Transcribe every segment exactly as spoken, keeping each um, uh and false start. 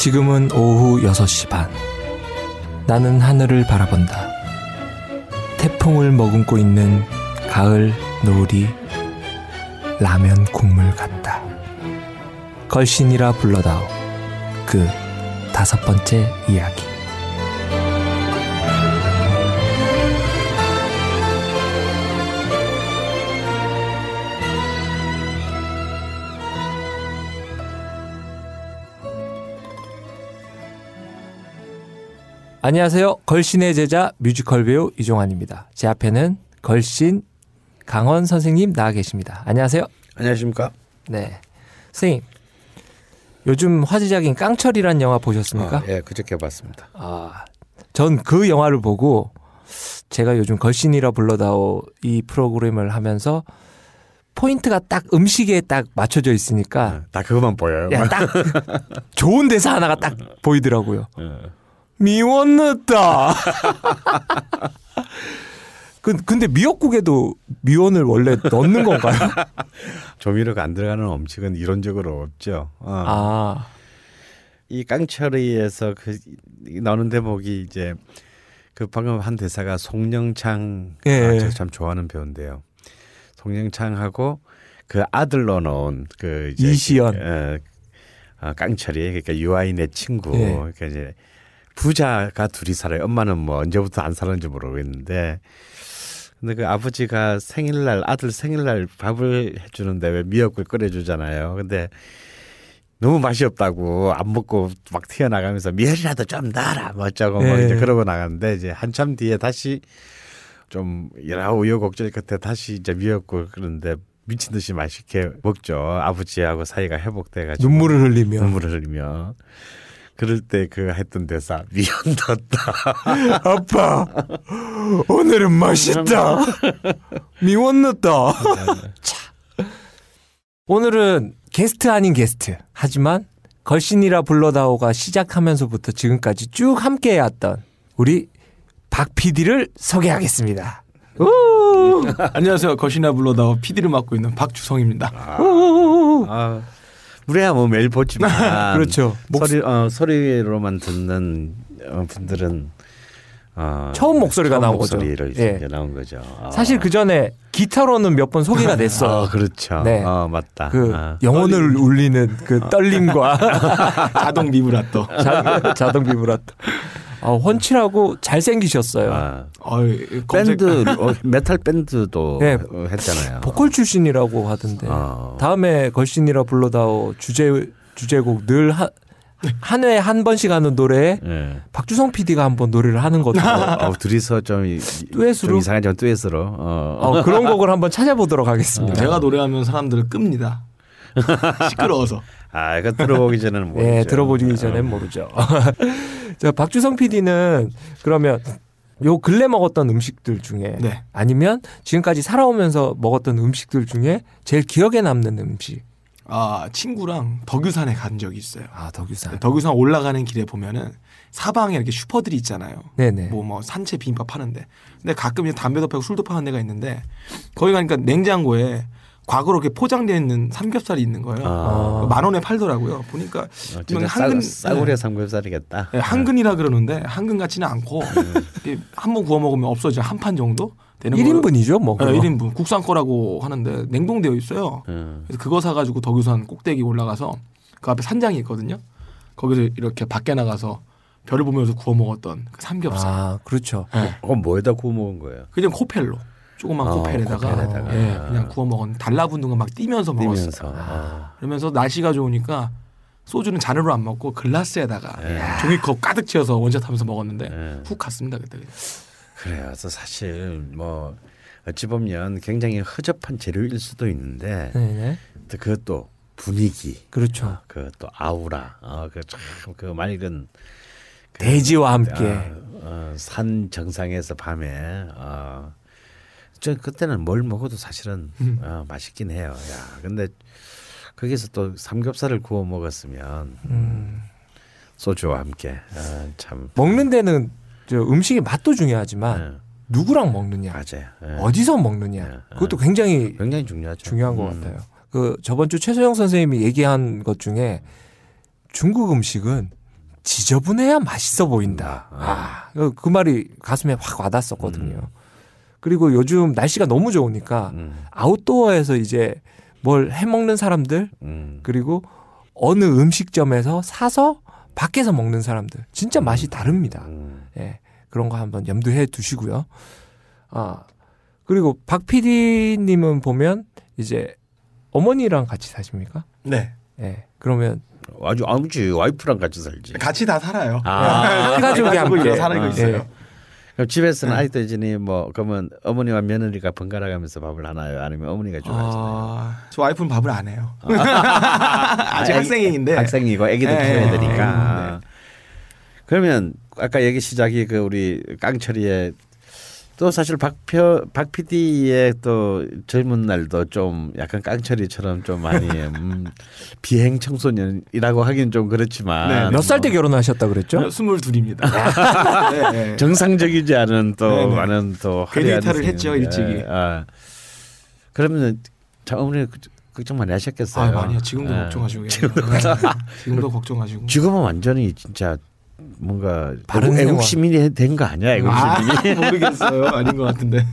지금은 오후 여섯 시 반. 나는 하늘을 바라본다. 태풍을 머금고 있는 가을 노을이 라면 국물 같다. 걸신이라 불러다오. 그 다섯 번째 이야기. 안녕하세요. 걸신의 제자 뮤지컬 배우 이종환입니다. 제 앞에는 걸신 강원 선생님 나와 계십니다. 안녕하세요. 안녕하십니까. 네. 선생님, 요즘 화제작인 깡철이라는 영화 보셨습니까? 아, 예, 그저께 봤습니다. 아, 전 그 영화를 보고 제가 요즘 걸신이라 불러다오 이 프로그램을 하면서 포인트가 딱 음식에 딱 맞춰져 있으니까 딱 그것만 보여요. 야, 딱 좋은 대사 하나가 딱 보이더라고요. 미원넣었다. 근데 미역국에도 미원을 원래 넣는 건가요? 조미료가 안 들어가는 음식은 이론적으로 없죠. 어. 아. 이 깡철이에서 그 나오는 대목이 이제 그 방금 한 대사가 송영창, 예. 아, 제가 참 좋아하는 배우인데요. 송영창하고 그 아들로 넣은 그 이제 이시연, 그, 어, 깡철이, 그러니까 유아인 내 친구, 예. 그러니까 이제 부자가 둘이 살아요. 엄마는 뭐 언제부터 안 사는지 모르겠는데, 근데 그 아버지가 생일날, 아들 생일날 밥을 해주는데 왜 미역국 끓여주잖아요. 근데 너무 맛이 없다고 안 먹고 막 튀어나가면서 미역이라도 좀 넣어라 뭐 어쩌고 막 이제 그러고 나갔는데, 이제 한참 뒤에 다시 좀 여러 우여곡절 끝에 다시 이제 미역국 그런데 미친 듯이 맛있게 먹죠. 아버지하고 사이가 회복돼가지고 눈물을 흘리며 눈물을 흘리며. 그럴 때 그 했던 대사, 미연 넣었다. 아빠, 오늘은 맛있다. 미원 넣었다. 오늘은 게스트 아닌 게스트. 하지만 걸신이라 불러다오가 시작하면서부터 지금까지 쭉 함께해왔던 우리 박 피디를 소개하겠습니다. 안녕하세요. 걸신이라 불러다오 피디를 맡고 있는 박주성입니다. 아. 우리야 뭐 매일 보지만 그렇죠. 목소리, 어, 소리로만 듣는 분들은 어, 처음 목소리가 처음 나온 목소리를 거죠. 이제 예. 나온 거죠. 어. 사실 그 전에 기타로는 몇 번 소개가 됐어. 어, 그렇죠. 네, 어, 맞다. 그 어. 영혼을 떨림. 울리는 그 떨림과 자동 비브라토, 자, 자동 비브라토. 어, 훤칠하고 잘생기셨어요. 아. 어이, 밴드, 어, 메탈 밴드도 네. 했잖아요. 보컬 출신이라고 하던데. 어. 다음에 걸신이라 불러다오 주제, 주제곡 늘 하, 한 회에 한 번씩 하는 노래에 네. 박주성 피디가 한번 노래를 하는 것도. 어, 둘이서 좀, 좀 이상하지만 듀엣으로. 어. 어, 그런 곡을 한번 찾아보도록 하겠습니다. 어. 제가 노래하면 사람들을 끕니다. 시끄러워서. 아, 이거 들어보기 전에는 모르죠. 네, 들어보기 전에는 모르죠. 자, 박주성 피디는 그러면 요 근래 먹었던 음식들 중에 네. 아니면 지금까지 살아오면서 먹었던 음식들 중에 제일 기억에 남는 음식. 아, 친구랑 덕유산에 간 적이 있어요. 아, 덕유산. 덕유산 올라가는 길에 보면은 사방에 이렇게 슈퍼들이 있잖아요. 네네. 뭐, 뭐, 산채 비빔밥 파는데. 근데 가끔 이제 담배도 팔고 술도 파는 데가 있는데 거기 가니까 냉장고에 과거로 이렇게 포장되어 있는 삼겹살이 있는 거예요. 아. 만 원에 팔더라고요. 보니까 어, 진짜 한근 싸구려 삼겹살이겠다. 네, 한근이라 그러는데 한근 같지는 않고 한번 구워 먹으면 없어져. 한 판 정도 되는 거. 일 인분이죠, 뭐. 네, 일 인분. 국산 거라고 하는데 냉동되어 있어요. 음. 그래서 그거 사가지고 덕유산 꼭대기 올라가서 그 앞에 산장이 있거든요. 거기서 이렇게 밖에 나가서 별을 보면서 구워 먹었던 그 삼겹살. 아, 그렇죠. 네. 그건 뭐에다 구워 먹은 거예요? 그냥 코펠로. 조그만 어, 코펠에다가, 코펠에다가. 예, 그냥 구워 먹은 달라붙는 거 막 뛰면서 먹었어요. 아. 그러면서 날씨가 좋으니까 소주는 잔으로 안 먹고 글라스에다가 예. 종이컵 가득 채워서 원샷하면서 먹었는데 예. 훅 갔습니다 그때. 그래요. 그래서 사실 뭐 어찌 보면 굉장히 허접한 재료일 수도 있는데 네네. 그것도 분위기, 그렇죠. 어, 그것도 아우라, 어, 그 참 그 맑은 그 대지와 함께 어, 어, 산 정상에서 밤에. 어, 저 그때는 뭘 먹어도 사실은 음. 어, 맛있긴 해요. 야, 근데 거기서 또 삼겹살을 구워 먹었으면 음. 소주와 함께 아, 참 먹는 데는 저 음식의 맛도 중요하지만 네. 누구랑 먹느냐, 맞아요. 네. 어디서 먹느냐, 네. 그것도 굉장히 굉장히 중요하죠. 중요한 것 음. 같아요. 그 저번 주 최소영 선생님이 얘기한 것 중에 중국 음식은 지저분해야 맛있어 보인다. 아, 그 말이 가슴에 확 와닿았었거든요. 음. 그리고 요즘 날씨가 너무 좋으니까 음. 아웃도어에서 이제 뭘 해먹는 사람들 음. 그리고 어느 음식점에서 사서 밖에서 먹는 사람들 진짜 맛이 음. 다릅니다. 음. 예, 그런 거 한번 염두해 두시고요. 아, 그리고 박 피디님은 보면 이제 어머니랑 같이 사십니까? 네. 예, 그러면 아주 아무지 와이프랑 같이 살지. 같이 다 살아요. 아, 가족이 함께 살고 있어요. 네. 그럼 집에서는 아이들이니 뭐 그러면 어머니와 며느리가 번갈아가면서 밥을 하나요? 아니면 어머니가 주무시나요? 아, 저 와이프는 밥을 안 해요. 아직 학생인데. 학생이고 아기들 키워야 되니까. 네. 그러면 아까 얘기 시작이 그 우리 깡철이의 또 사실 박표 박 피디의 또 젊은 날도 좀 약간 깡철이처럼 좀 많이 음, 비행 청소년이라고 하긴 좀 그렇지만 네, 몇 살 때 뭐, 결혼하셨다 그랬죠? 스물둘입니다. 네, 네. 정상적이지 않은 또 네, 네. 많은 또 괴리 이탈을 했죠 일찍이. 아, 그러면 어머니 걱정 많이 하셨겠어요. 아, 아니요 지금도 아, 걱정하시고 지금도, 지금도 걱정하시고 지금은 완전히 진짜. 뭔가 애국심이 된 거 아니야? 애국심이 아, 모르겠어요. 아닌 것 같은데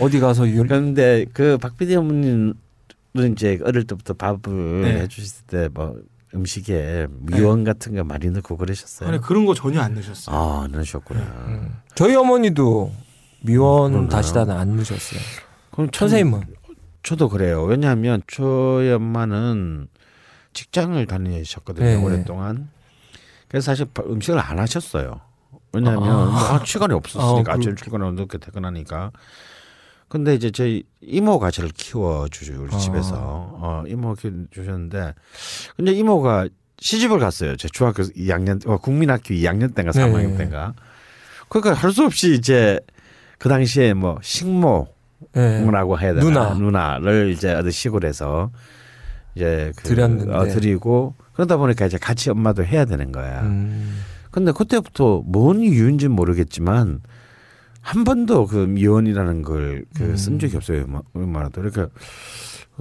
어디 가서 그런데 그 박피디 어머니는 이제 어릴 때부터 밥을 네. 해주실 때 뭐 음식에 미원 네. 같은 거 많이 넣고 그러셨어요? 아니 그런 거 전혀 안 넣으셨어요. 아, 안 넣으셨구나. 네. 음. 저희 어머니도 미원 음, 다시다는 안 넣으셨어요. 그럼 선생님은? 저도 그래요. 왜냐하면 저희 엄마는 직장을 다니셨거든요. 네. 오랫동안. 그래서 사실 음식을 안 하셨어요. 왜냐하면 아, 시간이 없었으니까 아, 아침 출근하고 늦게 퇴근하니까. 근데 이제 저희 이모가 저를 키워주죠 우리 아. 집에서 어, 이모 키워주셨는데 근데 이모가 시집을 갔어요. 제 중학교 이 학년 어, 국민학교 이 학년 때인가 삼 학년 네. 때인가. 그러니까 할 수 없이 이제 그 당시에 뭐 식모라고 네. 해야 되나 누나. 누나를 이제 어디 시골에서 이제 그, 드렸는데 어, 드리고. 그러다 보니까 이제 같이 엄마도 해야 되는 거야. 음. 근데 그때부터 뭔 이유인지는 모르겠지만 한 번도 그 미원이라는 걸 그 쓴 음. 적이 없어요. 얼마나도 그러니까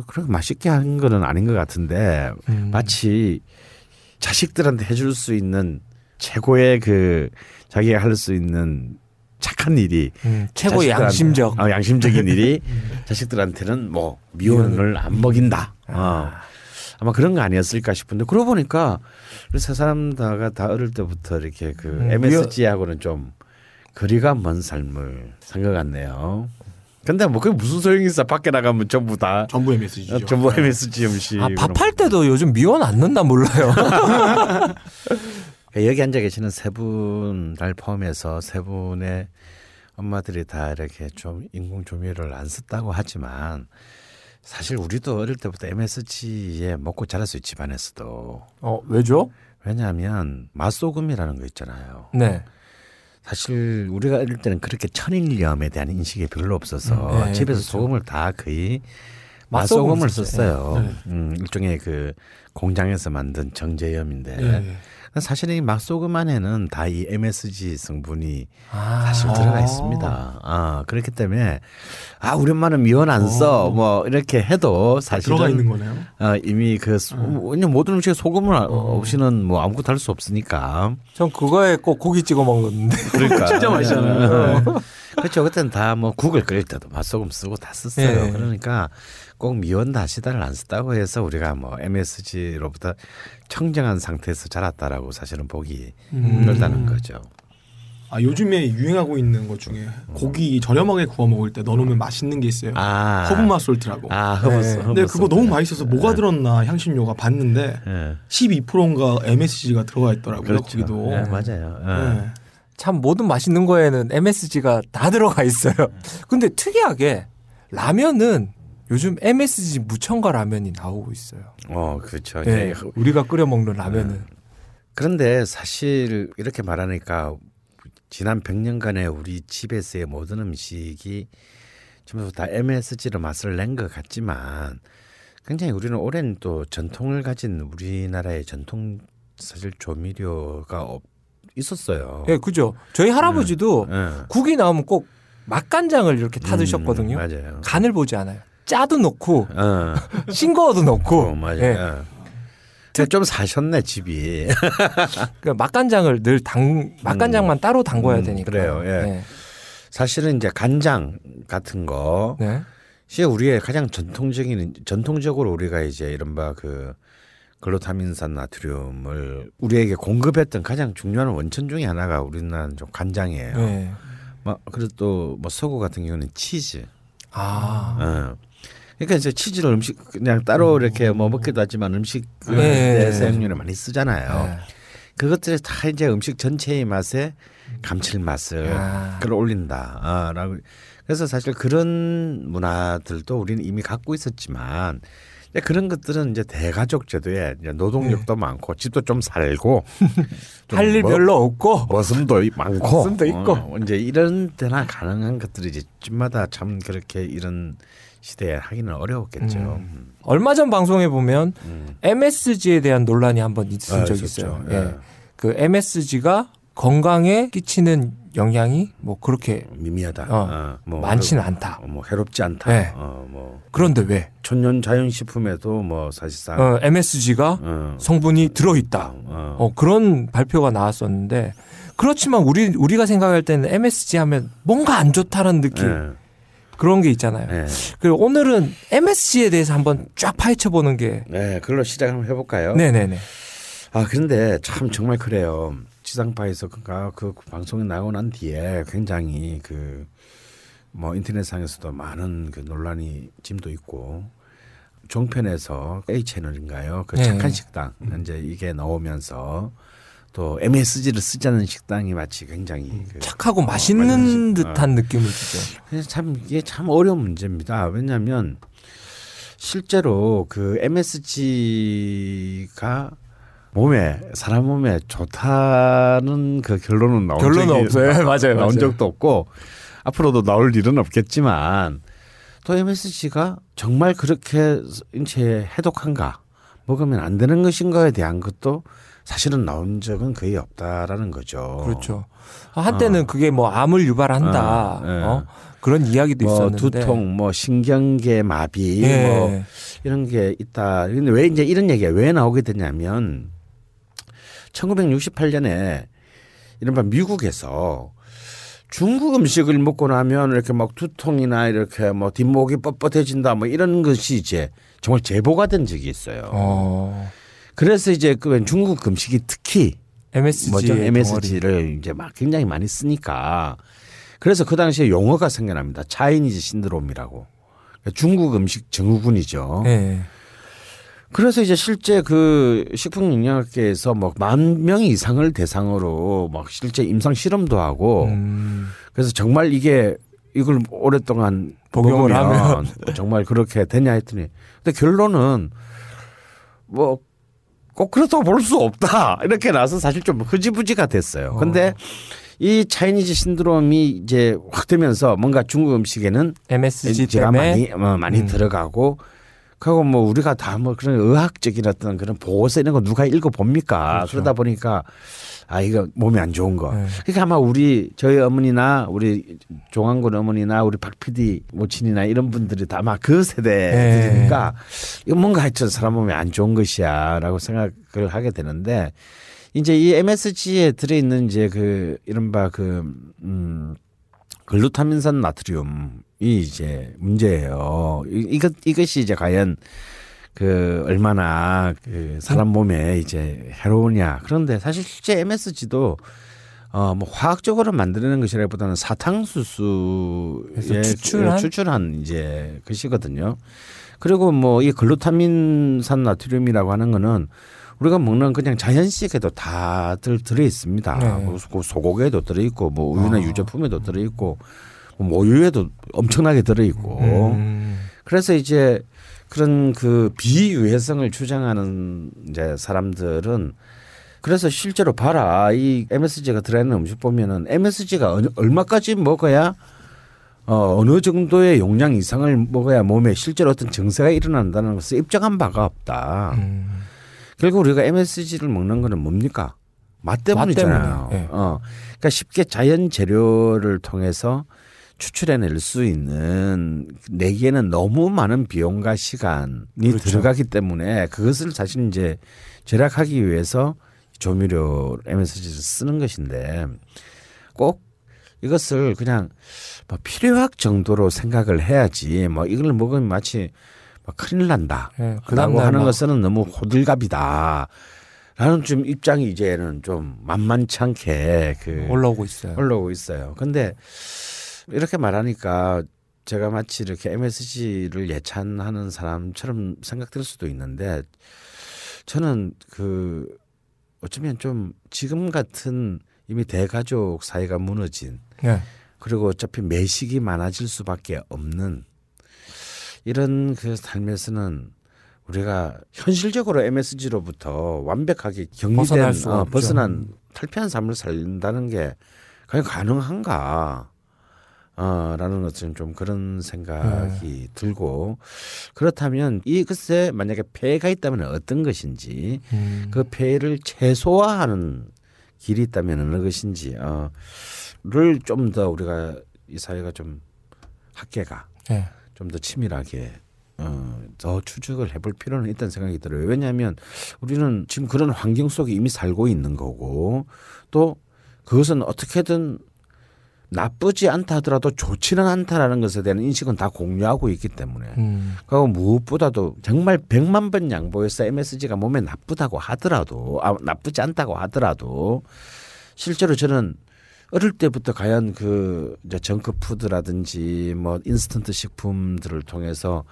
그렇게 맛있게 한 거는 아닌 것 같은데 음. 마치 자식들한테 해줄 수 있는 최고의 그 자기가 할 수 있는 착한 일이 음. 최고 양심적 어, 양심적인 일이 자식들한테는 뭐 미원을 안 먹인다. 어. 아마 그런 거 아니었을까 싶은데 그러고 보니까 우리 세 사람 다가 다 어릴 때부터 이렇게 그 음, 엠에스지하고는 좀 거리가 먼 삶을 산 것 같네요. 근데 뭐 그게 무슨 소용이 있어? 밖에 나가면 전부 다 전부 엠에스지죠. 어, 전부 엠에스지 음식. 아, 밥할 때도 요즘 미원 안 넣나 몰라요. 여기 앉아 계시는 세 분 날 포함해서 세 분의 엄마들이 다 이렇게 좀 인공 조미료를 안 썼다고 하지만. 사실 우리도 어릴 때부터 엠에스지에 먹고 자랐어요. 집안에서도. 어, 왜죠? 왜냐하면 맛소금이라는 거 있잖아요. 네. 사실 우리가 어릴 때는 그렇게 천일염에 대한 인식이 별로 없어서 네, 집에서 그렇죠. 소금을 다 거의 맛소금을, 맛소금을 썼어요. 네. 음, 일종의 그 공장에서 만든 정제염인데 네. 사실 이 맛소금 안에는 다 이 엠에스지 성분이 아~ 사실 들어가 있습니다. 아, 그렇기 때문에 아 우리 엄마는 미원 안 써 뭐 이렇게 해도 사실은 들어가 있는 거네요. 어, 이미 그 소, 음. 모든 음식에 소금을 어. 없이는 뭐 아무것도 할 수 없으니까. 전 그거에 꼭 고기 찍어 먹었는데. 그러니까 진짜 맛있잖아요. 네. 그렇죠. 그때는 다 뭐 국을 끓일 때도 맛소금 쓰고 다 썼어요. 네. 그러니까. 꼭 미원 다시다를 안 썼다고 해서 우리가 뭐 엠에스지로부터 청정한 상태에서 자랐다라고 사실은 보기 힘들다는 음. 거죠. 아 요즘에 유행하고 있는 것 중에 고기 저렴하게 구워 먹을 때 넣어놓으면 맛있는 게 있어요. 아. 허브맛솔트라고. 아 허브맛. 네. 근데 그거 너무 맛있어서 뭐가 들었나 향신료가 봤는데 네. 십이 퍼센트인가 엠에스지가 들어가 있더라고요. 그렇죠. 거기도. 네, 맞아요. 네. 네. 참 모든 맛있는 거에는 엠에스지가 다 들어가 있어요. 근데 특이하게 라면은 요즘 엠에스지 무첨가 라면이 나오고 있어요. 어, 그렇죠. 네, 우리가 끓여 먹는 라면은. 음. 그런데 사실 이렇게 말하니까 지난 백 년간의 우리 집에서의 모든 음식이 전부 다 엠에스지로 맛을 낸 것 같지만 굉장히 우리는 오랜 또 전통을 가진 우리나라의 전통 사실 조미료가 없, 있었어요. 예, 네, 그죠. 저희 할아버지도 음, 음. 국이 나오면 꼭 맛간장을 이렇게 타드셨거든요. 음, 맞아요. 간을 보지 않아요. 짜도 넣고 어. 싱거워도 넣고 어, 맞아요. 예. 좀 사셨네 집이. 그러니까 맛간장을 늘 당 맛간장만 음, 따로 담궈야 음, 되니까. 그래요. 예. 네. 사실은 이제 간장 같은 거. 네. 시 우리의 가장 전통적인 전통적으로 우리가 이제 이른바 그 글루타민산 나트륨을 우리에게 공급했던 가장 중요한 원천 중에 하나가 우리나라는 좀 간장이에요. 네. 막 그리고 또 뭐 서구 같은 경우는 치즈. 아. 어. 그러니까 이제 치즈를 음식 그냥 따로 음. 이렇게 뭐 먹기도 하지만 음식에 네. 사용료를 많이 쓰잖아요. 네. 그것들이 다 이제 음식 전체의 맛에 감칠맛을 아. 끌어올린다라고. 아, 그래서 사실 그런 문화들도 우리는 이미 갖고 있었지만 그런 것들은 이제 대가족 제도에 이제 노동력도 네. 많고 집도 좀 살고 할 일 별로 없고 머슴도 많고 머슴도 있고 어, 이제 이런 데나 가능한 것들이 이제 집마다 참 그렇게 이런 시대에 하기는 어려웠겠죠. 음. 얼마 전 방송에 보면 음. 엠에스지에 대한 논란이 한번 있은 아, 적이 있었죠. 있어요. 예. 예. 그 엠에스지가 건강에 끼치는 영향이 뭐 그렇게 미미하다, 어, 어, 뭐 많지는 해롭, 않다, 뭐 해롭지 않다. 네. 어, 뭐 그런데 왜 천연 자연 식품에도 뭐 사실상 어, 엠에스지가 어, 성분이 들어있다. 어, 어. 어, 그런 발표가 나왔었는데 그렇지만 우리 우리가 생각할 때는 엠에스지 하면 뭔가 안 좋다라는 느낌. 네. 그런 게 있잖아요. 네. 그리고 오늘은 엠에스지에 대해서 한번 쫙 파헤쳐 보는 게. 네, 그걸로 시작 한번 해볼까요? 네네네. 아 그런데 참 정말 그래요. 지상파에서 그니까 그 방송이 나오고 난 뒤에 굉장히 그 뭐 인터넷상에서도 많은 그 논란이 짐도 있고 종편에서 A 채널인가요? 그 네. 착한 식당 이제 이게 나오면서 또 엠에스지를 쓰지 않는 식당이 마치 굉장히 그 착하고 어, 맛있는 듯한 어. 느낌을 주죠. 그래서 참 이게 참 어려운 문제입니다. 왜냐하면 실제로 그 엠에스지가 몸에 사람 몸에 좋다는 그 결론은 나온 결론은 적이 없어요. 나, 맞아요. 나온 맞아요. 적도 없고 앞으로도 나올 일은 없겠지만 또 엠에스지가 정말 그렇게 인체에 해독한가 먹으면 안 되는 것인가에 대한 것도 사실은 나온 적은 거의 없다라는 거죠. 그렇죠. 한때는 어. 그게 뭐 암을 유발한다. 어, 네. 어? 그런 이야기도 뭐 있었는데 두통, 뭐 신경계 마비, 네. 뭐 이런 게 있다. 근데 왜 이제 이런 얘기가 왜 나오게 되냐면. 천구백육십팔 년에 이른바 미국에서 중국 음식을 먹고 나면 이렇게 막 두통이나 이렇게 뭐 뒷목이 뻣뻣해진다 뭐 이런 것이 이제 정말 제보가 된 적이 있어요. 어. 그래서 이제 그 중국 음식이 특히 엠에스지를 이제 막 굉장히 많이 쓰니까 그래서 그 당시에 용어가 생겨납니다. 차이니즈 신드롬이라고. 중국 음식 증후군이죠. 네. 그래서 이제 실제 그 식품영양학계에서 뭐 만 명 이상을 대상으로 막 실제 임상 실험도 하고 음. 그래서 정말 이게 이걸 오랫동안 복용을 하면 정말 그렇게 되냐 했더니 근데 결론은 뭐 꼭 그렇다고 볼 수 없다 이렇게 나서 사실 좀 흐지부지가 됐어요. 근데 어. 이 차이니즈 신드롬이 이제 확 되면서 뭔가 중국 음식에는 엠에스지 많이 많이 음. 들어가고. 그리고 뭐 우리가 다 뭐 그런 의학적인 어떤 그런 보고서 이런 거 누가 읽어봅니까? 그렇죠. 그러다 보니까 아, 이거 몸에 안 좋은 거. 네. 그러니까 아마 우리 저희 어머니나 우리 종환군 어머니나 우리 박 피디 모친이나 이런 분들이 다 아마 그 세대들이니까 네. 이거 뭔가 하여튼 사람 몸에 안 좋은 것이야 라고 생각을 하게 되는데 이제 이 엠에스지에 들어있는 이제 그 이른바 그, 음, 글루타민산 나트륨 이 이제 문제예요. 이것 이것이 이제 과연 그 얼마나 그 사람 몸에 이제 해로우냐. 그런데 사실 실제 엠에스지도 어 뭐 화학적으로 만드는 것이라기보다는 사탕수수에 추출한? 추출한 이제 것이거든요. 그리고 뭐 이 글루타민산 나트륨이라고 하는 거는 우리가 먹는 그냥 자연식에도 다들 들어 있습니다. 네. 소고기에도 들어 있고 뭐 우유나 아. 유제품에도 들어 있고. 모유에도 엄청나게 들어있고 음. 그래서 이제 그런 그 비유해성을 주장하는 이제 사람들은 그래서 실제로 봐라 이 엠에스지가 들어있는 음식 보면은 엠에스지가 어느, 얼마까지 먹어야 어, 어느 정도의 용량 이상을 먹어야 몸에 실제로 어떤 증세가 일어난다는 것을 입증한 바가 없다. 음. 결국 우리가 엠에스지를 먹는 거는 뭡니까? 맛 때문이잖아요. 네. 어, 그러니까 쉽게 자연 재료를 통해서 추출해낼 수 있는 내기에는 너무 많은 비용과 시간이 그렇죠. 들어가기 때문에 그것을 사실 이제 절약하기 위해서 조미료 엠에스지를 쓰는 것인데 꼭 이것을 그냥 뭐 필요학 정도로 생각을 해야지 뭐 이걸 먹으면 마치 뭐 큰일 난다 네, 라고 하는 것은 너무 호들갑이다 라는 좀 입장이 이제는 좀 만만치 않게 그 올라오고 있어요. 올라오고 있어요. 근데 이렇게 말하니까 제가 마치 이렇게 엠에스지를 예찬하는 사람처럼 생각될 수도 있는데 저는 그 어쩌면 좀 지금 같은 이미 대가족 사회가 무너진 네. 그리고 어차피 매식이 많아질 수밖에 없는 이런 그 삶에서는 우리가 현실적으로 엠에스지로부터 완벽하게 격리된 어, 벗어난 탈피한 삶을 살린다는 게 과연 가능한가 어, 라는 어떤 좀 그런 생각이 네. 들고 그렇다면 이것에 만약에 폐해가 있다면 어떤 것인지 음. 그 폐해를 최소화하는 길이 있다면 어느 것인지 어, 를 좀 더 우리가 이 사회가 좀 학계가 네. 좀 더 치밀하게 어, 더 추적을 해볼 필요는 있다는 생각이 들어요. 왜냐하면 우리는 지금 그런 환경 속에 이미 살고 있는 거고 또 그것은 어떻게든 나쁘지 않다 하더라도 좋지는 않다라는 것에 대한 인식은 다 공유하고 있기 때문에 음. 그리고 무엇보다도 정말 백만 번 양보해서 엠에스지가 몸에 나쁘다고 하더라도 아, 나쁘지 않다고 하더라도 실제로 저는 어릴 때부터 과연 그 이제 정크푸드라든지 뭐 인스턴트 식품들을 통해서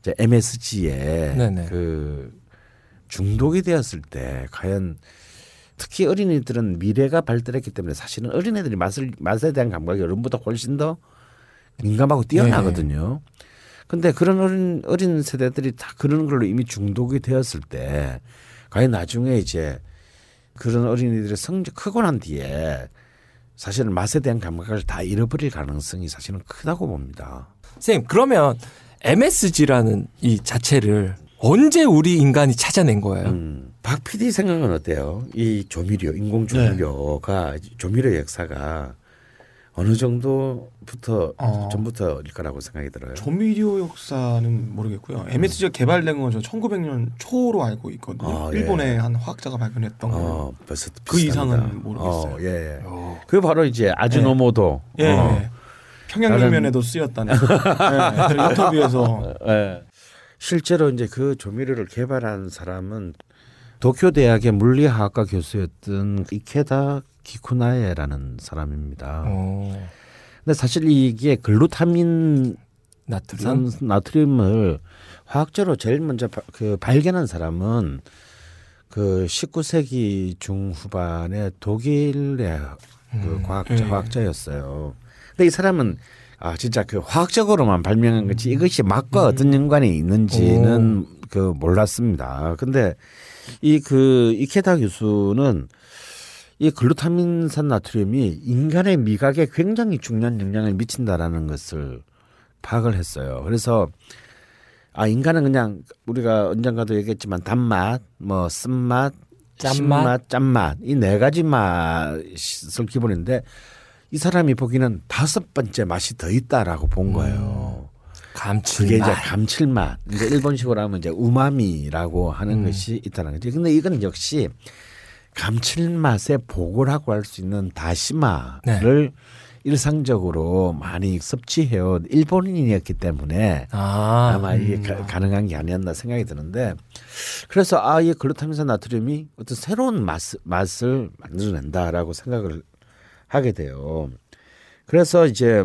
이제 엠에스지에 네네. 그 중독이 되었을 때 과연 특히 어린이들은 미래가 발달했기 때문에 사실은 어린애들이 맛을, 맛에 대한 감각이 어른보다 훨씬 더 민감하고 뛰어나거든요. 그런데 그런 어린, 어린 세대들이 다 그런 걸로 이미 중독이 되었을 때 과연 나중에 이제 그런 어린이들이 성적 크고 난 뒤에 사실은 맛에 대한 감각을 다 잃어버릴 가능성이 사실은 크다고 봅니다. 선생님 그러면 엠에스지라는 이 자체를 언제 우리 인간이 찾아낸 거예요? 음, 박 피디 생각은 어때요? 이 조미료, 인공 조미료가 네. 조미료 역사가 어느 정도부터 어, 전부터일 거라고 생각이 들어요? 조미료 역사는 모르겠고요. 엠에스지가 음. 개발된 건 저는 천구백 년 초로 알고 있거든요. 어, 일본의 예. 한 화학자가 발견했던 어, 그 이상은 모르겠어요. 어, 예. 어. 그게 바로 이제 아지노모토. 예. 예. 어. 예. 평양냉면에도 쓰였다는 예. 인터뷰에서. 예. 실제로 이제 그 조미료를 개발한 사람은 도쿄 대학의 물리학과 교수였던 이케다 기쿠나에라는 사람입니다. 오. 근데 사실 이게 글루타민 나트륨? 나트륨을 화학적으로 제일 먼저 바, 그 발견한 사람은 그 십구 세기 중후반에 독일의 음. 그 과학자, 네. 화학자였어요. 근데 이 사람은 아 진짜 그 화학적으로만 발명한 거지 이것이 맛과 음. 어떤 연관이 있는지는 오. 그 몰랐습니다. 근데 이 그 이케다 교수는 이 글루타민산 나트륨이 인간의 미각에 굉장히 중요한 영향을 미친다라는 것을 파악을 했어요. 그래서 아 인간은 그냥 우리가 언젠가도 얘기했지만 단맛, 뭐 쓴맛, 신맛, 짠맛 이 네 가지 맛을 기본인데. 이 사람이 보기에는 다섯 번째 맛이 더 있다라고 본 거예요. 음, 감칠맛. 그게 이제 감칠맛. 이제 일본식으로 하면 이제 우마미라고 하는 음. 것이 있다는 거지. 근데 이건 역시 감칠맛의 보고라고 할 수 있는 다시마를 네. 일상적으로 많이 섭취해온 일본인이었기 때문에 아, 아마 이게 음. 가, 가능한 게 아니었나 생각이 드는데 그래서 아, 이 글루타민산 나트륨이 어떤 새로운 맛, 맛을 만들어낸다라고 생각을 하게 돼요. 그래서 이제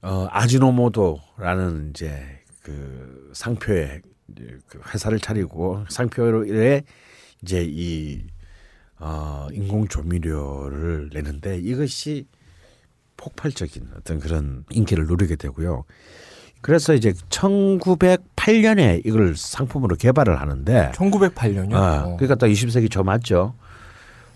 어, 아지노모토라는 이제 그 상표에 그 회사를 차리고 상표에 이제 이 어, 인공 조미료를 내는데 이것이 폭발적인 어떤 그런 인기를 누리게 되고요. 그래서 이제 천구백팔 년에 이걸 상품으로 개발을 하는데 천구백팔 년이요? 어, 그러니까 딱 이십 세기 초 맞죠?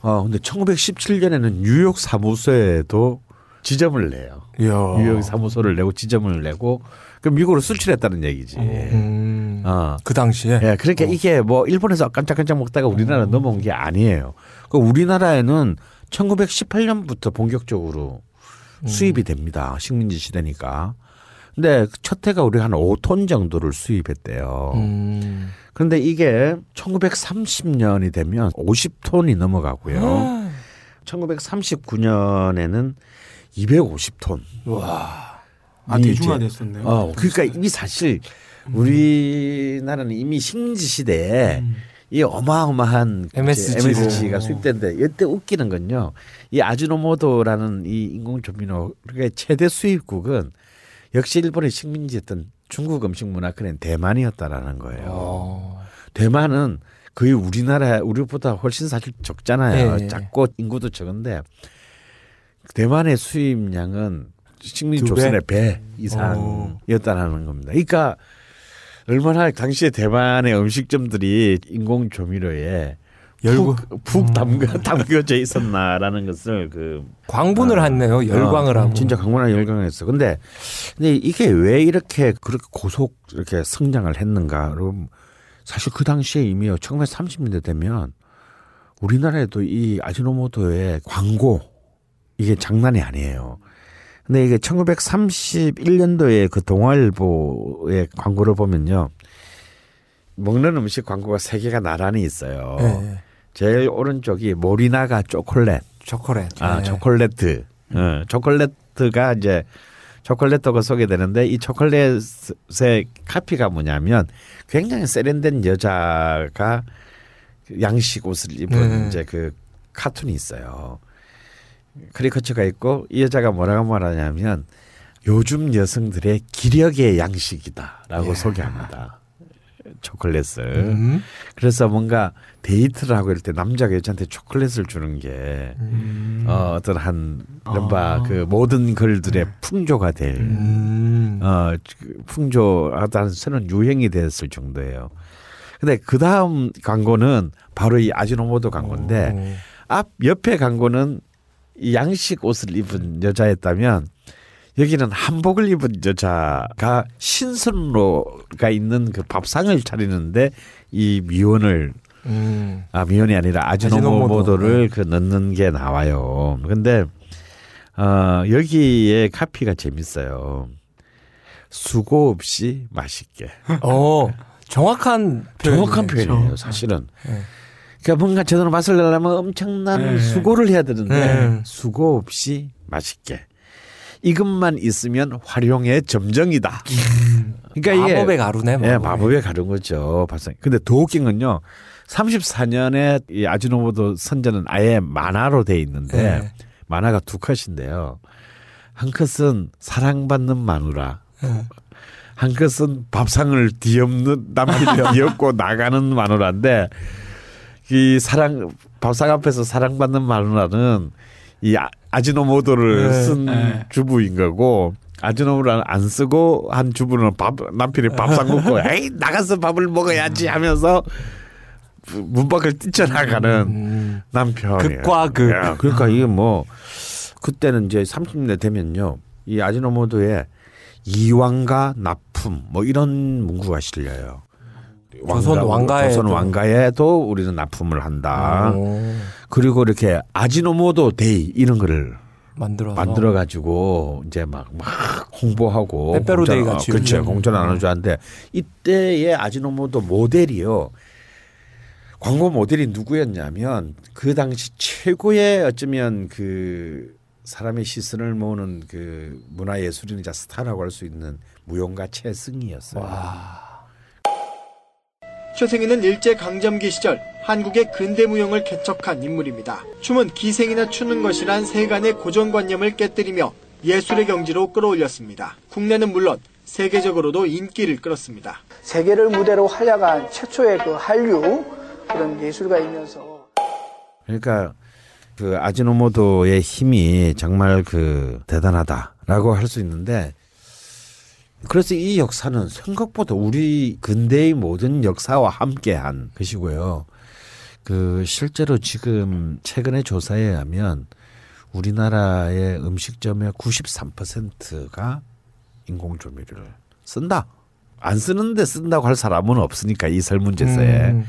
어, 근데 천구백십칠 년에는 뉴욕 사무소에도 지점을 내요. 이야. 뉴욕 사무소를 내고 지점을 내고 그럼 미국으로 수출했다는 얘기지. 음, 어. 그 당시에. 예, 그러니까 어. 이게 뭐 일본에서 깜짝깜짝 먹다가 우리나라 음. 넘어온 게 아니에요. 그 우리나라에는 천구백십팔 년부터 본격적으로 음. 수입이 됩니다. 식민지 시대니까. 근데 첫 해가 우리 한 오 톤 정도를 수입했대요. 음. 그런데 이게 천구백삼십 년이 되면 오십 톤이 넘어가고요. 아. 천구백삼십구 년에는 이백오십 톤. 와. 아, 대중화됐었네요. 어, 그러니까 이미 사실 우리나라는 이미 식민지 시대에 음. 이 어마어마한 엠에스지가 수입된데 이때 웃기는 건요. 이 아지노모토라는 이 인공조미료의 최대 수입국은 역시 일본의 식민지였던 중국 음식 문화권엔 대만이었다라는 거예요. 오. 대만은 거의 우리나라 우리보다 훨씬 사실 적잖아요. 네네. 작고 인구도 적은데 대만의 수입량은 식민 조선의 배 이상이었다라는 겁니다. 그러니까 얼마나 당시에 대만의 음식점들이 인공 조미료에 열광 푹 담가 담겨져 있었나라는 것을 그 광분을 어, 했네요. 열광을 어, 하고 진짜 광분한 열광했어. 근데 근데 이게 왜 이렇게 그렇게 고속 이렇게 성장을 했는가? 그럼 사실 그 당시에 이미 천구백삼십 년대 되면 우리나라에도 이 아지노모토의 광고 이게 장난이 아니에요. 근데 이게 천구백삼십일 년도에 그 동아일보의 광고를 보면요. 먹는 음식 광고가 세 개가 나란히 있어요. 네. 제일 오른쪽이 모리나가 초콜릿. 초콜릿. 아, 네. 초콜릿. 어, 초콜릿가 이제 초콜릿도가 소개되는데 이 초콜릿의 카피가 뭐냐면 굉장히 세련된 여자가 양식 옷을 입은 네. 이제 그 카툰이 있어요. 크리커처가 있고 이 여자가 뭐라고 말하냐면 요즘 여성들의 기력의 양식이다라고 예. 소개합니다. 초콜릿을. 음. 그래서 뭔가 데이트를 하고 이럴 때 남자가 여자한테 초콜릿을 주는 게 음. 어, 어떤 한 이른바 아. 그 모든 글들의 네. 풍조가 될 음. 어, 풍조하다는 쓰는 유행이 됐을 정도예요. 근데 그 다음 광고는 바로 이 아지노모토 광고인데 오. 앞 옆에 광고는 이 양식 옷을 입은 여자였다면 여기는 한복을 입은 여자가 신선로가 있는 그 밥상을 차리는데 이 미원을 음. 아 미원이 아니라 아지노모토를 그 넣는 게 나와요. 그런데 어, 여기에 카피가 재밌어요. 수고 없이 맛있게. 어 정확한 표현이네요. 정확한 표현이에요. 사실은. 네. 그러니까 뭔가 제대로 맛을 내려면 엄청난 네. 수고를 해야 되는데 네. 수고 없이 맛있게 이것만 있으면 활용의 점정이다. 그러니까 마법의 가루네. 마법의, 예, 마법의 가루인 거죠. 그런데 더 웃긴 건요. 삼십사 년에 이 아지노모토 선전은 아예 만화로 돼 있는데 네. 만화가 두 컷인데요. 한 컷은 사랑받는 마누라. 네. 한 컷은 밥상을 뒤엎는 남기려 뒤엎고 나가는 마누라인데 이 사랑 밥상 앞에서 사랑받는 마누라는 이 아, 아지노모토를 네, 쓴 네. 주부인 거고 아지노모토를 안 쓰고 한 주부는 밥 남편이 밥상 먹고 에이 나가서 밥을 먹어야지 하면서 문 밖을 뛰쳐나가는 음, 남편. 극과 극. 야, 그러니까 이게 뭐 그때는 이제 삼십 년대 되면요 이 아지노모토의 이왕가 납품 뭐 이런 문구가 실려요. 왕가, 조선 왕가에 조선 왕가에도 우리는 납품을 한다. 오. 그리고 이렇게 아지노모토 데이 이런 거를 만들어서 만들어 가지고 이제 막 막 홍보하고 빼빼로 데이 같이 그렇죠. 공천 나눠줘는데 이때의 아지노모토 모델이요. 광고 모델이 누구였냐면 그 당시 최고의 어쩌면 그 사람의 시선을 모으는 그 문화 예술인이자 스타라고 할 수 있는 무용가 최승희였어요. 와. 최승희는 일제강점기 시절 한국의 근대무용을 개척한 인물입니다. 춤은 기생이나 추는 것이란 세간의 고정관념을 깨뜨리며 예술의 경지로 끌어올렸습니다. 국내는 물론 세계적으로도 인기를 끌었습니다. 세계를 무대로 활약한 최초의 그 한류 그런 예술가이면서 그러니까 그 아지노모토의 힘이 정말 그 대단하다라고 할 수 있는데 그래서 이 역사는 생각보다 우리 근대의 모든 역사와 함께한 것이고요. 그 실제로 지금 최근의 조사에 의하면 우리나라의 음식점의 구십삼 퍼센트가 인공조미료를 쓴다. 안 쓰는데 쓴다고 할 사람은 없으니까 이 설문조사에 음.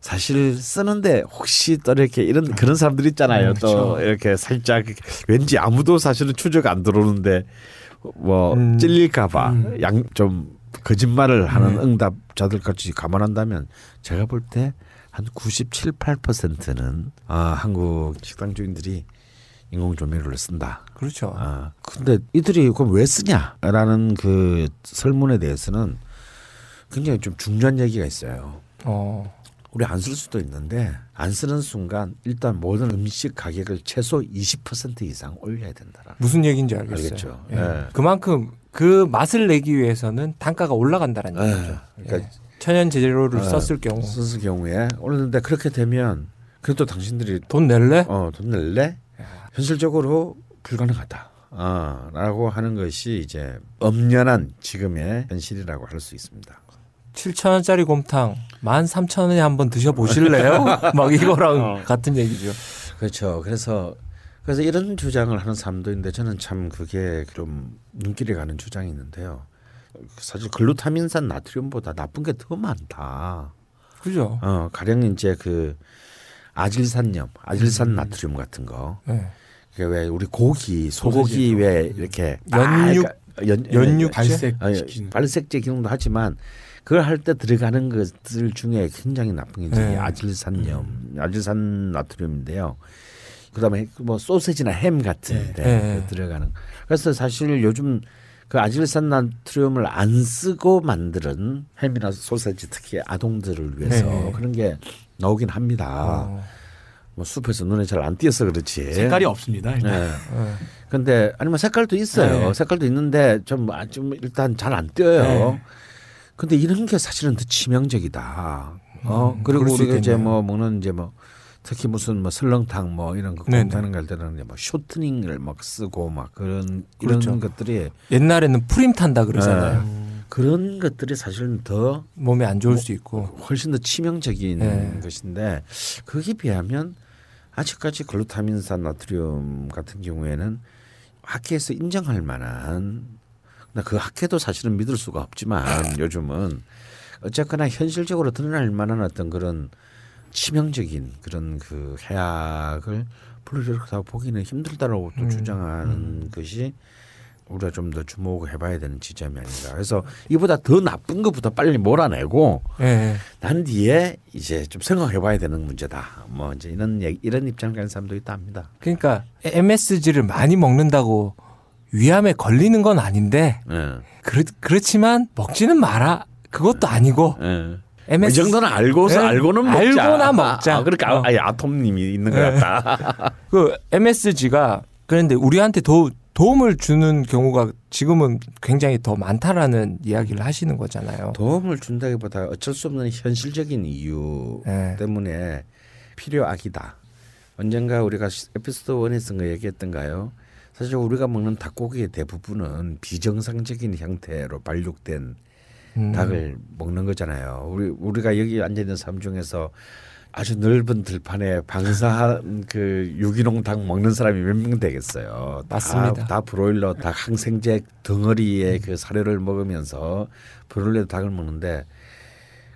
사실 쓰는데 혹시 또 이렇게 이런 그런 사람들 있잖아요. 음, 그렇죠. 또 이렇게 살짝 왠지 아무도 사실은 추적 안 들어오는데. 뭐 음. 찔릴까봐 음. 양 좀 거짓말을 하는 네. 응답자들까지 감안한다면 제가 볼 때 한 구십칠, 팔 퍼센트는 아, 한국 식당 주인들이 인공 조미료를 쓴다. 그렇죠. 아, 근데 이들이 그럼 왜 쓰냐라는 그 설문에 대해서는 굉장히 좀 중요한 얘기가 있어요. 어. 우리 안 쓸 수도 있는데 안 쓰는 순간 일단 모든 음식 가격을 최소 이십 퍼센트 이상 올려야 된다라. 무슨 얘기인지 알겠어요. 알겠죠. 예. 예. 그만큼 그 맛을 내기 위해서는 단가가 올라간다라는 예. 얘기죠. 그러니까 예. 천연 재료를 예. 썼을 경우. 썼을 경우에 올랐는데 그렇게 되면 그래도 당신들이 돈 낼래? 어, 돈 낼래? 현실적으로 불가능하다. 아, 라고 하는 것이 이제 엄연한 지금의 현실이라고 할 수 있습니다. 칠천 원짜리 곰탕 만 삼천 원에 한번 드셔보실래요? 막 이거랑 어. 같은 얘기죠. 그렇죠. 그래서 그래서 이런 주장을 하는 사람도 있는데 저는 참 그게 좀 눈길이 가는 주장이 있는데요. 사실 글루타민산 나트륨보다 나쁜 게 더 많다. 그죠. 어, 가령 이제 그 아질산염, 아질산 음. 나트륨 같은 거. 네. 그게 왜 우리 고기, 소고기 왜 이렇게 연육, 연, 연육 발색, 발색제 기능도 하지만 그걸 할 때 들어가는 것들 중에 굉장히 나쁜 게 네. 아질산염, 음. 아질산 나트륨인데요. 그다음에 뭐 소세지나 햄 같은데 네. 들어가는. 그래서 사실 요즘 그 아질산 나트륨을 안 쓰고 만드는 햄이나 소세지 특히 아동들을 위해서 네. 그런 게 나오긴 합니다. 어. 뭐 숲에서 눈에 잘 안 띄어서 그렇지. 색깔이 없습니다. 일단. 그런데 네. 네. 아니면 색깔도 있어요. 네. 색깔도 있는데 좀 좀 일단 잘 안 띄어요. 그런데 네. 이런 게 사실은 더 치명적이다. 어 음, 그리고 우리가 이제 뭐 먹는 이제 뭐 특히 무슨 뭐 설렁탕 뭐 이런 거 곰탕을 갈 때는 뭐 쇼트닝을 막 쓰고 막 그런 그렇죠. 이런 것들이 옛날에는 프림 탄다 그러잖아요. 네. 그런 것들이 사실은 더 몸에 안 좋을 뭐, 수 있고 훨씬 더 치명적인 네. 것인데 거기에 비하면 아직까지 글루타민산 나트륨 같은 경우에는 학회에서 인정할 만한 그 학회도 사실은 믿을 수가 없지만 요즘은 어쨌거나 현실적으로 드러날 만한 어떤 그런 치명적인 그런 그 해악을 불러일으켰다고 보기는 힘들다라고 또 음. 주장하는 음. 것이 우리가 좀 더 주목을 해봐야 되는 지점이 아닌가. 그래서 이보다 더 나쁜 것보다 빨리 몰아내고 네. 난 뒤에 이제 좀 생각해봐야 되는 문제다. 뭐 이제 이런 얘기, 이런 입장을 가진 사람도 있다 합니다. 그러니까 엠에스지를 많이 먹는다고 위암에 걸리는 건 아닌데 네. 그렇, 그렇지만 먹지는 마라. 그것도 네. 아니고 네. 엠에스지 이 정도는 알고서 네. 알고는 먹자. 알고나 먹자. 아, 그러니까 어. 아예 아톰님이 있는 것 네. 같다. 그 엠에스지가 그런데 우리한테 더 도움을 주는 경우가 지금은 굉장히 더 많다라는 이야기를 하시는 거잖아요. 도움을 준다기보다 어쩔 수 없는 현실적인 이유 네. 때문에 필요악이다. 언젠가 우리가 에피소드 일에서 얘기했던가요? 사실 우리가 먹는 닭고기의 대부분은 비정상적인 형태로 발육된 음. 닭을 먹는 거잖아요. 우리, 우리가 여기 앉아있는 사람 중에서 아주 넓은 들판에 방사한 그 유기농 닭 먹는 사람이 몇 명 되겠어요. 맞습니다. 다, 다 브로일러 닭 항생제 덩어리의 그 사료를 먹으면서 브로일러 닭을 먹는데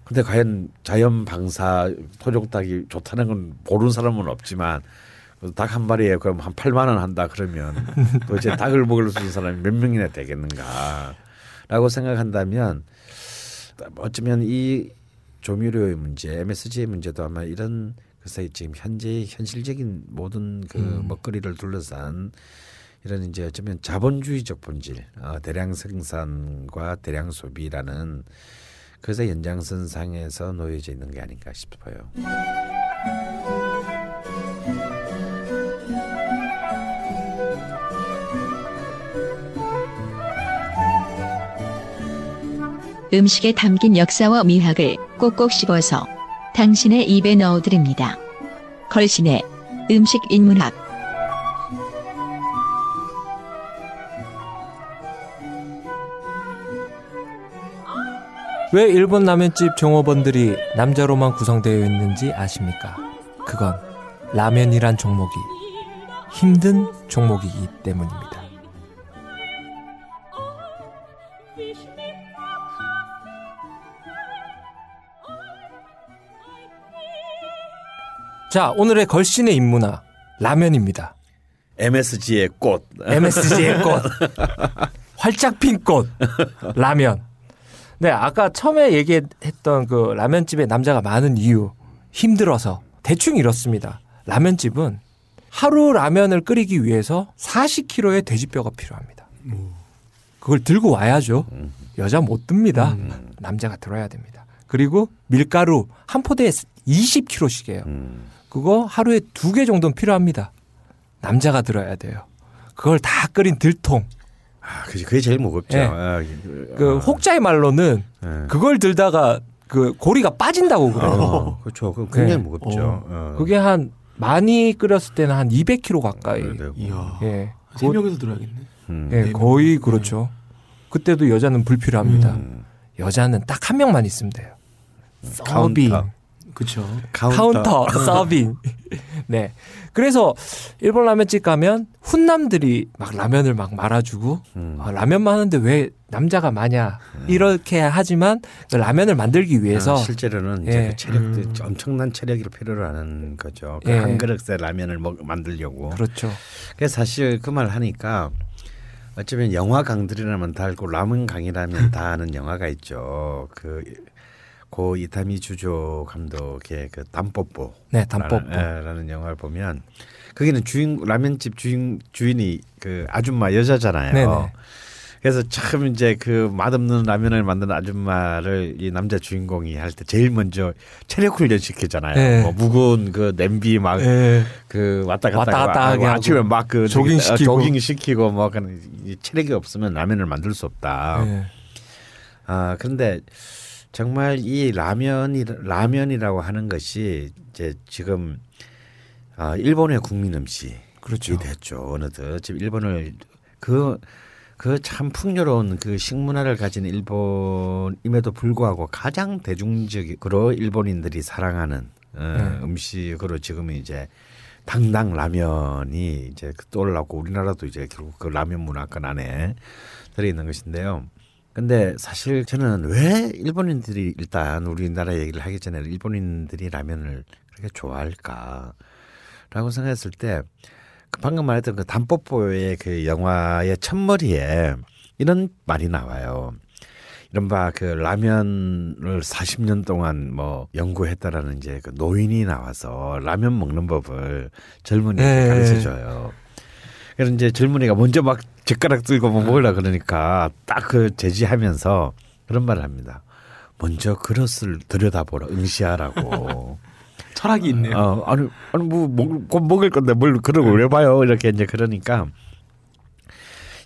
근데 과연 자연 방사 토종 닭이 좋다는 건 모르는 사람은 없지만 닭 한 마리에 그럼 한 팔만 원 한다 그러면 도대체 닭을 먹을 수 있는 사람이 몇 명이나 되겠는가라고 생각한다면 어쩌면 이 조미료의 문제, 엠에스지의 문제도 아마 이런 그래서 지금 현재 현실적인 모든 그 음. 먹거리를 둘러싼 이런 이제 어쩌면 자본주의적 본질, 어, 대량 생산과 대량 소비라는 그래서 연장선상에서 놓여져 있는 게 아닌가 싶어요. 음식에 담긴 역사와 미학을 꼭꼭 씹어서 당신의 입에 넣어드립니다. 걸신의 음식 인문학. 왜 일본 라면집 종업원들이 남자로만 구성되어 있는지 아십니까? 그건 라면이란 종목이 힘든 종목이기 때문입니다. 자, 오늘의 걸신의 인문화 라면입니다. 엠에스지의 꽃. 엠에스지의 꽃. 활짝 핀 꽃 라면. 네, 아까 처음에 얘기했던 그 라면집에 남자가 많은 이유, 힘들어서 대충 이렇습니다. 라면집은 하루 라면을 끓이기 위해서 사십 킬로그램의 돼지뼈가 필요합니다. 그걸 들고 와야죠. 여자 못 듭니다. 남자가 들어야 됩니다. 그리고 밀가루 한 포대에 이십 킬로그램씩이에요. 그거 하루에 두 개 정도는 필요합니다. 남자가 들어야 돼요. 그걸 다 끓인 들통. 아, 그지. 그게 제일 무겁죠. 네. 아, 그 혹자의 말로는 네. 그걸 들다가 그 고리가 빠진다고 그래요. 어, 그렇죠. 그 굉장히 네. 무겁죠. 어. 그게 한 많이 끓였을 때는 한 이백 킬로그램 가까이. 이야. 예. 세 명에서 들어야겠네. 음. 예, 거의 그렇죠. 그때도 여자는 불필요합니다. 음. 여자는 딱 한 명만 있으면 돼요. 서빙. 그렇죠. 카운터, 카운터 서빙. 네. 그래서 일본 라면집 가면 훈남들이 막 라면을 막 말아주고 음. 아, 라면만 하는데 왜 남자가 마냐 음. 이렇게 하지만 그 라면을 만들기 위해서 아, 실제로는 예. 이제 그 체력도 음. 엄청난 체력이 필요로 하는 거죠. 그 예. 한 그릇의 라면을 먹, 만들려고. 그렇죠. 그래서 사실 그 말 하니까 어쩌면 영화 강들이라면 다 알고 라면 강이라면 다 아는 영화가 있죠. 그 고 이타미 주조 감독의 그 담뽀뽀, 네, 담뽀뽀라는 영화를 보면 거기는 주인 라면집 주인 주인이 그 아줌마 여자잖아요. 네네. 그래서 참 이제 그 맛없는 라면을 만드는 아줌마를 이 남자 주인공이 할 때 제일 먼저 체력 훈련 시키잖아요. 네. 뭐 무거운 그 냄비 막 그 왔다 갔다, 왔다 갔다 하고 아침에 막 그 조깅 시키고 조깅 시키고 뭐 그런 체력이 없으면 라면을 만들 수 없다. 네. 아 그런데. 정말 이 라면이 라면이라고 하는 것이 이제 지금 아, 일본의 국민 음식이 그렇죠. 됐죠. 어느덧 지금 일본을 그 그 참 풍요로운 그 식문화를 가진 일본임에도 불구하고 가장 대중적으로 일본인들이 사랑하는 어, 네. 음식으로 지금 이제 당당 라면이 이제 떠올랐고 우리나라도 이제 결국 그 라면 문화권 안에 들어 있는 것인데요. 근데 사실 저는 왜 일본인들이 일단 우리나라 얘기를 하기 전에 일본인들이 라면을 그렇게 좋아할까라고 생각했을 때 방금 말했던 그 담뽀뽀의 그 영화의 첫머리에 이런 말이 나와요. 이른바 그 라면을 사십 년 동안 뭐 연구했다라는 이제 그 노인이 나와서 라면 먹는 법을 젊은이에게 가르쳐줘요. 그런 이제 젊은이가 먼저 막 젓가락 들고 뭐 먹으려 그러니까 딱 그 제지하면서 그런 말을 합니다. 먼저 그릇을 들여다보라, 응시하라고. 철학이 있네요. 어, 아니, 아니 뭐 먹, 곧 먹을 건데 뭘 그러고 왜 봐요? 이렇게 이제 그러니까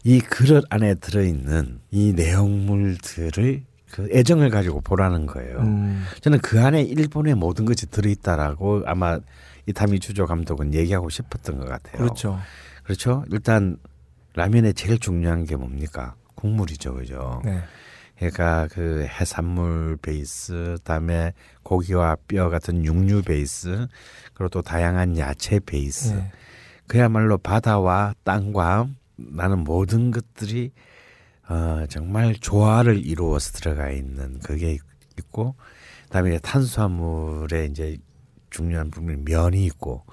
이 그릇 안에 들어있는 이 내용물들을 그 애정을 가지고 보라는 거예요. 음. 저는 그 안에 일본의 모든 것이 들어있다라고 아마 이타미 주조 감독은 얘기하고 싶었던 것 같아요. 그렇죠. 그렇죠. 일단 라면의 제일 중요한 게 뭡니까? 국물이죠, 그죠? 네. 그러니까 그 해산물 베이스, 그다음에 고기와 뼈 같은 육류 베이스, 그리고 또 다양한 야채 베이스. 네. 그야말로 바다와 땅과 나는 모든 것들이 어, 정말 조화를 이루어서 들어가 있는 그게 있고, 그다음에 탄수화물의 이제 중요한 부분이 면이 있고.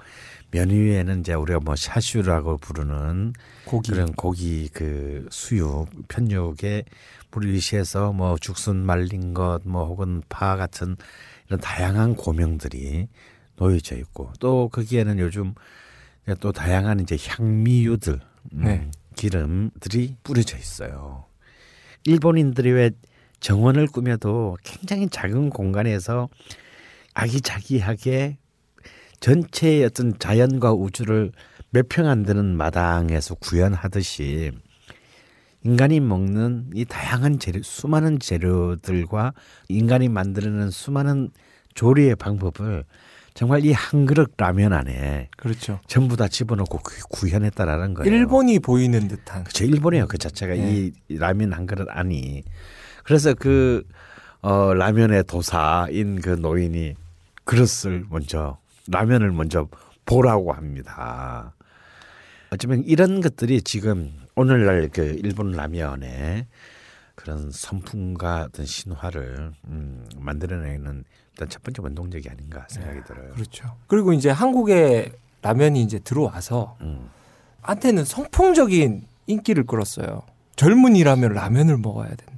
면 위에는 이제 우리가 뭐 샤슈라고 부르는 고기. 그런 고기 그 수육 편육에 분리시해서 뭐 죽순 말린 것 뭐 혹은 파 같은 이런 다양한 고명들이 놓여져 있고 또 거기에는 요즘 또 다양한 이제 향미유들 네. 음, 기름들이 뿌려져 있어요. 일본인들이 왜 정원을 꾸며도 굉장히 작은 공간에서 아기자기하게 전체의 어떤 자연과 우주를 몇 평 안 되는 마당에서 구현하듯이 인간이 먹는 이 다양한 재료, 수많은 재료들과 인간이 만드는 수많은 조리의 방법을 정말 이 한 그릇 라면 안에 그렇죠. 전부 다 집어넣고 구현했다라는 거예요. 일본이 보이는 듯한. 그렇죠. 일본이에요. 그 자체가 네. 이 라면 한 그릇 안이. 그래서 그 어, 라면의 도사인 그 노인이 그릇을 먼저 라면을 먼저 보라고 합니다. 어쩌면 이런 것들이 지금 오늘날 그 일본 라면의 그런 선풍과 어떤 신화를 음, 만들어내는 일단 첫 번째 원동력이 아닌가 생각이 네, 들어요. 그렇죠. 그리고 이제 한국의 라면이 이제 들어와서 음. 한때는 선풍적인 인기를 끌었어요. 젊은이라면 라면을 먹어야 된다.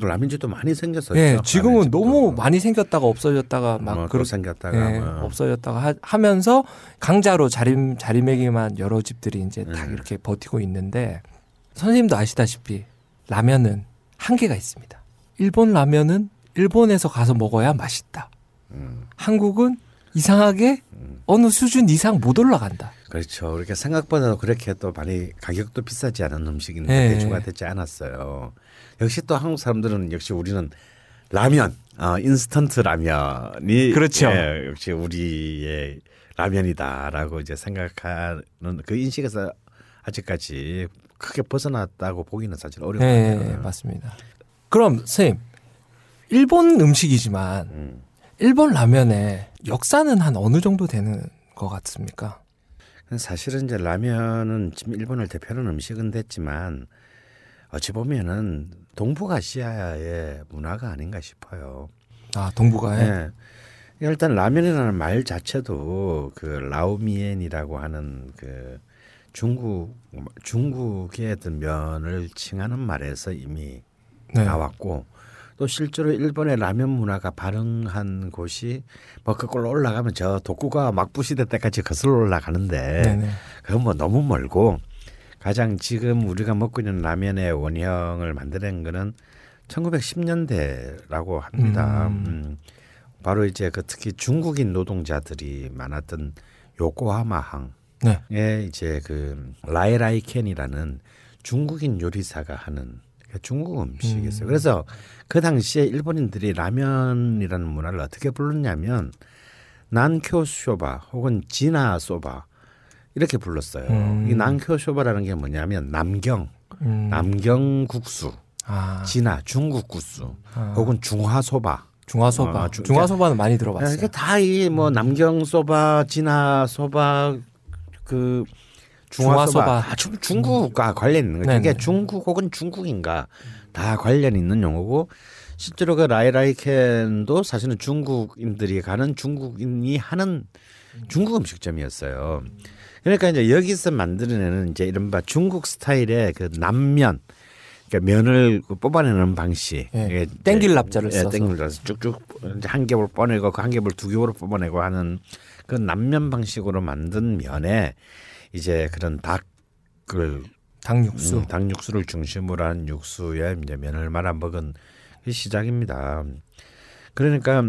라면집도 많이 생겼어요. 예, 지금은 라면집도. 너무 많이 생겼다가 없어졌다가 막 어, 그렇 생겼다가 예, 어. 없어졌다가 하, 하면서 강자로 자리 자리매김한 여러 집들이 이제 예. 다 이렇게 버티고 있는데 선생님도 아시다시피 라면은 한계가 있습니다. 일본 라면은 일본에서 가서 먹어야 맛있다. 음. 한국은 이상하게 음. 어느 수준 이상 못 올라간다. 그렇죠. 그렇게 생각보다 그렇게 또 많이 가격도 비싸지 않은 음식인데 대중화 되지 않았어요. 역시 또 한국 사람들은 역시 우리는 라면, 어, 인스턴트 라면이 그렇죠. 예, 역시 우리의 라면이다라고 이제 생각하는 그 인식에서 아직까지 크게 벗어났다고 보기는 사실 어렵네요. 네, 맞습니다. 그럼 선생님, 일본 음식이지만 음. 일본 라면의 역사는 한 어느 정도 되는 것 같습니까? 사실은 이제 라면은 지금 일본을 대표하는 음식은 됐지만 어찌 보면은 동북아시아의 문화가 아닌가 싶어요. 아, 동북아에? 네. 일단 라면이라는 말 자체도 그 라오미엔이라고 하는 그 중국 중국의 면을 칭하는 말에서 이미 네. 나왔고 또 실제로 일본의 라면 문화가 발흥한 곳이 뭐 그걸로 올라가면 저 독구가 막부시대 때까지 거슬러 올라가는데 네네. 그건 뭐 너무 멀고 가장 지금 우리가 먹고 있는 라면의 원형을 만드는 거는 천구백십 년대라고 합니다. 음. 음. 바로 이제 그 특히 중국인 노동자들이 많았던 요코하마항에 네. 이제 그 라이라이켄이라는 중국인 요리사가 하는 중국 음식이었어요. 음. 그래서 그 당시에 일본인들이 라면이라는 문화를 어떻게 불렀냐면 난쿄쇼바 혹은 지나소바 이렇게 불렀어요. 음. 이 난쿄쇼바라는 게 뭐냐면 남경, 음. 남경국수, 아. 지나 중국국수 아. 혹은 중화소바. 중화소바. 어, 주, 중화소바는 그러니까, 많이 들어봤어요. 이게 다 이 뭐 음. 남경소바, 지나소바 그 중화소바, 중화소바. 아, 중, 중국과 관련 있는 거죠. 이게 중국 혹은 중국인가 다 관련 있는 용어고 실제로 그 라이라이켄도 사실은 중국인들이 가는 중국인이 하는 중국 음식점이었어요. 그러니까 이제 여기서 만들어내는 이제 이른바 중국 스타일의 그 남면, 그러니까 면을 그 뽑아내는 방식, 네. 땡길 납자를 써서 땡길 납자 쭉쭉 한 겹을 뽑아내고 그 한 겹을 두 겹으로 뽑아내고 하는 그 남면 방식으로 만든 면에. 이제 그런 닭을 닭육수, 음, 닭육수를 중심으로 한 육수에 이제 면을 말아 먹은 시작입니다. 그러니까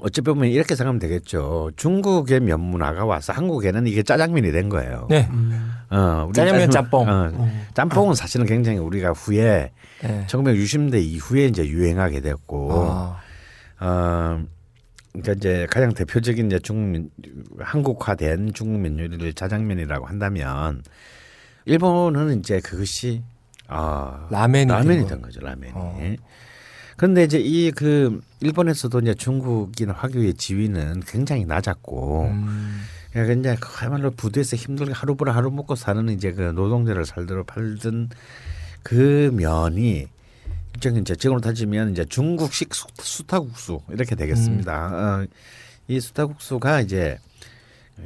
어찌 보면 이렇게 생각하면 되겠죠. 중국의 면 문화가 와서 한국에는 이게 짜장면이 된 거예요. 네. 음. 어, 우리 짜장면 짬뽕. 어, 음. 짬뽕은 사실은 굉장히 우리가 후에 네. 천구백육십 년대 이후에 이제 유행하게 됐고. 아. 어, 그러니까 이제 가장 대표적인 이제 중국 한국화된 중국 면 요리를 짜장면이라고 한다면 일본은 이제 그것이 아 라면이, 라면이 된 거죠. 라면이. 어. 그런데 이제 이 그 일본에서도 이제 중국인 화교의 지위는 굉장히 낮았고 음. 그러니까 이제 그야말로 부두에서 힘들게 하루 벌어 하루 먹고 사는 이제 그 노동자를 살도록 팔던 그 면이 이제 지금으로 따지면 이제 중국식 수타국수 이렇게 되겠습니다. 음. 어, 이 수타국수가 이제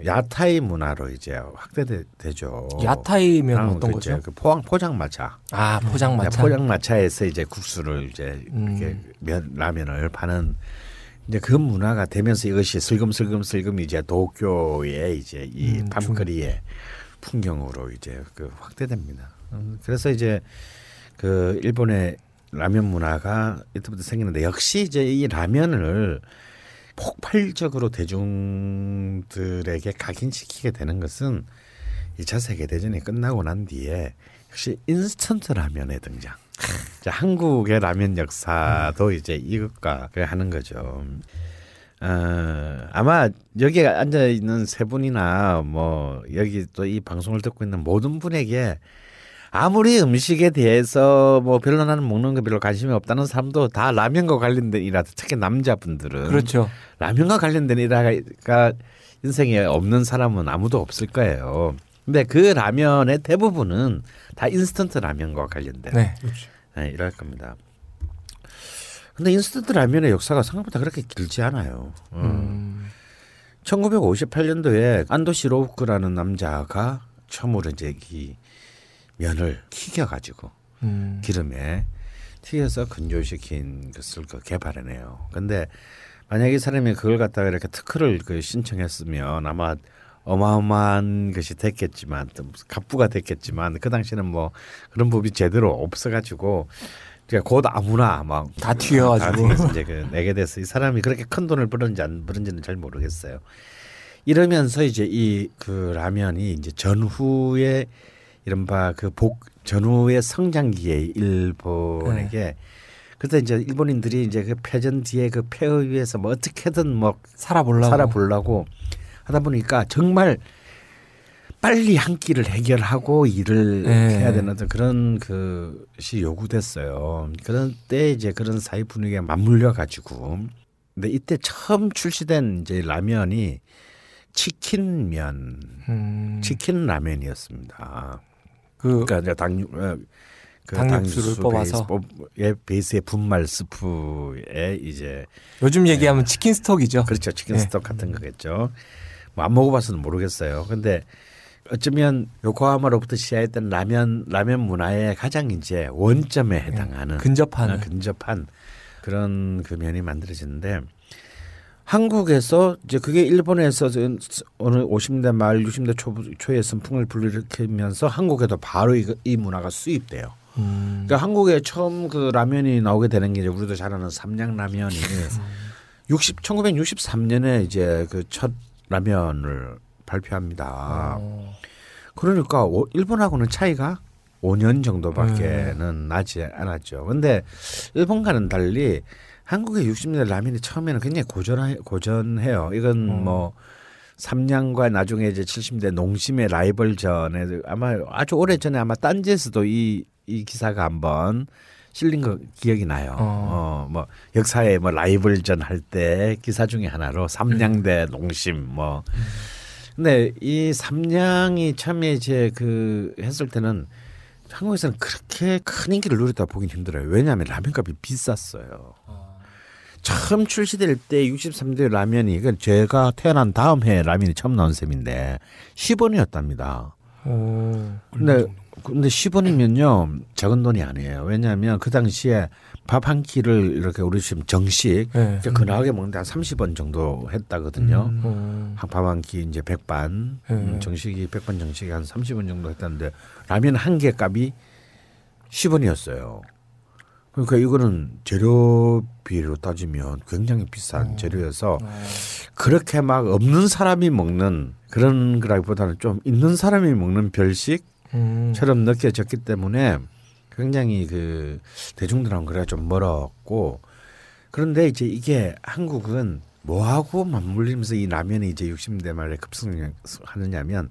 야타이 문화로 이제 확대되죠. 야타이면 아, 어떤 거죠? 그 포장 포장마차. 아 포장마차. 포장마차에서 이제 국수를 이제 음. 이렇게 면 라면을 파는 이제 그 문화가 되면서 이것이 슬금슬금 슬금 이제 도쿄의 이제 이 음, 밤거리의 풍경으로 이제 그 확대됩니다. 음, 그래서 이제 그 일본의 라면 문화가 이때부터 생기는데 역시 이제 이 라면을 폭발적으로 대중들에게 각인시키게 되는 것은 이 차 세계대전이 끝나고 난 뒤에 역시 인스턴트 라면의 등장. 이제 한국의 라면 역사도 이제 이것과 하는 거죠. 어, 아마 여기에 앉아 있는 세 분이나 뭐 여기 또 이 방송을 듣고 있는 모든 분에게 아무리 음식에 대해서 뭐 별로 나는 먹는 거 별로 관심이 없다는 사람도 다 라면과 관련된 일하다 특히 남자분들은 그렇죠. 라면과 관련된 일화가 인생에 없는 사람은 아무도 없을 거예요. 근데 그 라면의 대부분은 다 인스턴트 라면과 관련된 네. 그렇죠. 네, 이럴 겁니다. 근데 인스턴트 라면의 역사가 생각보다 그렇게 길지 않아요. 음. 음. 천구백오십팔 년도에 안도 시로우크라는 남자가 처음으로 이제 이 면을 튀겨가지고 음. 기름에 튀겨서 건조시킨 것을 그 개발해내요. 그런데 만약에 이 사람이 그걸 갖다가 이렇게 특허를 그 신청했으면 아마 어마어마한 것이 됐겠지만, 갑부가 됐겠지만 그 당시에는 뭐 그런 법이 제대로 없어가지고 그러니까 곧 아무나 막 다 튀어가지고 다 이제 그 내게 돼서 이 사람이 그렇게 큰 돈을 벌었는지 안 벌었는지는 잘 모르겠어요. 이러면서 이제 이 그 라면이 이제 전후의 이른바 그 복 전후의 성장기에 일본에게 네. 그때 이제 일본인들이 이제 그 패전 뒤에 그 패의 위에서 뭐 어떻게든 뭐 살아보려고 살아보려고 하다 보니까 정말 빨리 한 끼를 해결하고 일을 네. 해야 되는 그런 것이 요구됐어요. 그런 때 이제 그런 사회 분위기에 맞물려 가지고 근데 이때 처음 출시된 이제 라면이 치킨면, 음. 치킨 라면이었습니다. 그 그러니까 당육 그 당육수를 뽑아서 베이스, 베이스의 분말 스프에 이제 요즘 얘기하면 네. 치킨 스톡이죠. 그렇죠, 치킨 네. 스톡 같은 거겠죠. 뭐 안 먹어봐서는 모르겠어요. 근데 어쩌면 요코하마로부터 시작했던 라면 라면 문화의 가장 이제 원점에 해당하는 네. 근접한 근접한 그런 그 면이 만들어지는데. 한국에서 이제 그게 일본에서 어느 오십 년대 말 육십 년대 초, 초에 선풍을 불일으키면서 한국에도 바로 이, 이 문화가 수입돼요. 음. 그러니까 한국에 처음 그 라면이 나오게 되는 게 이제 우리도 잘 아는 삼양라면이 천구백육십삼 년에 이제 그 첫 라면을 발표합니다. 오. 그러니까 일본하고는 차이가 오 년 정도밖에는 음. 나지 않았죠. 그런데 일본과는 달리 한국의 육십 년대 라면이 처음에는 굉장히 고전하, 고전해요. 이건 음. 뭐 삼양과 나중에 이제 칠십 년대 농심의 라이벌전에 아마 아주 오래 전에 아마 딴지에서도 이, 이 기사가 한번 실린 거 기억이 나요. 어. 어, 뭐 역사에 뭐 라이벌전 할 때 기사 중에 하나로 삼양대 농심 뭐. 근데 이 삼양이 처음에 이제 그 했을 때는 한국에서는 그렇게 큰 인기를 누리다 보긴 힘들어요. 왜냐하면 라면값이 비쌌어요. 처음 출시될 때 육십삼 대 라면이 그 제가 태어난 다음 해 라면이 처음 나온 셈인데 십 원이었답니다. 오, 근데 근데 십 원이면요 작은 돈이 아니에요. 왜냐하면 그 당시에 밥 한 끼를 이렇게 우리 지금 정식 네. 그러니까 근하게 먹는데 한 삼십 원 정도 했다거든요. 음, 음. 밥 한 끼 이제 백 반 음. 정식이 백 반 정식이 한 삼십 원 정도 했다는데 라면 한 개 값이 십 원이었어요. 그러니까 이거는 재료비로 따지면 굉장히 비싼 오. 재료여서 오. 그렇게 막 없는 사람이 먹는 그런 거라기보다는 좀 있는 사람이 먹는 별식처럼 음. 느껴졌기 때문에 굉장히 그 대중들하고 그래가 좀 멀었고 그런데 이제 이게 한국은 뭐하고 맞물리면서 이 라면이 이제 육십 년대 말에 급성장하느냐면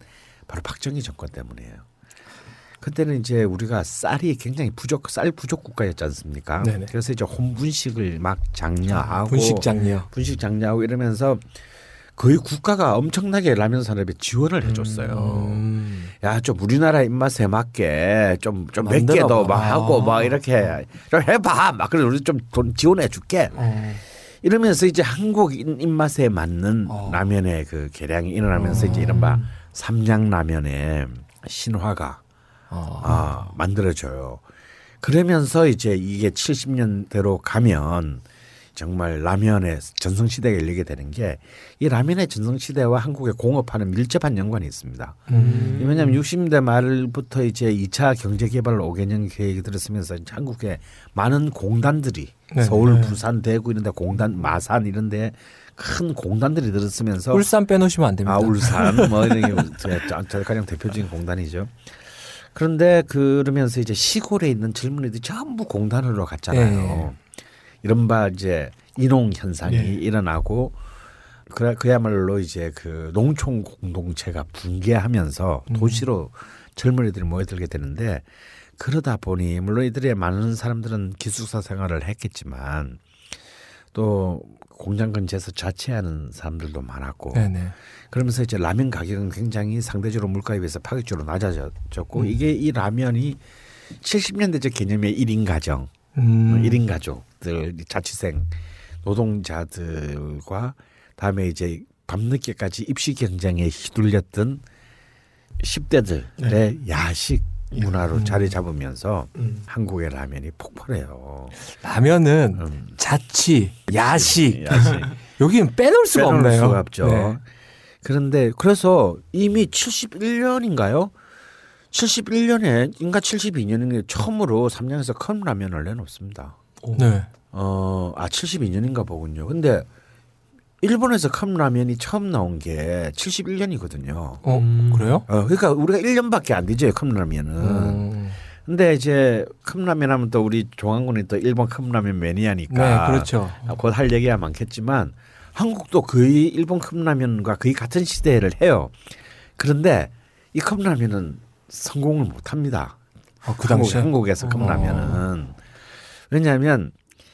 바로 박정희 정권 때문이에요. 그때는 이제 우리가 쌀이 굉장히 부족 쌀 부족 국가였지 않습니까? 네네. 그래서 이제 혼분식을 막 장려하고 분식 장려, 분식 장려하고 이러면서 거의 국가가 엄청나게 라면 산업에 지원을 해줬어요. 음. 야, 좀 우리나라 입맛에 맞게 좀 좀 몇 개 더 막 하고 막 이렇게 좀 해봐. 막 그래 우리 좀 돈 지원해줄게. 어. 이러면서 이제 한국 입맛에 맞는 어. 라면의 그 개량이 일어나면서 어. 이제 이른바 삼양라면의 신화가 어. 아, 만들어져요. 그러면서 이제 이게 칠십 년대로 가면 정말 라면의 전성시대가 열리게 되는 게 이 라면의 전성시대와 한국의 공업화는 밀접한 연관이 있습니다. 음. 왜냐하면 육십 년대 말부터 이제 이 차 경제개발 오 개년 계획이 들었으면서 한국의 많은 공단들이 네. 서울, 부산, 대구 이런 데 공단, 마산 이런 데 큰 공단들이 들었으면서 울산 빼놓으시면 안 됩니다. 아, 울산 뭐 이런 게 가장 대표적인 공단이죠. 그런데 그러면서 이제 시골에 있는 젊은이들이 전부 공단으로 갔잖아요. 네. 이른바 이제 이농 현상이 네. 일어나고 그야, 그야말로 이제 그 농촌 공동체가 붕괴하면서 도시로 음. 젊은이들이 모여들게 되는데 그러다 보니 물론 이들의 많은 사람들은 기숙사 생활을 했겠지만 또 공장 근처에서 자취하는 사람들도 많았고 네네. 그러면서 이제 라면 가격은 굉장히 상대적으로 물가에 비해서 파격적으로 낮아졌고 음. 이게 이 라면이 칠십 년대적 개념의 일 인 가정, 음. 일 인 가족들, 자취생, 노동자들과 다음에 이제 밤늦게까지 입시 경쟁에 휘둘렸던 십 대들의 네. 야식 문화로 음. 자리 잡으면서 음. 한국의 라면이 폭발해요. 라면은 음. 자취, 야식, 야식. 여기는 빼놓을 수가 빼놓을 없네요. 수가 없죠. 네. 그런데 그래서 이미 칠십일 년인가요? 칠십일 년에인가 칠십이 년인가 처음으로 삼양에서 컵 라면을 내놓습니다. 오. 네. 어, 아 칠십이 년인가 보군요. 근데 일본에서 컵라면이 처음 나온 게 칠십일 년이거든요. 어, 그래요? 어, 그러니까 우리가 일 년밖에 안 되죠, 컵라면은. 음. 근데 이제 컵라면 하면 또 우리 종환군이 또 일본 컵라면 매니아니까. 네, 그렇죠. 곧 할 얘기가 많겠지만 한국도 거의 일본 컵라면과 거의 같은 시대를 해요. 그런데 이 컵라면은 성공을 못 합니다. 아, 그 당시에? 한국, 한국에서 컵라면은. 왜냐하면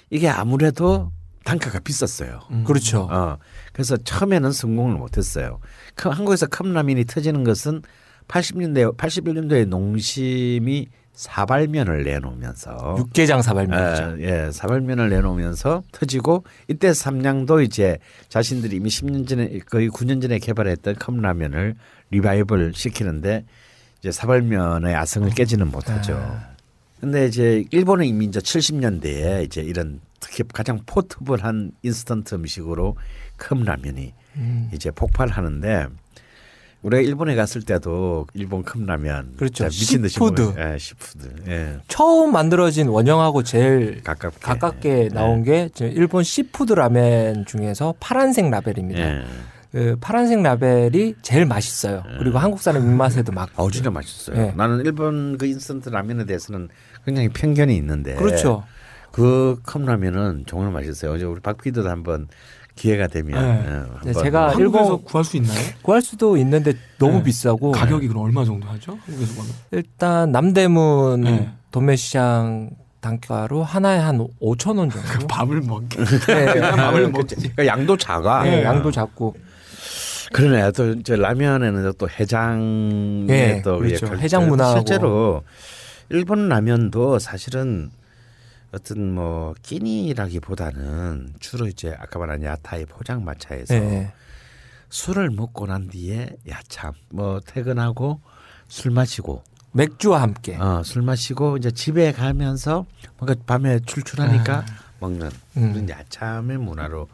이게 아무래도 단가가 비쌌어요. 음. 그렇죠. 어, 그래서 처음에는 성공을 못했어요. 한국에서 컵라면이 터지는 것은 팔십 년대, 팔십일 년도에 농심이 사발면을 내놓으면서 육개장 사발면이죠. 예, 예, 사발면을 내놓으면서 터지고 이때 삼양도 이제 자신들이 이미 십 년 전에 거의 구 년 전에 개발했던 컵라면을 리바이벌 시키는데 이제 사발면의 아성을 깨지는 못하죠. 그런데 이제 일본은 이미 이제 칠십 년대에 이제 이런 특히 가장 포트블한 인스턴트 음식으로 컵라면이 음. 이제 폭발하는데 우리가 일본에 갔을 때도 일본 컵라면 그렇죠. 미친 듯이 시푸드. 예, 시푸드. 예. 처음 만들어진 원형하고 제일 가깝게, 가깝게 나온 예. 게 일본 시푸드 라멘 중에서 파란색 라벨입니다. 예. 그 파란색 라벨이 제일 맛있어요. 예. 그리고 한국 사람 입맛에도 막. 어, 진짜 맛있어요. 예. 나는 일본 그 인스턴트 라면에 대해서는 굉장히 편견이 있는데. 그렇죠. 그 컵라면은 정말 맛있어요. 어제 우리 박피디도 한번 기회가 되면 네. 어, 제가 일본에서 구할 수 있나요? 구할 수도 있는데 너무 네. 비싸고 가격이 그럼 얼마 정도 하죠? 한국에서 보면? 일단 남대문 네. 도매시장 단가로 하나에 한 오천 원 정도. 그 밥을 먹게. 네. 밥을 먹지. 그러니까 양도 작아. 네. 양도 작고. 그러네. 또 이제 라면에는 또 해장에 네. 또 그렇죠. 해장 문화고 실제로 일본 라면도 사실은. 어떤 뭐 끼니라기보다는 주로 이제 아까 말한 야타의 포장마차에서 네. 술을 먹고 난 뒤에 야참 뭐 퇴근하고 술 마시고 맥주와 함께 어, 술 마시고 이제 집에 가면서 뭔가 밤에 출출하니까 아. 먹는 그런 음. 야참의 문화로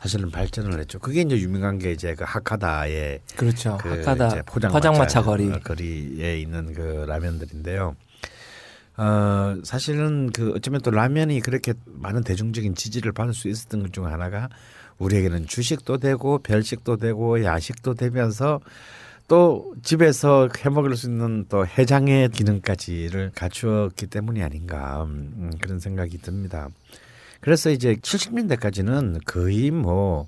사실은 발전을 했죠. 그게 이제 유명한 게 이제 그 하카다의 그렇죠. 그 하카다 포장마차, 포장마차 거리 거리에 있는 그 라면들인데요. 어 사실은 그 어쩌면 또 라면이 그렇게 많은 대중적인 지지를 받을 수 있었던 것 중 하나가 우리에게는 주식도 되고 별식도 되고 야식도 되면서 또 집에서 해먹을 수 있는 또 해장의 기능까지를 갖추었기 때문이 아닌가 음, 그런 생각이 듭니다. 그래서 이제 칠십 년대까지는 거의 뭐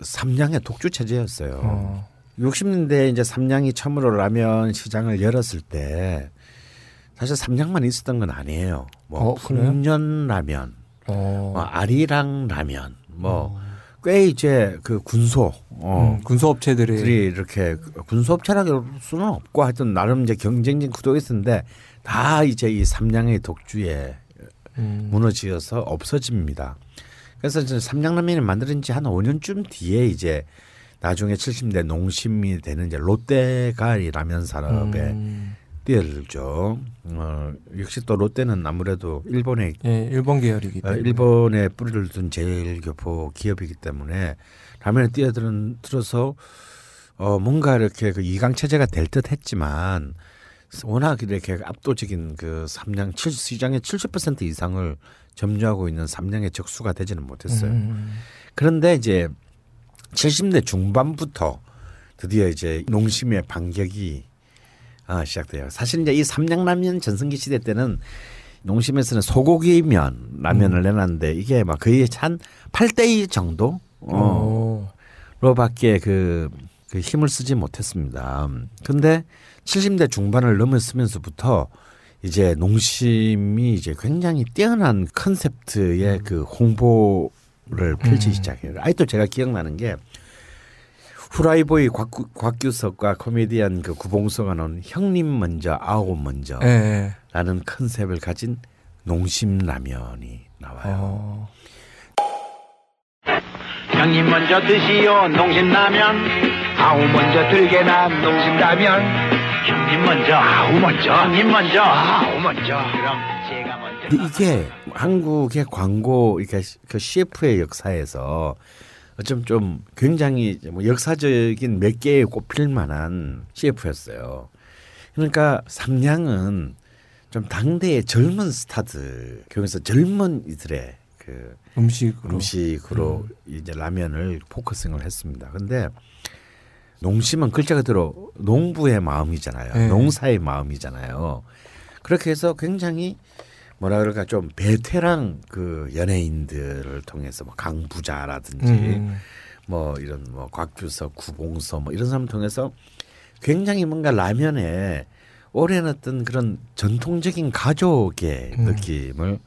삼양의 독주 체제였어요. 어. 육십 년대에 이제 삼양이 처음으로 라면 시장을 열었을 때. 사실 삼양만 있었던 건 아니에요. 뭐 풍년 어, 라면, 어. 뭐 아리랑 라면, 뭐 꽤 이제 그 군소, 어, 음, 군소업체들이 이렇게 군소업체라고 할 수는 없고 하여튼 나름 이제 경쟁진 구도가 있었는데 다 이제 이 삼양의 독주에 음. 무너지어서 없어집니다. 그래서 이제 삼양라면이 만들어진 지 한 오 년쯤 뒤에 이제 나중에 칠십 년대 농심이 되는 이제 롯데가 이 라면 산업에 음. 뛰어들죠. 어, 역시 또 롯데는 아무래도 일본의 예, 일본 계열이기 때문에 일본에 뿌리를 둔 제일 교포 기업이기 때문에 라면에 뛰어들어서 어, 뭔가 이렇게 그 이강 체제가 될 듯했지만 워낙 이렇게 압도적인 그 삼양 시장의 칠십 퍼센트 이상을 점유하고 있는 삼양의 적수가 되지는 못했어요. 음. 그런데 이제 칠십 년대 중반부터 드디어 이제 농심의 반격이 아, 시작돼요. 사실 이제 이 삼양라면 전성기 시대 때는 농심에서는 소고기면 라면을 음. 내놨는데 이게 막 거의 한 팔 대 이 정도 어, 로밖에 그, 그 힘을 쓰지 못했습니다. 그런데 칠십 년대 중반을 넘었으면서부터 이제 농심이 이제 굉장히 뛰어난 컨셉트의 음. 그 홍보를 펼치기 음. 시작해요. 아직도 제가 기억나는 게 후라이보이 곽구, 곽규석과 코미디언 그 구봉서가 나온 형님 먼저 아오 먼저 네. 라는 컨셉을 가진 농심라면이 나와요. 어. 형님 먼저 드시오 농심라면 아오 먼저 들게 난 농심라면 형님 먼저, 아우 먼저, 형님 먼저, 아우 먼저. 그럼 제가 먼저. 이게 한국의 광고, 그러니까 그 씨에프의 역사에서 어쩜 좀 굉장히 뭐 역사적인 몇 개에 꼽힐 만한 씨에프였어요. 그러니까 삼양은 좀 당대의 젊은 스타들, 그래서 젊은 이들의 그 음식으로, 음식으로 음. 이제 라면을 포커싱을 했습니다. 근데 농심은 글자 그대로 농부의 마음이잖아요. 네. 농사의 마음이잖아요. 그렇게 해서 굉장히 뭐라 그럴까 좀 베테랑 그 연예인들을 통해서 뭐 강부자라든지 음. 뭐 이런 뭐 곽규석, 구봉서 뭐 이런 사람 통해서 굉장히 뭔가 라면에 오랜 어떤 그런 전통적인 가족의 음. 느낌을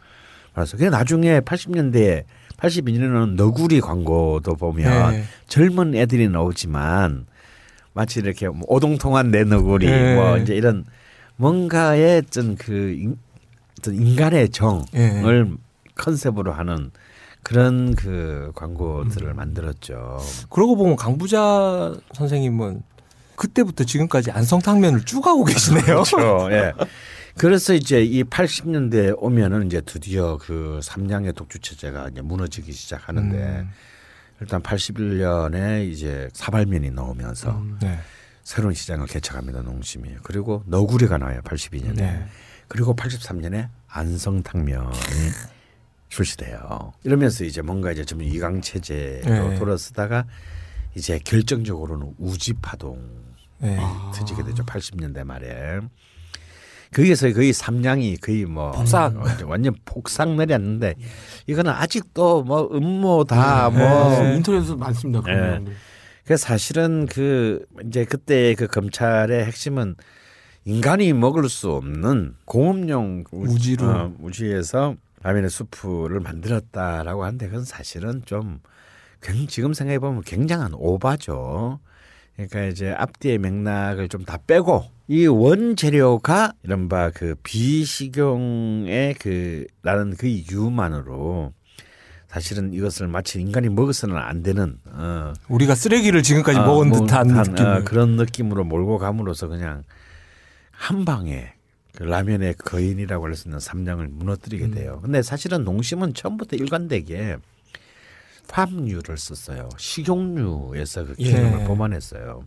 알았어. 그래서 나중에 팔십 년대에 팔십이 년에는 너구리 광고도 보면 네. 젊은 애들이 나오지만 마치 이렇게 오동통한 내 너구리 네. 뭐 이제 이런 뭔가의 어떤 그 어떤 인간의 정을 네. 컨셉으로 하는 그런 그 광고들을 음. 만들었죠. 그러고 보면 강부자 선생님은 그때부터 지금까지 안성탕면을 쭉 하고 계시네요. 그렇죠. 예. 그래서 이제 이 팔십 년대에 오면은 이제 드디어 그 삼양의 독주체제가 이제 무너지기 시작하는데 음. 일단 팔십일 년에 이제 사발면이 나오면서 음. 네. 새로운 시장을 개척합니다. 농심이. 그리고 너구리가 나와요. 팔십이 년에. 네. 그리고 팔십삼 년에 안성탕면이 출시돼요. 이러면서 이제 뭔가 이제 좀 이강체제로 네. 돌아서다가 이제 결정적으로는 우지파동이 네. 터지게 되죠. 팔십 년대 말에. 거기에서 거의 삼양이 거의 뭐 폭삭. 완전 폭삭 내렸는데 이거는 아직도 뭐 음모 다 뭐 네. 인터넷에서 많습니다. 그러면. 네. 그래서 사실은 그 이제 그때 그 검찰의 핵심은 인간이 먹을 수 없는 공업용 우지로 어, 우지에서 라면의 수프를 만들었다라고 하는데 그건 사실은 좀 지금 생각해 보면 굉장한 오바죠. 그러니까 이제 앞뒤의 맥락을 좀 다 빼고 이 원재료가 이른바 그 비식용의 그라는 그 이유만으로 사실은 이것을 마치 인간이 먹어서는 안 되는 어 우리가 쓰레기를 지금까지 어, 먹은 듯한, 듯한 느낌 어, 그런 느낌으로 몰고 감으로써 그냥 한 방에 그 라면의 거인이라고 할 수 있는 삼양을 무너뜨리게 돼요. 음. 근데 사실은 농심은 처음부터 일관되게 팜유를 썼어요. 식용유에서 그 기능을 예. 범안했어요.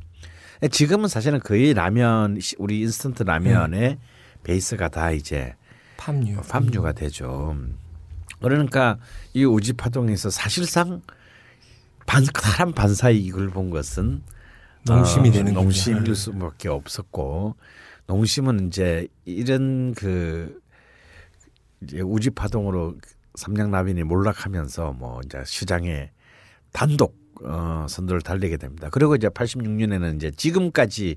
지금은 사실은 거의 라면 우리 인스턴트 라면의 예. 베이스가 다 이제 팜유. 팜유가 되죠. 그러니까 이 우지파동에서 사실상 반, 사람 반사이 이걸 본 것은 농심이 어, 되는 농심일 수밖에 없었고 농심은 이제 이런 그 이제 우지파동으로 삼양라면이 몰락하면서 뭐 이제 시장에 단독 어, 선두를 달리게 됩니다. 그리고 이제 팔십육 년에는 이제 지금까지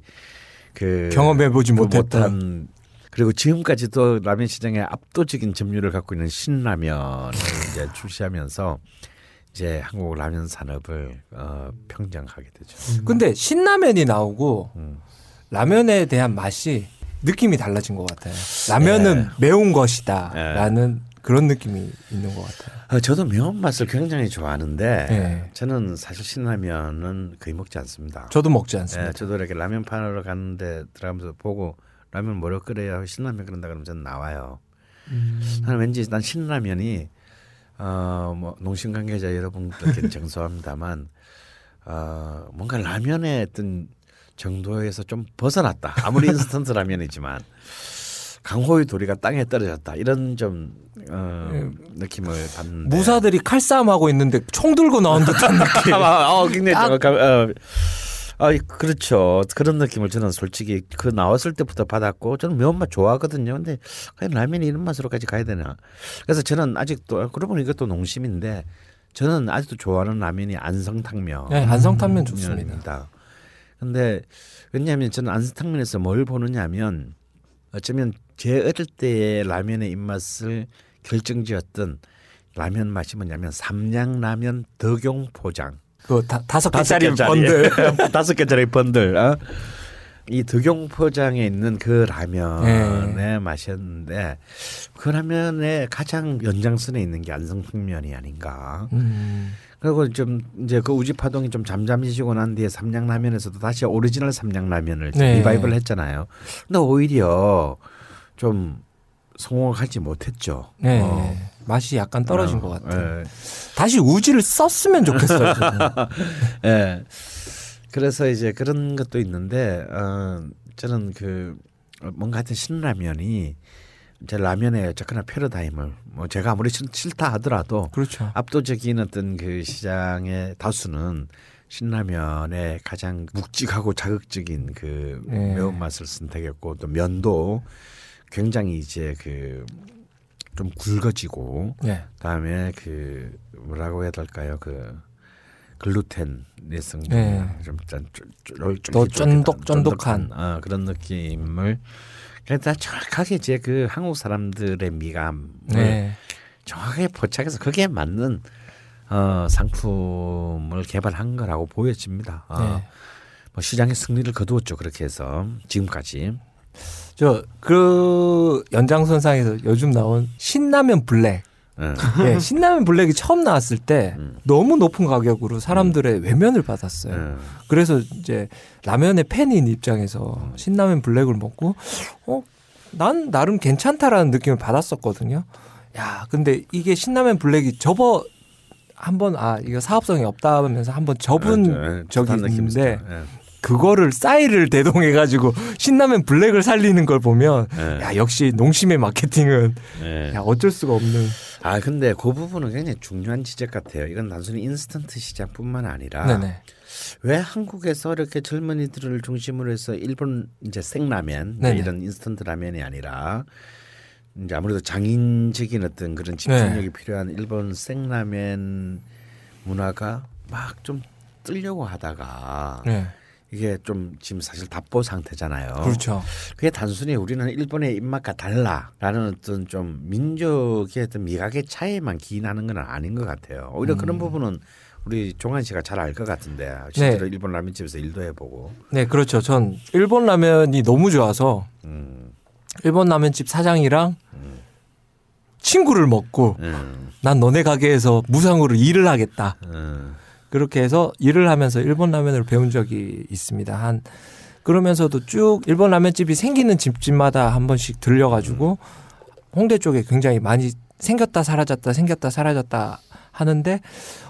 그 경험해보지 그 못한 그리고 지금까지도 라면 시장에 압도적인 점유를 갖고 있는 신라면을 이제 출시하면서 이제 한국 라면 산업을 어, 평정하게 되죠. 근데 신라면이 나오고 음. 라면에 대한 맛이 느낌이 달라진 것 같아요. 라면은 네. 매운 것이다라는. 네. 그런 느낌이 있는 것 같아요. 저도 매운맛을 굉장히 좋아하는데 네. 저는 사실 신라면은 거의 먹지 않습니다. 저도 먹지 않습니다. 네, 저도 이렇게 라면 파러 갔는데 들어가면서 보고 라면 뭐로 끓여야 신라면 끓는다 그러면 저는 나와요. 음. 나는 왠지 난 신라면이 어, 뭐 농심 관계자 여러분들께는 정서합니다만 어, 뭔가 라면의 어떤 정도에서 좀 벗어났다. 아무리 인스턴트 라면이지만. 강호의 도리가 땅에 떨어졌다 이런 좀 어, 느낌을 받는데 무사들이 칼싸움하고 있는데 총 들고 나온 듯한 느낌. 어, 굉장히 아, 어, 그렇죠. 그런 느낌을 저는 솔직히 그 나왔을 때부터 받았고 저는 매운맛 좋아하거든요. 근데 과연 라면이 이런 맛으로까지 가야 되나? 그래서 저는 아직도 그러고 보니 이것도 농심인데 저는 아직도 좋아하는 라면이 안성탕면. 네, 안성탕면 음, 좋습니다. 근데 왜냐하면 저는 안성탕면에서 뭘 보느냐면 어쩌면 제 어릴 때의 라면의 입맛을 결정지었던 라면 맛이 뭐냐면 삼양라면 덕용포장. 그 다섯 개짜리 번들. 다섯 개짜리 번들. 어? 이 덕용포장에 있는 그 라면의 네. 맛이었는데 그 라면의 가장 연장선에 있는 게 안성탕면이 아닌가. 음. 그리고 좀 이제 그 우지파동이 좀 잠잠해지고 난 뒤에 삼양라면에서도 다시 오리지널 삼양라면을 네. 리바이벌을 했잖아요. 근데 오히려 좀 성공하지 못했죠. 네. 어. 맛이 약간 떨어진 어, 것 같아요. 네. 다시 우지를 썼으면 좋겠어요. 예. 네. 그래서 이제 그런 것도 있는데 어, 저는 그 뭔가 하여튼 신라면이 제 라면의 어쨌거나 패러다임을 뭐 제가 아무리 싫다 하더라도 그렇죠. 압도적인 어떤 그 시장의 다수는 신라면의 가장 묵직하고 자극적인 그 네. 매운맛을 선택했고 또 면도 굉장히 이제 그 좀 굵어지고 네. 다음에 그 뭐라고 해야 될까요 그 글루텐 내성 네. 좀 쫀득 쫀득한 어, 그런 느낌을 그러니까 정확하게 이제 그 한국 사람들의 미감을 네. 정확하게 포착해서 그게 맞는 어, 상품을 개발한 거라고 보여집니다. 어, 네. 뭐 시장의 승리를 거두었죠. 그렇게 해서 지금까지. 저 그 연장선상에서 요즘 나온 신라면 블랙. 네. 네, 신라면 블랙이 처음 나왔을 때 음. 너무 높은 가격으로 사람들의 음. 외면을 받았어요. 음. 그래서 이제 라면의 팬인 입장에서 음. 신라면 블랙을 먹고 어, 난 나름 괜찮다라는 느낌을 받았었거든요. 야, 근데 이게 신라면 블랙이 접어 한번 아 이거 사업성이 없다면서 한번 접은 네, 네, 적이 있는데 네. 그거를 싸이를 대동해가지고 신라면 블랙을 살리는 걸 보면 네. 야 역시 농심의 마케팅은 네. 야 어쩔 수가 없는. 아 근데 그 부분은 굉장히 중요한 지적 같아요. 이건 단순히 인스턴트 시장뿐만 아니라 네네. 왜 한국에서 이렇게 젊은이들을 중심으로 해서 일본 이제 생라면 네네. 이런 인스턴트 라면이 아니라 이제 아무래도 장인적인 어떤 그런 집중력이 네. 필요한 일본 생라면 문화가 막 좀 뜨려고 하다가. 네. 이게 좀 지금 사실 답보 상태잖아요. 그렇죠. 그게 단순히 우리는 일본의 입맛과 달라라는 어떤 좀 민족의 어떤 미각의 차이만 기인하는 건 아닌 것 같아요. 오히려 음. 그런 부분은 우리 종환 씨가 잘 알 것 같은데 실제로 네. 일본 라면집에서 일도 해보고. 네, 그렇죠. 전 일본 라면이 너무 좋아서 음. 일본 라면집 사장이랑 음. 친구를 먹고 음. 난 너네 가게에서 무상으로 일을 하겠다. 음. 그렇게 해서 일을 하면서 일본 라면을 배운 적이 있습니다. 한 그러면서도 쭉 일본 라면집이 생기는 집집마다 한 번씩 들려가지고 홍대 쪽에 굉장히 많이 생겼다 사라졌다 생겼다 사라졌다 하는데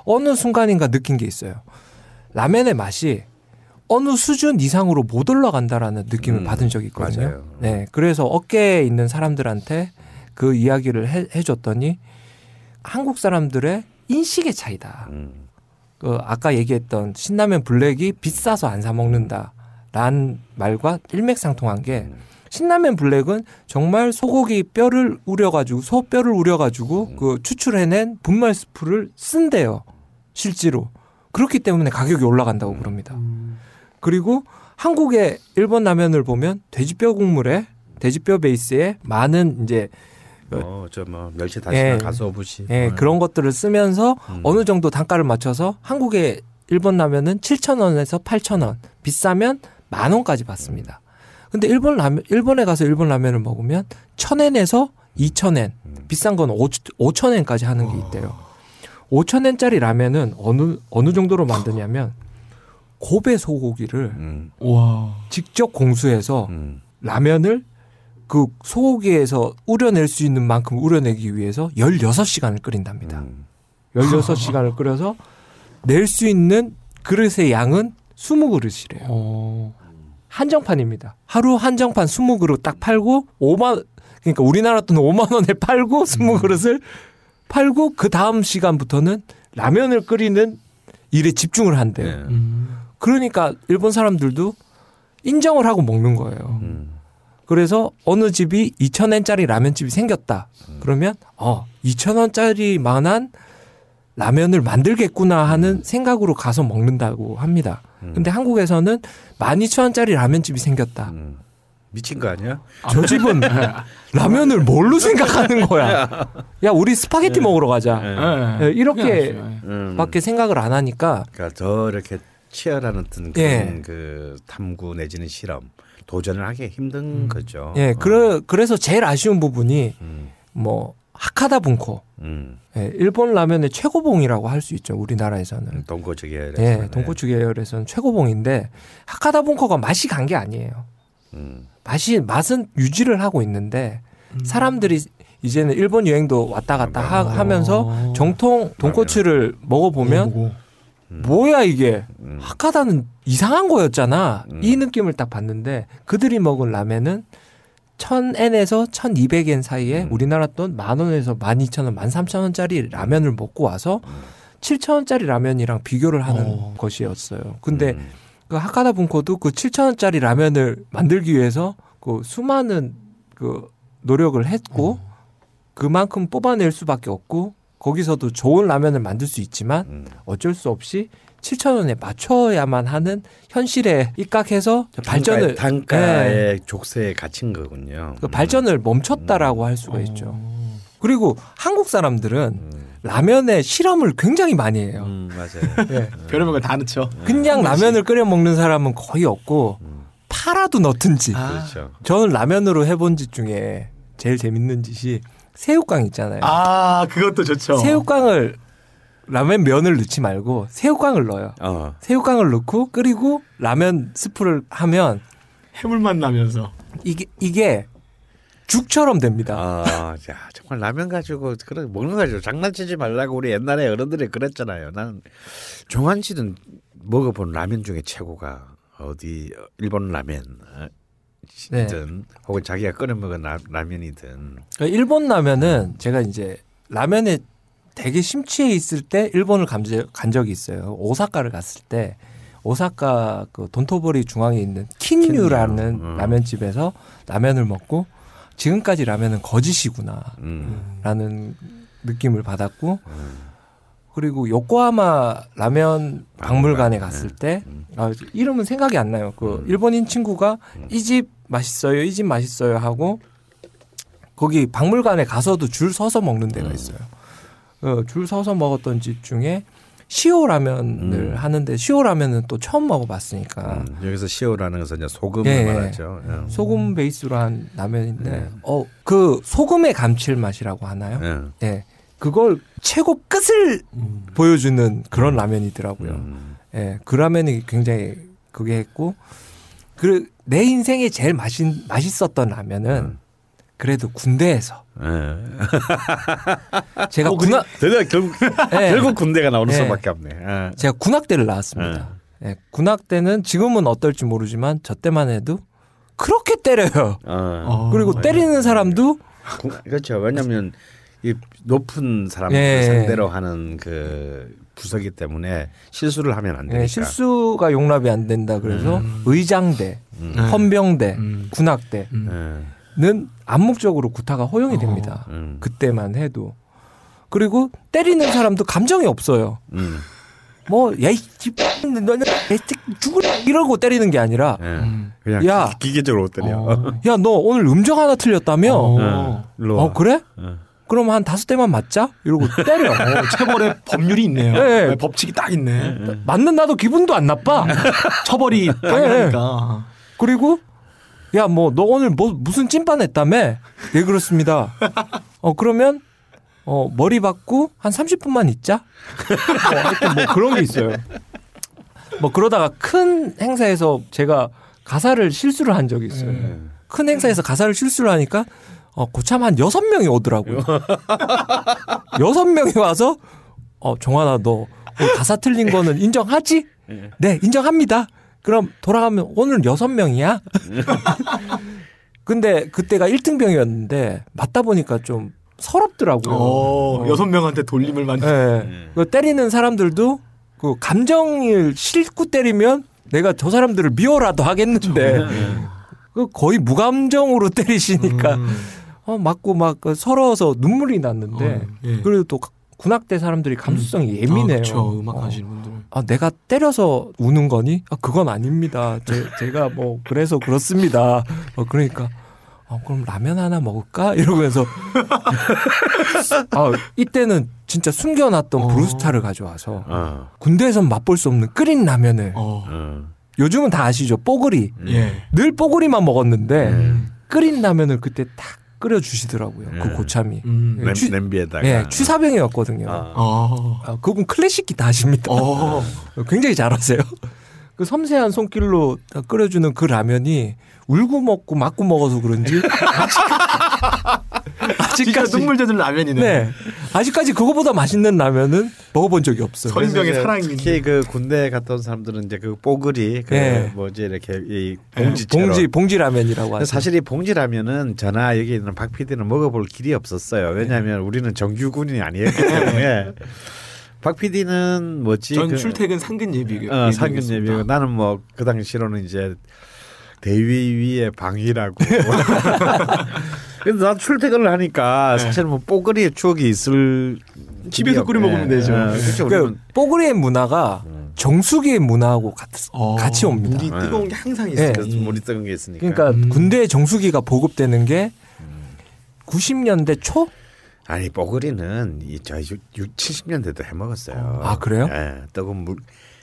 어느 순간인가 느낀 게 있어요. 라면의 맛이 어느 수준 이상으로 못 올라간다라는 느낌을 음, 받은 적이 있거든요. 맞아요. 네, 그래서 어깨에 있는 사람들한테 그 이야기를 해, 해줬더니 한국 사람들의 인식의 차이다. 음. 그 아까 얘기했던 신라면 블랙이 비싸서 안 사 먹는다라는 말과 일맥상통한 게 신라면 블랙은 정말 소고기 뼈를 우려가지고 소 뼈를 우려가지고 그 추출해낸 분말 스프를 쓴대요. 실제로. 그렇기 때문에 가격이 올라간다고 그럽니다. 그리고 한국의 일본 라면을 보면 돼지뼈 국물에 돼지뼈 베이스에 많은 이제 어, 저 뭐 멸치 다시나 예, 가소부시 예, 어. 그런 것들을 쓰면서 음. 어느 정도 단가를 맞춰서 한국의 일본 라면은 칠천 원에서 팔천 원 비싸면 만 원까지 받습니다. 근데 일본 라면, 일본에 가서 일본 라면을 먹으면 천 엔에서 이천 엔 음. 비싼 건 오천 엔까지 하는 게 있대요. 오천 엔짜리 라면은 어느 어느 정도로 만드냐면 고베 소고기를 음. 직접 공수해서 음. 라면을 그 소고기에서 우려낼 수 있는 만큼 우려내기 위해서 열여섯 시간을 끓인답니다. 음. 열여섯 시간을 끓여서 낼 수 있는 그릇의 양은 스무 그릇이래요. 오. 한정판입니다. 하루 한정판 스무 그릇 딱 팔고 오만 그러니까 우리나라 돈 오만 원에 팔고 스무 그릇을 음. 팔고 그 다음 시간부터는 라면을 끓이는 일에 집중을 한대요. 네. 음. 그러니까 일본 사람들도 인정을 하고 먹는 거예요. 음. 그래서 어느 집이 이천 엔짜리 라면집이 생겼다. 그러면 어 이천 원짜리만한 라면을 만들겠구나 하는 생각으로 가서 먹는다고 합니다. 근데 한국에서는 만 이천 원짜리 라면집이 생겼다. 미친 거 아니야? 저 집은 라면을 뭘로 생각하는 거야? 야 우리 스파게티 먹으러 가자. 이렇게 밖에 생각을 안 하니까 그러니까 더 이렇게 치열한 어떤 그런 예. 그 탐구 내지는 실험. 도전을 하기 힘든 음. 거죠. 예, 어. 그래, 그래서 제일 아쉬운 부분이 음. 뭐 하카다 분코. 음. 예, 일본 라면의 최고봉이라고 할 수 있죠. 우리나라에서는. 음, 돈코츠 계열에서. 예, 돈코츠 계열에서는 최고봉인데 하카다 분코가 맛이 간 게 아니에요. 음. 맛이 맛은 유지를 하고 있는데 음. 사람들이 이제는 일본 여행도 왔다 갔다 하, 하면서 정통 돈코츠를 먹어보면 음. 뭐야 이게 음. 하카다는 이상한 거였잖아. 음. 이 느낌을 딱 봤는데 그들이 먹은 라면은 천 엔에서 천이백 엔 사이에 음. 우리나라 돈 만 원에서 만 이천 원, 만 삼천 원짜리 라면을 먹고 와서 음. 칠천 원짜리 라면이랑 비교를 하는 오. 것이었어요. 근데 음. 그 하카다 분코도 그 칠천 원짜리 라면을 만들기 위해서 그 수많은 그 노력을 했고 음. 그만큼 뽑아낼 수밖에 없고 거기서도 좋은 라면을 만들 수 있지만 음. 어쩔 수 없이 칠천 원에 맞춰야만 하는 현실에 입각해서 단가, 발전을 단가의 네. 족쇄에 갇힌 거군요. 그 발전을 멈췄다라고 음. 할 수가 오. 있죠. 그리고 한국 사람들은 음. 라면에 실험을 굉장히 많이 해요. 음, 맞아요. 네. 별의별 걸 다 넣죠. 그냥 라면을 끓여 먹는 사람은 거의 없고 음. 팔아도 넣든지. 아. 저는 라면으로 해본 짓 중에 제일 재밌는 짓이 새우깡 있잖아요. 아, 그것도 좋죠. 새우깡을 라면 면을 넣지 말고 새우깡을 넣어요. 어. 새우깡을 넣고 끓이고 라면 스프를 하면 해물맛 나면서 이게 이게 죽처럼 됩니다. 아, 야, 정말 라면 가지고 그런 먹는 거 가지고 장난치지 말라고 우리 옛날에 어른들이 그랬잖아요. 난 종환 씨는 먹어본 라면 중에 최고가 어디 일본 라면. 네. 혹은 자기가 끓여 먹은 라, 라면이든. 일본 라면은 제가 이제 라면에 되게 심취해 있을 때 일본을 간 적이 있어요. 오사카를 갔을 때 오사카 그 돈토보리 중앙에 있는 킨유라는 킨유. 음. 라면집에서 라면을 먹고 지금까지 라면은 거짓이구나 음. 라는 느낌을 받았고 음. 그리고 요코하마 라면 박물관에 갔을 때 음. 아, 이름은 생각이 안 나요. 그 음. 일본인 친구가 음. 이 집 맛있어요, 이 집 맛있어요 하고 거기 박물관에 가서도 줄 서서 먹는 데가 있어요. 어, 줄 서서 먹었던 집 중에 시오 라면을 음. 하는데 시오 라면은 또 처음 먹어봤으니까 음. 여기서 시오라는 것은 이제 소금을 예, 말하죠. 예. 소금 베이스로 한 라면인데 예. 어, 그 소금의 감칠맛이라고 하나요? 예. 예. 그걸 최고 끝을 음. 보여주는 그런 라면이더라고요. 음. 예, 그 라면이 굉장히 그게 했고, 그 내 인생에 제일 맛있 맛있었던 라면은 음. 그래도 군대에서. 네. 제가 어, 군학 결국 네. 결국 군대가 나오는 네. 수밖에 없네. 아. 제가 군악대를 나왔습니다. 네. 네. 군악대는 지금은 어떨지 모르지만 저 때만 해도 그렇게 때려요. 아. 그리고 어, 때리는 네. 사람도 구, 그렇죠. 왜냐하면 이 높은 사람을 예, 상대로 예. 하는 그 부서기 때문에 실수를 하면 안 되니까 예, 실수가 용납이 안 된다. 그래서 음. 의장대, 음. 헌병대, 음. 군악대는 음. 암묵적으로 구타가 허용이 어. 됩니다. 음. 그때만 해도. 그리고 때리는 사람도 감정이 없어요. 음. 뭐 야이 너는 죽으라 이러고 때리는 게 아니라 음. 그냥 야, 기계적으로 때려. 어. 야, 너 오늘 음정 하나 틀렸다며? 어, 어. 어 그래? 어. 그럼 한 다섯 대만 맞자? 이러고 때려. 어, 체벌에 법률이 있네요. 네. 네, 법칙이 딱 있네. 네. 맞는 나도 기분도 안 나빠. 처벌이 당연하니까. 네. 그리고 야, 뭐 너 오늘 뭐 무슨 찐빵 했다며? 예, 그렇습니다. 어 그러면 어 머리 박고 한 삼십 분만 있자. 어, 하여튼 뭐 그런 게 있어요. 뭐 그러다가 큰 행사에서 제가 가사를 실수를 한 적이 있어요. 네. 큰 행사에서 가사를 실수를 하니까. 어, 고참 한 여섯 명이 오더라고요. 여섯 명이 와서, 어, 종환아, 너 가사 틀린 거는 인정하지? 네, 인정합니다. 그럼 돌아가면 오늘 여섯 명이야? 근데 그때가 일 등병이었는데, 맞다 보니까 좀 서럽더라고요. 오, 어. 여섯 명한테 돌림을 많이. 네. 네. 때리는 사람들도 그 감정을 싣고 때리면 내가 저 사람들을 미워라도 하겠는데, 그 거의 무감정으로 때리시니까. 음. 어, 맞고 막 서러워서 눈물이 났는데 어, 예. 그래도 또 군악대 사람들이 감수성이 음. 예민해요. 아, 그렇죠. 음악 어. 하시는 분들. 아, 내가 때려서 우는 거니? 아, 그건 아닙니다. 제, 제가 뭐 그래서 그렇습니다. 어, 그러니까 어, 그럼 라면 하나 먹을까? 이러면서 아, 이때는 진짜 숨겨놨던 어. 브루스타를 가져와서 어. 군대에선 맛볼 수 없는 끓인 라면을 어. 요즘은 다 아시죠? 뽀글이. 예. 늘 뽀글이만 먹었는데 음. 끓인 라면을 그때 딱 끓여주시더라고요. 네. 그 고참이. 음. 네. 취, 냄비에다가. 네. 취사병이었거든요. 아. 아, 그분 클래식 기타십니다. 아. 굉장히 잘하세요. 그 섬세한 손길로 끓여주는 그 라면이 울고 먹고 맞고 먹어서 그런지 아직까지 눈물 젖은 라면이네. 네. 아직까지 그거보다 맛있는 라면은 먹어본 적이 없어요. 서인병의 사랑입니다. 특히 그 군대 갔다 온 사람들은 이제 그 뽀글이 그 네. 뭐지 이렇게 이 봉지처럼 봉지 봉지 라면이라고 하죠. 사실 이 봉지 라면은 저나 여기 있는 박 피디는 먹어볼 길이 없었어요. 왜냐하면 네. 우리는 정규군이 아니었기 때문에. 박 피디는 뭐지? 전 그, 출퇴근 상근 예비군. 어, 상근 예비군. 나는 뭐 그 당시로는 이제 대위 위에 방위라고. 근데 난 출퇴근을 하니까 네. 사실 뭐 뽀글이의 추억이 있을 집에서 끓여 먹으면 되죠. 네. 그렇죠. 그러니까 뽀글이의 문화가 정수기의 문화하고 같이, 어, 같이 옵니다. 물이 뜨거운 게 항상 있어요. 네. 물이 뜨거운 게 있으니까. 그러니까 음. 군대 정수기가 보급되는 게 구십 년대 초? 아니 뽀글이는 이 저희 칠십 년대도 해 먹었어요. 아 그래요? 예, 뜨거운 물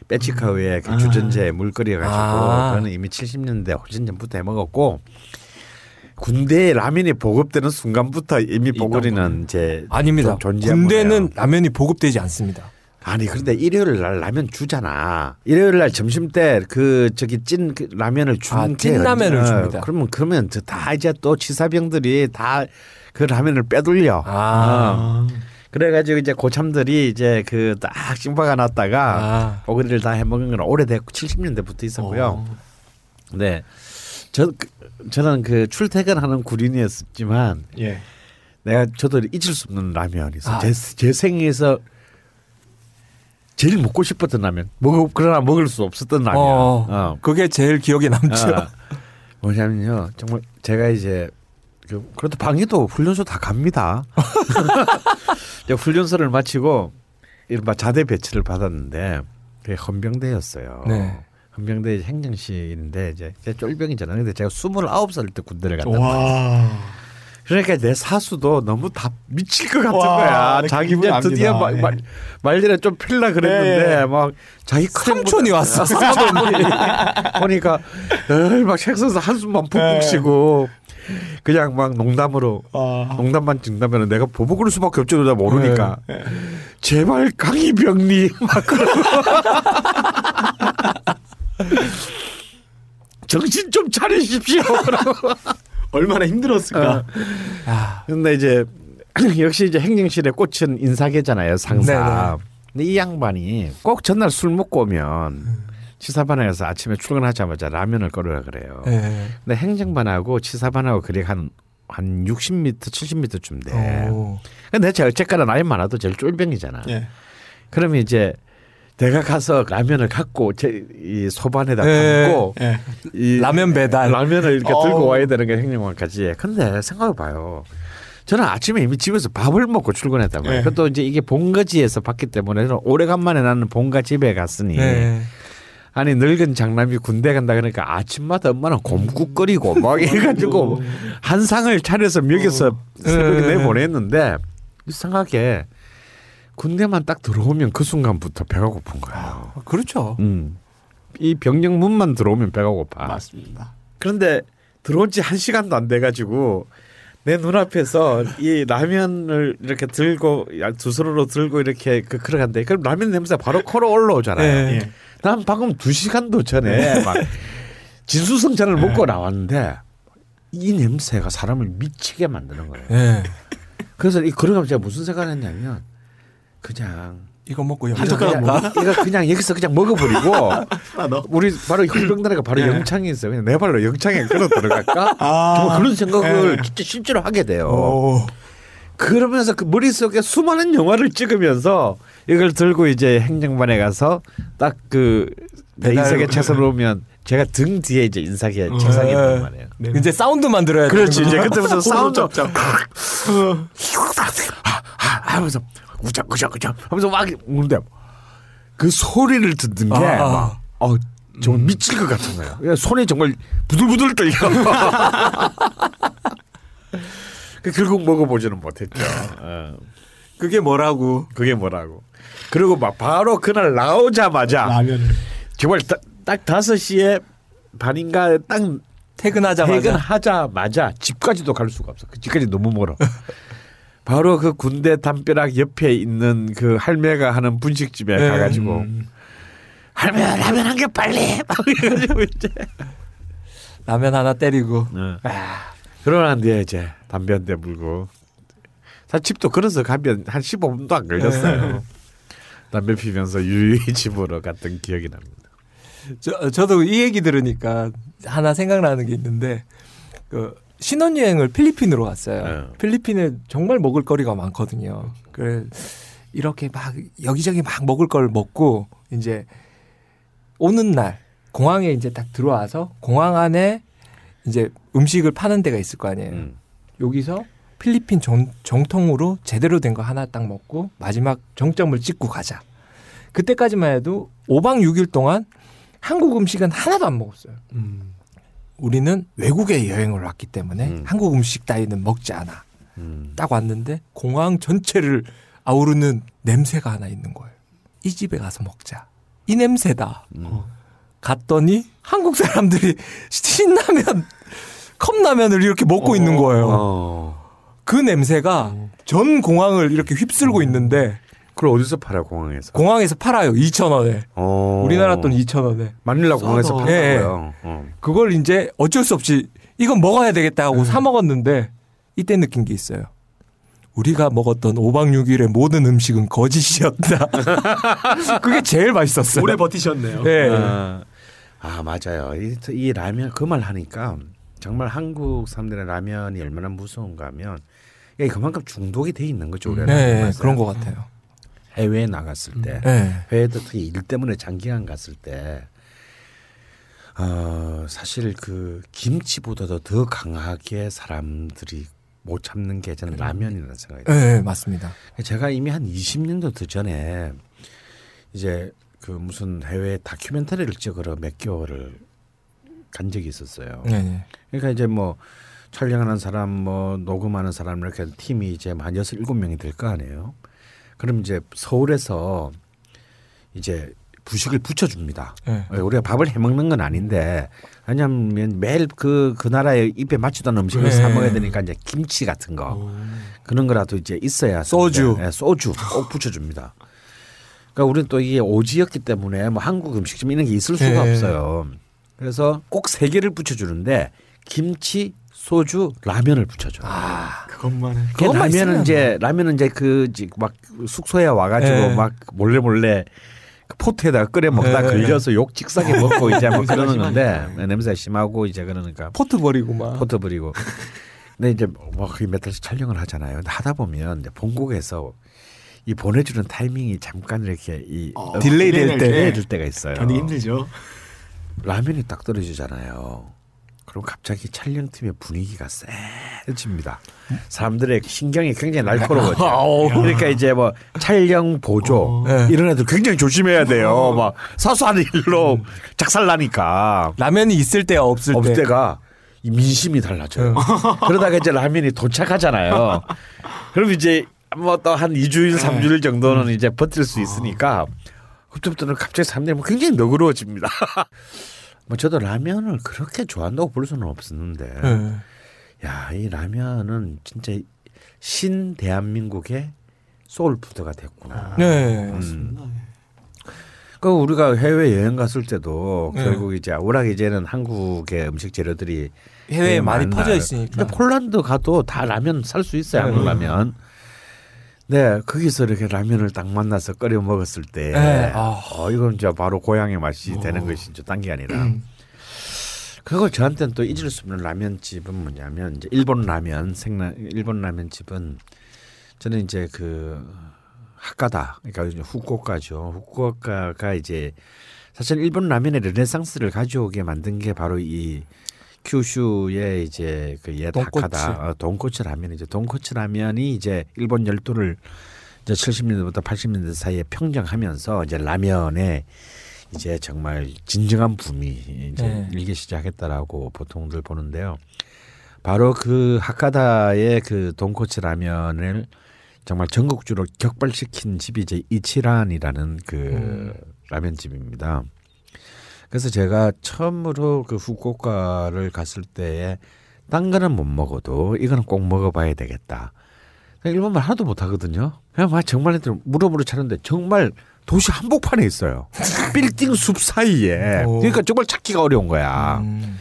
배치카우에 그 주전자에 물 끓여가지고 아. 그거는 이미 칠십 년대 훨씬 전부터 해 먹었고 군대에 라면이 보급되는 순간부터 이미 뽀글이는 이제 아닙니다. 군대는 거예요. 라면이 보급되지 않습니다. 아니 그런데 일요일 날 라면 주잖아. 일요일 날 점심 때 그 저기 찐 그 라면을 주는 아, 찐 라면을 줍니다. 그러면 그러면 다 이제 또 치사병들이 다 그 라면을 빼돌려. 아. 어. 그래가지고 이제 고참들이 이제 그 딱 찡파가 났다가 뽀글이를 다 해먹은 건 오래됐고 칠십 년대부터 있었고요. 오. 네, 저 저는 그 출퇴근하는 구린이었지만 예. 내가 저도 잊을 수 없는 라면이 있어. 아. 제, 제 생에서 제일 먹고 싶었던 라면. 먹어 그러나 먹을 수 없었던 라면. 어, 어. 그게 제일 기억에 남죠. 어. 뭐냐면요, 정말 제가 이제 그래도 방위도 훈련소 다 갑니다. 훈련소를 마치고 이른바 자대 배치를 받았는데 그게 헌병대였어요. 네. 헌병대 행정실인데 이제 쫄병이잖아요. 근데 제가 스물아홉 살 때 군대를 갔단 말이에요. 그러니까 내 사수도 너무 다 미칠 것 같은 와, 거야. 자기 이제 드디어 말, 말, 말년에 좀 필라 그랬는데 네. 막 자기 삼촌이 왔어. 삼촌이 보니까 에이, 막 책상에서 한숨만 푹푹 쉬고 그냥 막 농담으로 어. 농담만 증담하면 내가 보복을 수밖에 없죠. 나 모르니까 네. 제발 강희병리 막 그러고 정신 좀 차리십시오. 얼마나 힘들었을까. 그런데 어. 이제 역시 이제 행정실의 꽃은 인사계잖아요. 상사. 네네. 근데 이 양반이 꼭 전날 술 먹고 오면 치사반에서 아침에 출근하자마자 라면을 끓여라 그래요. 네. 근데 행정반하고 치사반하고 거리가 한, 한 육십 미터 칠십 미터쯤 돼. 오. 근데 제가 어쨌거나 나이 많아도 제일 쫄병이잖아. 네. 그러면 이제 내가 가서 라면을 갖고 제 이 소반에다 담고 네. 이 라면 배달 라면을 이렇게 어. 들고 와야 되는 게 행정반까지. 근데 생각해봐요. 저는 아침에 이미 집에서 밥을 먹고 출근했단 말이에요. 네. 그것도 이제 이게 본가지에서 봤기 때문에 오래간만에 나는 본가 집에 갔으니. 네. 아니 늙은 장남이 군대 간다 그러니까 아침마다 엄마는 곰국거리고 막 해가지고 한상을 차려서 먹여서 새벽에 내보냈는데 이상하게 군대만 딱 들어오면 그 순간부터 배가 고픈 거야. 아, 그렇죠. 음. 이 병영 문만 들어오면 배가 고파. 맞습니다. 그런데 들어온 지 한 시간도 안 돼가지고 내 눈앞에서 이 라면을 이렇게 들고 두 손으로 들고 이렇게 그 걸어간대. 그럼 라면 냄새 바로 코로 올라오잖아요. 네. 난 방금 두 시간도 전에 막 진수성찬을 네. 먹고 나왔는데 이 냄새가 사람을 미치게 만드는 거예요. 네. 그래서 이 걸어가면 제가 무슨 생각을 했냐면 그냥 이거 먹고 한 젓가락 먹나? 이거 그냥 여기서 그냥 먹어버리고 아, 우리 바로 형병단에가 바로 네. 영창이 있어요. 그냥 내 발로 영창에 걸어 들어갈까? 아, 정말 그런 생각을 네. 진짜 실제로 하게 돼요. 오. 그러면서 그 머릿속에 수많은 영화를 찍으면서 이걸 들고 이제 행정반에 가서 딱 그 인사계 채선을 오면 제가 등 뒤에 이제 인사계 채상이 있단 말이에요. 네. 이제 사운드만 들어야 돼요. 그렇지. 이제 그때부터 사운드 하면서 우적우적우적 하면서 막 우는데 그 소리를 듣는 게 막 어, 정말 미칠 것 같은 거예요. 손이 정말 부들부들 떨려. 결국 먹어보지는 못했죠. 그게 뭐라고? 그게 뭐라고? 그리고 막 바로 그날 나오자마자 라면을. 정말 다, 딱 다섯 시에 반인가 딱 퇴근하자마자. 퇴근하자마자 집까지도 갈 수가 없어. 그 집까지 너무 멀어. 바로 그 군대 담벼락 옆에 있는 그 할매가 하는 분식집에 네. 가가지고 음. 할매 라면 한 개 빨리 막 이러고 이제 라면 하나 때리고. 네. 아. 그러면 이제 이제 담배 한 대 물고. 사실 집도 그래서 가면 한 십오 분도 안 걸렸어요. 담배 피면서 유유히 집으로 갔던 기억이 납니다. 저, 저도 이 얘기 들으니까 하나 생각나는 게 있는데 그 신혼여행을 필리핀으로 갔어요. 네. 필리핀에 정말 먹을 거리가 많거든요. 그래 이렇게 막 여기저기 막 먹을 걸 먹고 이제 오는 날 공항에 이제 딱 들어와서 공항 안에 이제 음식을 파는 데가 있을 거 아니에요. 음. 여기서 필리핀 정, 정통으로 제대로 된 거 하나 딱 먹고 마지막 정점을 찍고 가자. 그때까지만 해도 오박 육일 동안 한국 음식은 하나도 안 먹었어요. 음. 우리는 외국에 여행을 왔기 때문에 음. 한국 음식 따위는 먹지 않아. 음. 딱 왔는데 공항 전체를 아우르는 냄새가 하나 있는 거예요. 이 집에 가서 먹자. 이 냄새다. 음. 어. 갔더니 한국 사람들이 신라면, 컵라면을 이렇게 먹고 어. 있는 거예요. 어. 그 냄새가 어. 전 공항을 이렇게 휩쓸고 어. 있는데 그걸 어디서 팔아요? 공항에서? 공항에서 팔아요. 이천 원에. 오. 우리나라 돈 이천 원에. 마닐라 공항에서 팔아요. 네. 어. 그걸 이제 어쩔 수 없이 이건 먹어야 되겠다 하고 음. 사 먹었는데 이때 느낀 게 있어요. 우리가 먹었던 오박 육일의 모든 음식은 거짓이었다. 그게 제일 맛있었어요. 오래 버티셨네요. 네. 아, 아 맞아요. 이, 이 라면 그 말 하니까 정말 한국 사람들의 라면이 얼마나 무서운가 하면 야, 그만큼 중독이 돼 있는 거죠. 우리나라 네. 그런 것 같아요. 해외에 나갔을 때 네. 해외도 특히 일 때문에 장기간 갔을 때 어, 사실 그 김치보다도 더 강하게 사람들이 못 참는 게 저는 라면이라는 생각이 들어요. 네, 맞습니다. 제가 이미 한 이십 년도 더 전에 이제 그 무슨 해외 다큐멘터리를 찍으러 몇 개월을 간 적이 있었어요. 네. 그러니까 이제 뭐 촬영하는 사람 뭐 녹음하는 사람 이렇게 팀이 이제 한 여섯 일곱 명이 될 거 아니에요. 그럼 이제 서울에서 이제 부식을 붙여줍니다. 네. 우리가 밥을 해먹는 건 아닌데 왜냐하면 매일 그, 그 나라의 입에 맞지도 않은 음식을 네. 사 먹어야 되니까 이제 김치 같은 거 오. 그런 거라도 이제 있어야 소주 네, 소주 꼭 붙여줍니다. 그러니까 우리는 또 이게 오지였기 때문에 뭐 한국 음식점 이런 게 있을 수가 네. 없어요. 그래서 꼭 세 개를 붙여주는데 김치 소주 라면을 붙여줘. 아, 그것만 해. 그것만 라면은 이제 라면은 이제 그 막 숙소에 와가지고 네. 막 몰래 몰래 포트에다가 끓여 먹다 네. 걸려서 욕 직사게 먹고 이제 뭐 그러는 건데 냄새 심하고 이제 그러니까 포트 버리고 막 포트 버리고. 근데 이제 뭐 거의 몇 달씩 촬영을 하잖아요. 하다 보면 이제 본국에서 이 보내주는 타이밍이 잠깐 이렇게 이 어, 딜레이 될 때, 딜레이 될 때가 있어요. 견디기 힘들죠. 라면이 딱 떨어지잖아요. 그럼 갑자기 촬영팀의 분위기가 쎄집니다. 사람들의 신경이 굉장히 날카로워져요. 그러니까 이제 뭐 촬영 보조 이런 애들 굉장히 조심해야 돼요. 막 사소한 일로 작살 나니까. 라면이 있을 때와 없을, 없을 때. 때가 민심이 달라져요. 그러다가 이제 라면이 도착하잖아요. 그럼 이제 뭐 또 한 이 주일 삼 주일 정도는 이제 버틸 수 있으니까 그때부터는 갑자기 사람들이 굉장히 너그러워집니다. 뭐 저도 라면을 그렇게 좋아한다고 볼 수는 없었는데, 네. 야, 이 라면은 진짜 신 대한민국의 소울푸드가 됐구나. 네, 맞습니다. 음. 그 우리가 해외 여행 갔을 때도 네. 결국 이제 워낙 이제는 한국의 음식 재료들이 해외에 많이 퍼져 있으니까 폴란드 가도 다 라면 살 수 있어요. 한국 네. 라면. 네, 거기서 이렇게 라면을 딱 만나서 끓여 먹었을 때, 네. 어, 이건 이제 바로 고향의 맛이 오. 되는 것이죠. 딴 게 아니라. 그걸 저한테는 또 잊을 수 없는 라면집은 뭐냐면, 이제 일본 라면, 생라, 일본 라면집은 저는 이제 그 하카다, 그러니까 후쿠오카죠. 후쿠오카가 이제 사실 일본 라면의 르네상스를 가져오게 만든 게 바로 이 큐슈의 이제 그 옛 하카다 돈코츠 라면이죠. 돈코츠 라면이 이제 일본 열도를 이제 칠십 년대부터 팔십 년대 사이에 평정하면서 이제 라면에 이제 정말 진정한 붐이 이제 네. 일기 시작했다라고 보통들 보는데요. 바로 그 하카다의 그 돈코츠 라면을 정말 전국주로 격발시킨 집이 이제 이치란이라는 그 음. 라면집입니다. 그래서 제가 처음으로 그 후쿠오카를 갔을 때에 딴 거는 못 먹어도 이거는 꼭 먹어봐야 되겠다. 일본말 하나도 못하거든요. 그냥 정말 무릎으로 차는데 정말 도시 한복판에 있어요. 빌딩 숲 사이에. 오. 그러니까 정말 찾기가 어려운 거야. 음.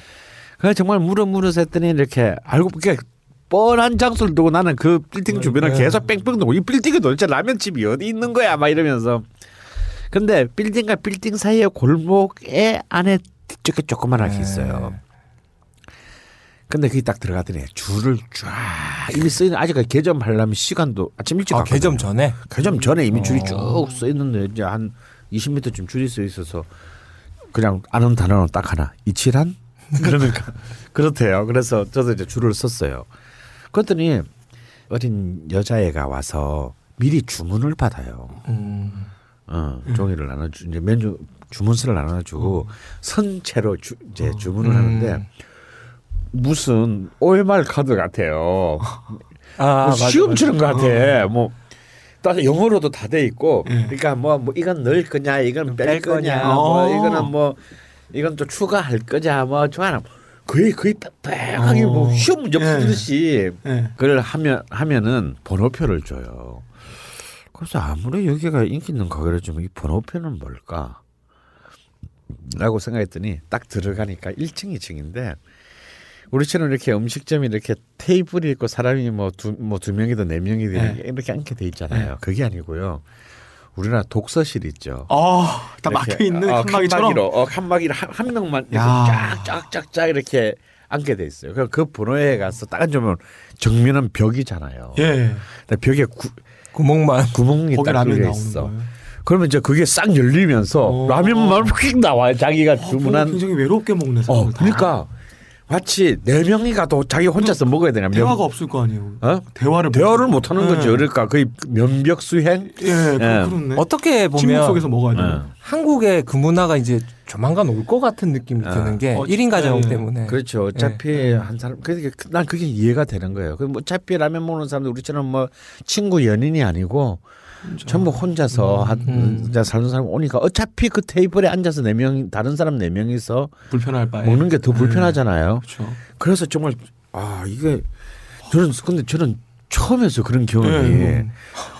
그래서 정말 무릎무릎 했더니 이렇게 알고 보니까 뻔한 장소를 두고 나는 그 빌딩 주변을 네. 계속 뺑뺑 돌고 이 빌딩이 도대체 라면집이 어디 있는 거야 막 이러면서. 근데 빌딩과 빌딩 사이의 골목에 안에 뒤쪽에 조그만하게 있어요. 네. 근데 거기 딱 들어가더니 줄을 쫙 이미 쓰이는 아직까지 개점하려면 시간도 아침 일찍 아, 갔거든요. 개점 전에? 개점 전에 이미 줄이 쭉 쓰이는데 이제 한 이십 미터쯤 줄이 쓰여 있어서 그냥 아는 단어는 딱 하나 이치란? 그러니까 그렇대요. 그래서 저도 이제 줄을 섰어요. 그랬더니 어린 여자애가 와서 미리 주문을 받아요. 음. 어, 음. 종이를 나눠주 이제 메뉴 주문서를 나눠주고 음. 선 채로 주, 이제 주문을 음. 하는데. 무슨 오엠알 카드 같아요. 아, 뭐 시험 치는 것 같아. 어. 뭐 다 영어로도 다 돼 있고, 음. 그러니까 뭐, 뭐 이건 넣을 거냐, 이건 뺄 거냐, 거냐. 뭐 이거는 뭐 이건 또 추가할 거냐, 뭐 좋아하나. 거의 거의 빽빽하게 뭐 시험 문제 푸듯이 네. 그걸 하면 하면은 번호표를 줘요. 그래서 아무리 여기가 인기 있는 가게를 주면 이 번호표는 뭘까? 라고 생각했더니 딱 들어가니까 일 층, 이 층인데. 우리처럼 이렇게 음식점이 이렇게 테이블이 있고 사람이 뭐 두 뭐 두 명이든 네 명이든 네. 이렇게 앉게 돼 있잖아요. 네. 그게 아니고요. 우리나라 독서실 있죠. 아, 다 막혀 있는 어, 칸막이처럼. 칸막이로, 어, 칸막이로 한, 한 명만 쫙쫙쫙쫙 이렇게 앉게 돼 있어요. 그럼 그 번호에 가서 딱 앉으면 정면은 벽이잖아요. 예. 근데 벽에 구, 구멍만 구멍이 딱 뚫려 있어. 거예요. 그러면 이제 그게 싹 열리면서 오. 라면만 휙 나와요. 자기가 어, 주문한. 굉장히 외롭게 먹는 사람. 어, 그러니까. 마치 네 명이 가도 자기 혼자서 먹어야 되냐. 대화가 명... 없을 거 아니에요. 어? 대화를 대화를 못 하는 거지. 그러니까 거의 면벽 수행. 예, 예. 그렇네. 어떻게 보면 침묵 속에서 먹어야 돼요. 예. 한국의 그 문화가 이제 조만간 올 것 같은 느낌이 예. 드는 게 어, 일 인 가정 예. 때문에. 그렇죠. 어차피 예. 한 사람. 그러니까 난 그게 이해가 되는 거예요. 뭐 어차피 라면 먹는 사람들 우리처럼 뭐 친구 연인이 아니고. 그렇죠. 전부 혼자서 음. 혼자 사는 사람 오니까 어차피 그 테이블에 앉아서 네 명 다른 사람 네 명이서 불편할 바에 먹는 게 더 불편하잖아요. 네. 그렇죠. 그래서 정말 아 이게 저는 근데 저는 처음에서 그런 경험이 네.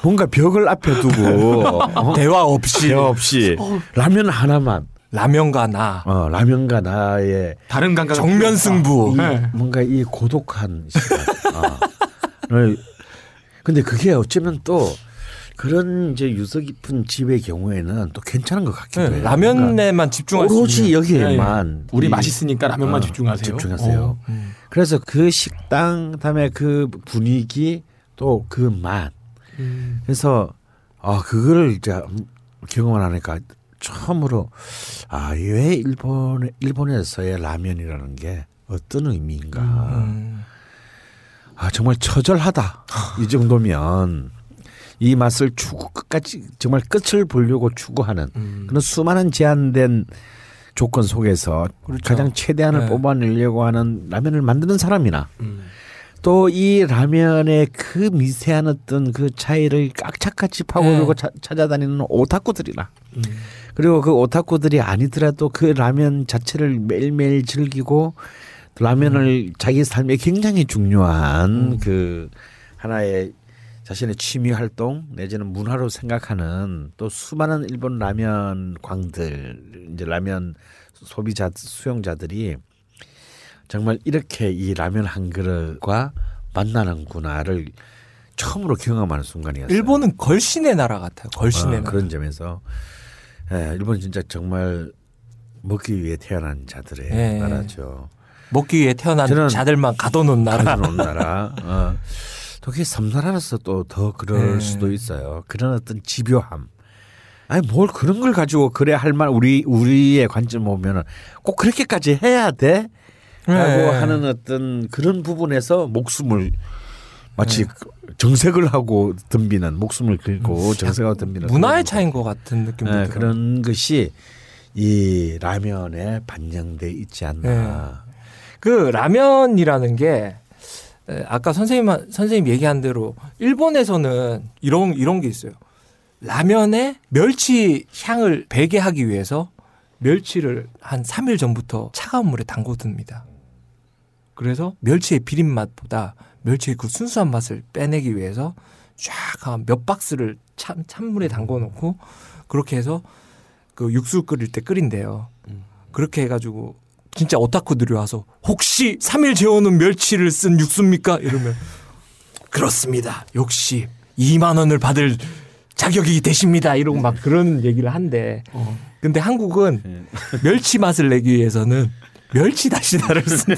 뭔가 벽을 앞에 두고 어? 대화 없이 대화 없이 어. 라면 하나만 라면과 나 어, 라면과 나의 다른 감각 정면 승부 이, 네. 뭔가 이 고독한 시간. 아. 근데 그게 어쩌면 또 그런 이제 유서 깊은 집의 경우에는 또 괜찮은 것 같기도 해요. 네, 라면에만 그러니까 집중할 수 오로지 여기에만. 네, 네. 우리 맛있으니까 라면만 어, 집중하세요. 집중하세요. 어. 음. 그래서 그 식당, 그다음에 그 분위기 또 그 맛. 음. 그래서 아 그거를 이제 경험을 하니까 처음으로 아 왜 일본 일본에서의 라면이라는 게 어떤 의미인가. 음. 아 정말 처절하다. 이 정도면. 이 맛을 추구 끝까지 정말 끝을 보려고 추구하는 음. 그런 수많은 제한된 조건 속에서 그렇죠. 가장 최대한을 네. 뽑아내려고 하는 라면을 만드는 사람이나 음. 또 이 라면의 그 미세한 어떤 그 차이를 깍착같이 파고들고 네. 찾아다니는 오타쿠들이나 음. 그리고 그 오타쿠들이 아니더라도 그 라면 자체를 매일매일 즐기고 라면을 음. 자기 삶에 굉장히 중요한 음. 그 하나의 자신의 취미 활동 내지는 문화로 생각하는 또 수많은 일본 라면 광들 이제 라면 소비자 수용자들이 정말 이렇게 이 라면 한 그릇과 만나는구나를 처음으로 경험하는 순간이었어요. 일본은 걸신의 나라 같아요. 걸신의 어, 나라. 그런 점에서 네, 일본은 진짜 정말 먹기 위해 태어난 자들의 네. 나라죠. 먹기 위해 태어난 자들만 가둬놓은 나라. 가둬놓은 나라. 어. 그게 섬나라라서 또 더 그럴 네. 수도 있어요. 그런 어떤 집요함. 아니 뭘 그런 걸 가지고 그래 할 말 우리 우리의 관점 보면은 꼭 그렇게까지 해야 돼라고 네. 하는 어떤 그런 부분에서 목숨을 마치 네. 정색을 하고 덤비는 목숨을 긁고 정색하고 덤비는 문화의 차이인 것 같은 느낌도 네, 그런 것이 이 라면에 반영돼 있지 않나. 네. 그 라면이라는 게. 아까 선생님 선생님 얘기한 대로 일본에서는 이런 이런 게 있어요. 라면에 멸치 향을 배게 하기 위해서 멸치를 한 삼 일 전부터 차가운 물에 담궈둡니다. 그래서 멸치의 비린 맛보다 멸치의 그 순수한 맛을 빼내기 위해서 쫙 몇 박스를 참, 찬물에 담궈놓고 그렇게 해서 그 육수 끓일 때 끓인대요. 음. 그렇게 해가지고 진짜 오타쿠들이 와서 혹시 삼 일 재워놓은 멸치를 쓴 육수입니까? 이러면 그렇습니다. 역시 이만 원을 받을 자격이 되십니다. 이러고 막 그런 얘기를 한대. 어. 근데 한국은 네. 멸치 맛을 내기 위해서는 멸치 다시다를 쓰네.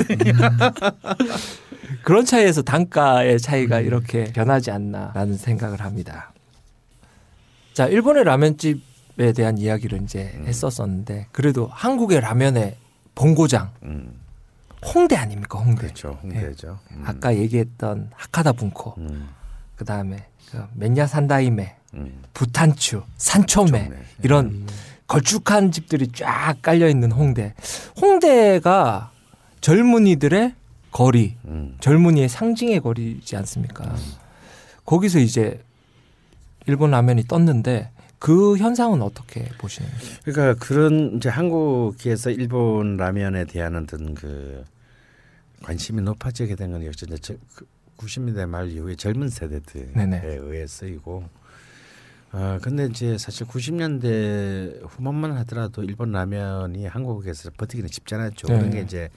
그런 차이에서 단가의 차이가 이렇게 변하지 않나라는 생각을 합니다. 자, 일본의 라면집에 대한 이야기를 이제 음. 했었었는데 그래도 한국의 라면의 본고장 음. 홍대 아닙니까? 홍대. 그렇죠. 홍대죠. 네. 음. 아까 얘기했던 하카다 분코. 음. 그다음에 그 맨야 산다이메, 음. 부탄추, 산초메, 산초메. 이런 음. 걸쭉한 집들이 쫙 깔려있는 홍대. 홍대가 젊은이들의 거리, 음. 젊은이의 상징의 거리지 않습니까? 음. 거기서 이제 일본 라면이 떴는데 그 현상은 어떻게 보시는 거예요? 그러니까 그런 이제 한국에서 일본 라면에 대한 어떤 그 관심이 높아지게 된 건 역시 이제 구십 년대 말 이후에 젊은 세대들에 네네. 의해 쓰이고. 아, 근데 이제 사실 구십 년대 후반만 하더라도 일본 라면이 한국에서 버티기는 쉽지 않았죠. 네. 그런 게 이제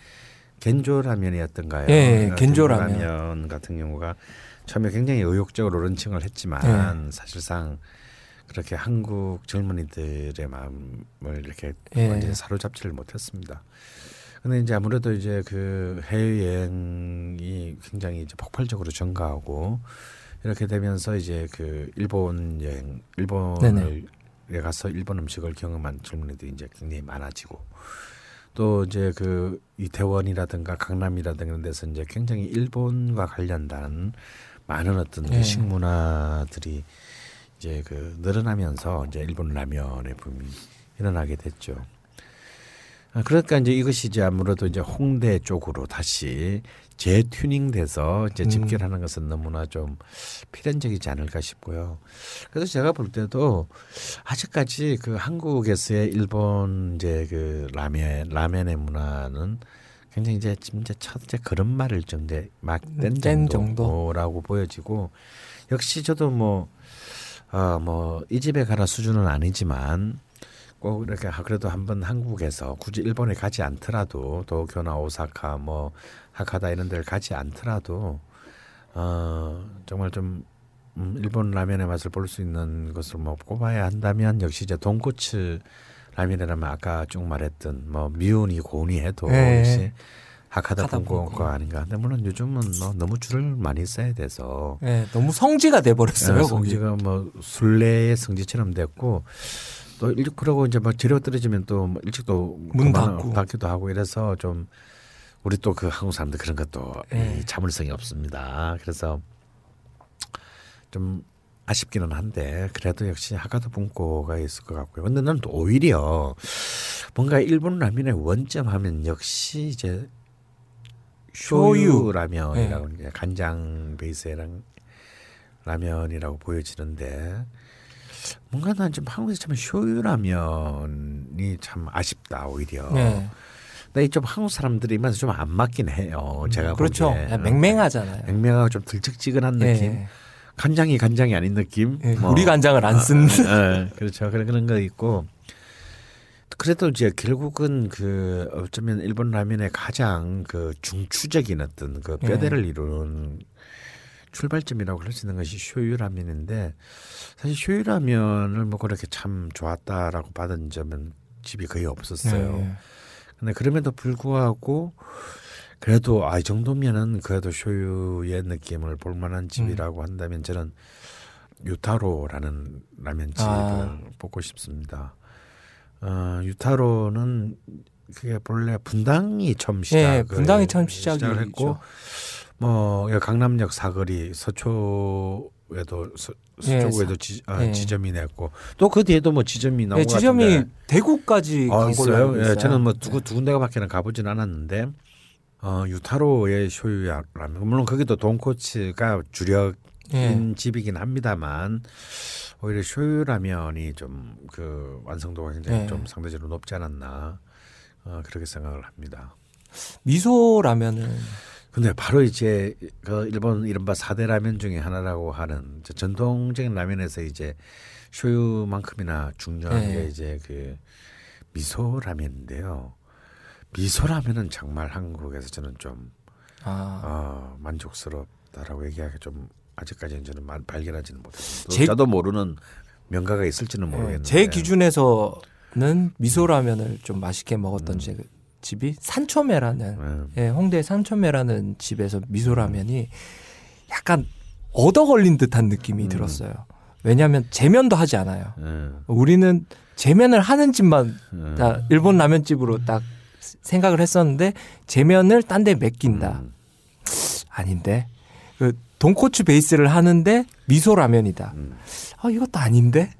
겐조 라면이었던가요? 네, 겐조 라면. 라면 같은 경우가 처음에 굉장히 의욕적으로 런칭을 했지만 네. 사실상 그렇게 한국 젊은이들의 마음을 이렇게 네. 완전히 사로잡지를 못했습니다. 근데 이제 아무래도 이제 그 해외여행이 굉장히 이제 폭발적으로 증가하고 이렇게 되면서 이제 그 일본 여행, 일본을 네네. 가서 일본 음식을 경험한 젊은이들이 이제 굉장히 많아지고 또 이제 그 이태원이라든가 강남이라든가 이런 데서 이제 굉장히 일본과 관련된 많은 어떤 네. 외식 문화들이 이제 그 늘어나면서 이제 일본 라면의 붐이 일어나게 됐죠. 그러니까 이제 이것이 이제 아무래도 이제 홍대 쪽으로 다시 재튜닝돼서 이제 집결하는 음. 것은 너무나 좀 필연적이지 않을까 싶고요. 그래서 제가 볼 때도 아직까지 그 한국에서의 일본 이제 그 라면 라면의 문화는 굉장히 이제 진짜 첫 이제 걸음마를 좀 이제 막 뗀 정도라고 보여지고 역시 저도 뭐 어 뭐 이 집에 가라 수준은 아니지만. 꼭 이렇게 그래도 한번 한국에서 굳이 일본에 가지 않더라도 도쿄나 오사카 뭐 하카다 이런 데를 가지 않더라도 어, 정말 좀 일본 라면의 맛을 볼 수 있는 것을 뭐 꼽아야 한다면 역시 이제 돈코츠 라면이라면 아까 쭉 말했던 뭐 미운이 고운이 해도 네. 역시 하카다 분코가 아닌가. 근데 물론 요즘은 뭐 너무 줄을 많이 써야 돼서 네, 너무 성지가 돼버렸어요. 네, 성지가 거기. 뭐 순례의 성지처럼 됐고. 또 일찍 그러고 이제 막 재료 떨어지면 또 일찍 또 문 닫고 닫기도 하고 이래서 좀 우리 또 그 한국 사람들 그런 것도 이 자물성이 없습니다. 그래서 좀 아쉽기는 한데 그래도 역시 하카다 분코가 있을 것 같고요. 근데 난 또 오히려 뭔가 일본 라면의 원점 하면 역시 이제 쇼유 라면이라고 네. 간장 베이스의 라면이라고 보여지는데. 뭔가 난 지금 한국에서 참 쇼유라면이 참 아쉽다 오히려. 네. 근데 좀 한국 사람들이 입맛에 좀 안 맞긴 해요. 제가 음, 그렇죠. 보기에. 맹맹하잖아요. 맹맹하고 좀 들쭉지근한 네. 느낌. 간장이 간장이 아닌 느낌. 네. 뭐. 우리 간장을 안 쓴. 아, 아, 네. 그렇죠. 그런 그런 거 있고. 그래도 이제 결국은 그 어쩌면 일본 라면의 가장 그 중추적인 어떤 그 뼈대를 네. 이루는. 출발점이라고 할 수 있는 것이 쇼유라면인데 사실 쇼유라면을 뭐 그렇게 참 좋았다라고 받은 점은 집이 거의 없었어요. 네. 근데 그럼에도 불구하고 그래도 아, 이 정도면은 그래도 쇼유의 느낌을 볼 만한 집이라고 음. 한다면 저는 유타로라는 라면집을 아. 뽑고 싶습니다. 어, 유타로는 그게 본래 분당이 처음 시작을 네, 분당이 처음 시작을 했고 뭐 강남역 사거리 서초에도 서, 서초구에도 예, 지, 아, 예. 지점이 냈고 또 그 뒤에도 뭐 지점이 나온 것 예, 지점이 같은데 대구까지 간 어, 걸로 알고 있어요. 예, 저는 뭐 두, 두 군데밖에는 가보진 않았는데 어, 유타로의 쇼유라면 물론 거기도 돈코츠가 주력 예. 집이긴 합니다만 오히려 쇼유라면이 좀 그 완성도가 굉장히 예. 좀 상대적으로 높지 않았나 어, 그렇게 생각을 합니다. 미소 라면은 근데 바로 이제 그 일본 이른바 사 대 라면 중에 하나라고 하는 전통적인 라면에서 이제 쇼유만큼이나 중요한 네. 게 이제 그 미소 라면인데요. 미소 라면은 정말 한국에서 저는 좀 아. 어, 만족스럽다라고 얘기하기 좀 아직까지는 저는 발견하지는 못했어요. 저도 모르는 명가가 있을지는 모르겠는데 제 기준에서는 미소 라면을 좀 맛있게 먹었던 음. 제 집이 산초매라는 음. 예, 홍대 산초매라는 집에서 미소라면이 약간 얻어 걸린 듯한 느낌이 음. 들었어요. 왜냐하면 재면도 하지 않아요. 음. 우리는 재면을 하는 집만 음. 다 일본 라면집으로 딱 생각을 했었는데 재면을 딴 데 맡긴다. 음. 아닌데 그 돈코츠 베이스를 하는데 미소라면이다. 음. 아, 이것도 아닌데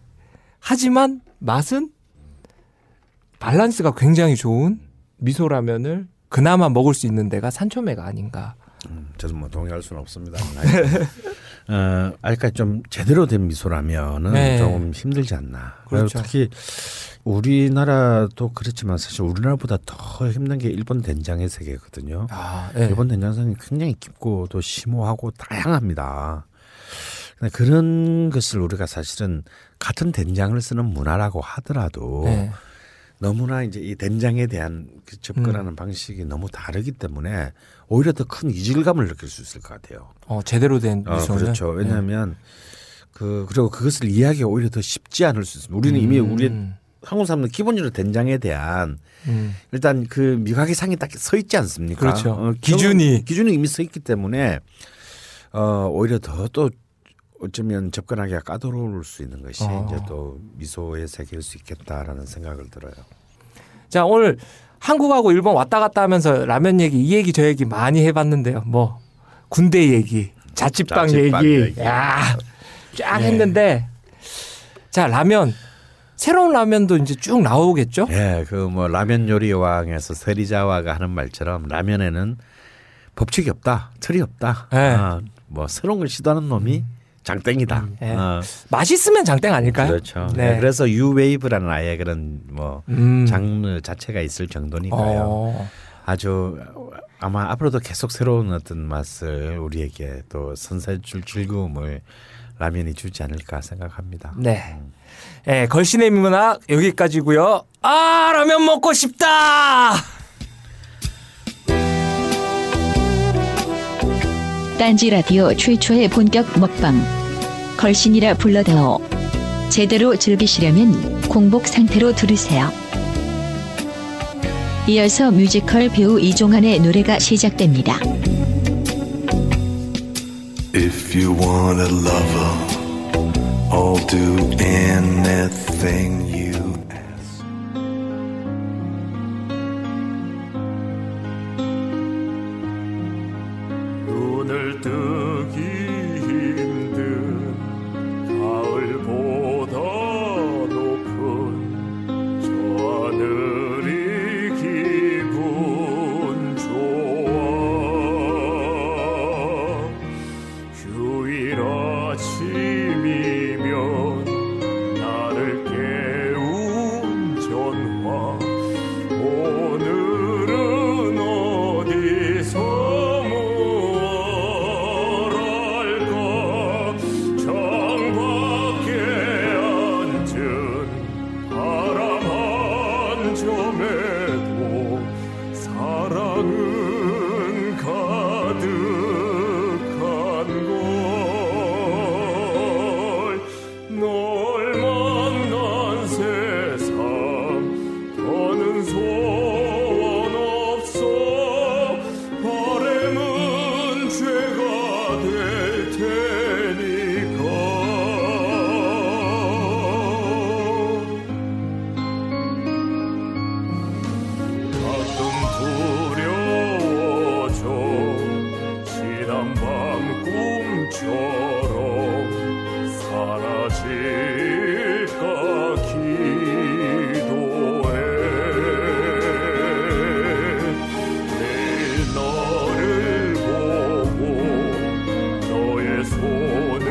하지만 맛은 밸런스가 굉장히 좋은 미소라면을 그나마 먹을 수 있는 데가 산초매가 아닌가. 음, 저도 뭐 동의할 수는 없습니다. 어, 아직까지 좀 제대로 된 미소라면은 네. 조금 힘들지 않나. 그렇죠. 특히 우리나라도 그렇지만 사실 우리나라보다 더 힘든 게 일본 된장의 세계거든요. 아, 네. 일본 된장은 굉장히 깊고 또 심오하고 다양합니다. 그런 것을 우리가 사실은 같은 된장을 쓰는 문화라고 하더라도 네. 너무나 이제 이 된장에 대한 그 접근하는 음. 방식이 너무 다르기 때문에 오히려 더 큰 이질감을 느낄 수 있을 것 같아요. 어, 제대로 된 미소는. 어, 그렇죠. 왜냐하면 네. 그 그리고 그것을 이해하기가 오히려 더 쉽지 않을 수 있습니다. 우리는 음. 이미 우리 한국 사람들은 기본적으로 된장에 대한 음. 일단 그 미각의 상이 딱 서 있지 않습니까? 그렇죠. 어, 기준이 기준이 이미 서 있기 때문에 어, 오히려 더 또 어쩌면 접근하기가 까다로울 수 있는 것이 어. 이제 또 미소의 세계일 수 있겠다라는 생각을 들어요. 자, 오늘 한국하고 일본 왔다 갔다 하면서 라면 얘기, 이 얘기 저 얘기 많이 해봤는데요. 뭐 군대 얘기, 자취방, 자취방 얘기, 얘기. 야, 쫙 네. 했는데 자 라면 새로운 라면도 이제 쭉 나오겠죠? 네, 그 뭐 라면 요리 왕에서 세리자와가 하는 말처럼 라면에는 법칙이 없다, 틀이 없다. 네. 어, 뭐 새로운 걸 시도하는 놈이 음. 장땡이다. 네. 어. 맛있으면 장땡 아닐까요? 그렇죠. 네. 네. 그래서 유웨이브라는 아예 그런 뭐 음. 장르 자체가 있을 정도니까요. 어. 아주 아마 앞으로도 계속 새로운 어떤 맛을 우리에게 또 선사해줄 즐거움을 라면이 주지 않을까 생각합니다. 네. 음. 네, 걸신의 문학 여기까지고요. 아, 라면 먹고 싶다. 딴지 라디오 최초의 본격 먹방 걸신이라 불러다오. 제대로 즐기시려면 공복 상태로 들으세요. 이어서 뮤지컬 배우 이종환의 노래가 시작됩니다. If you want a lover, I'll do anything you ask. 눈을 뜨기 힘든 가을보다 높은 저 하늘이 기분 좋아. 휴일 아침이면 나를 깨운 전화. 오늘은 어디서 손을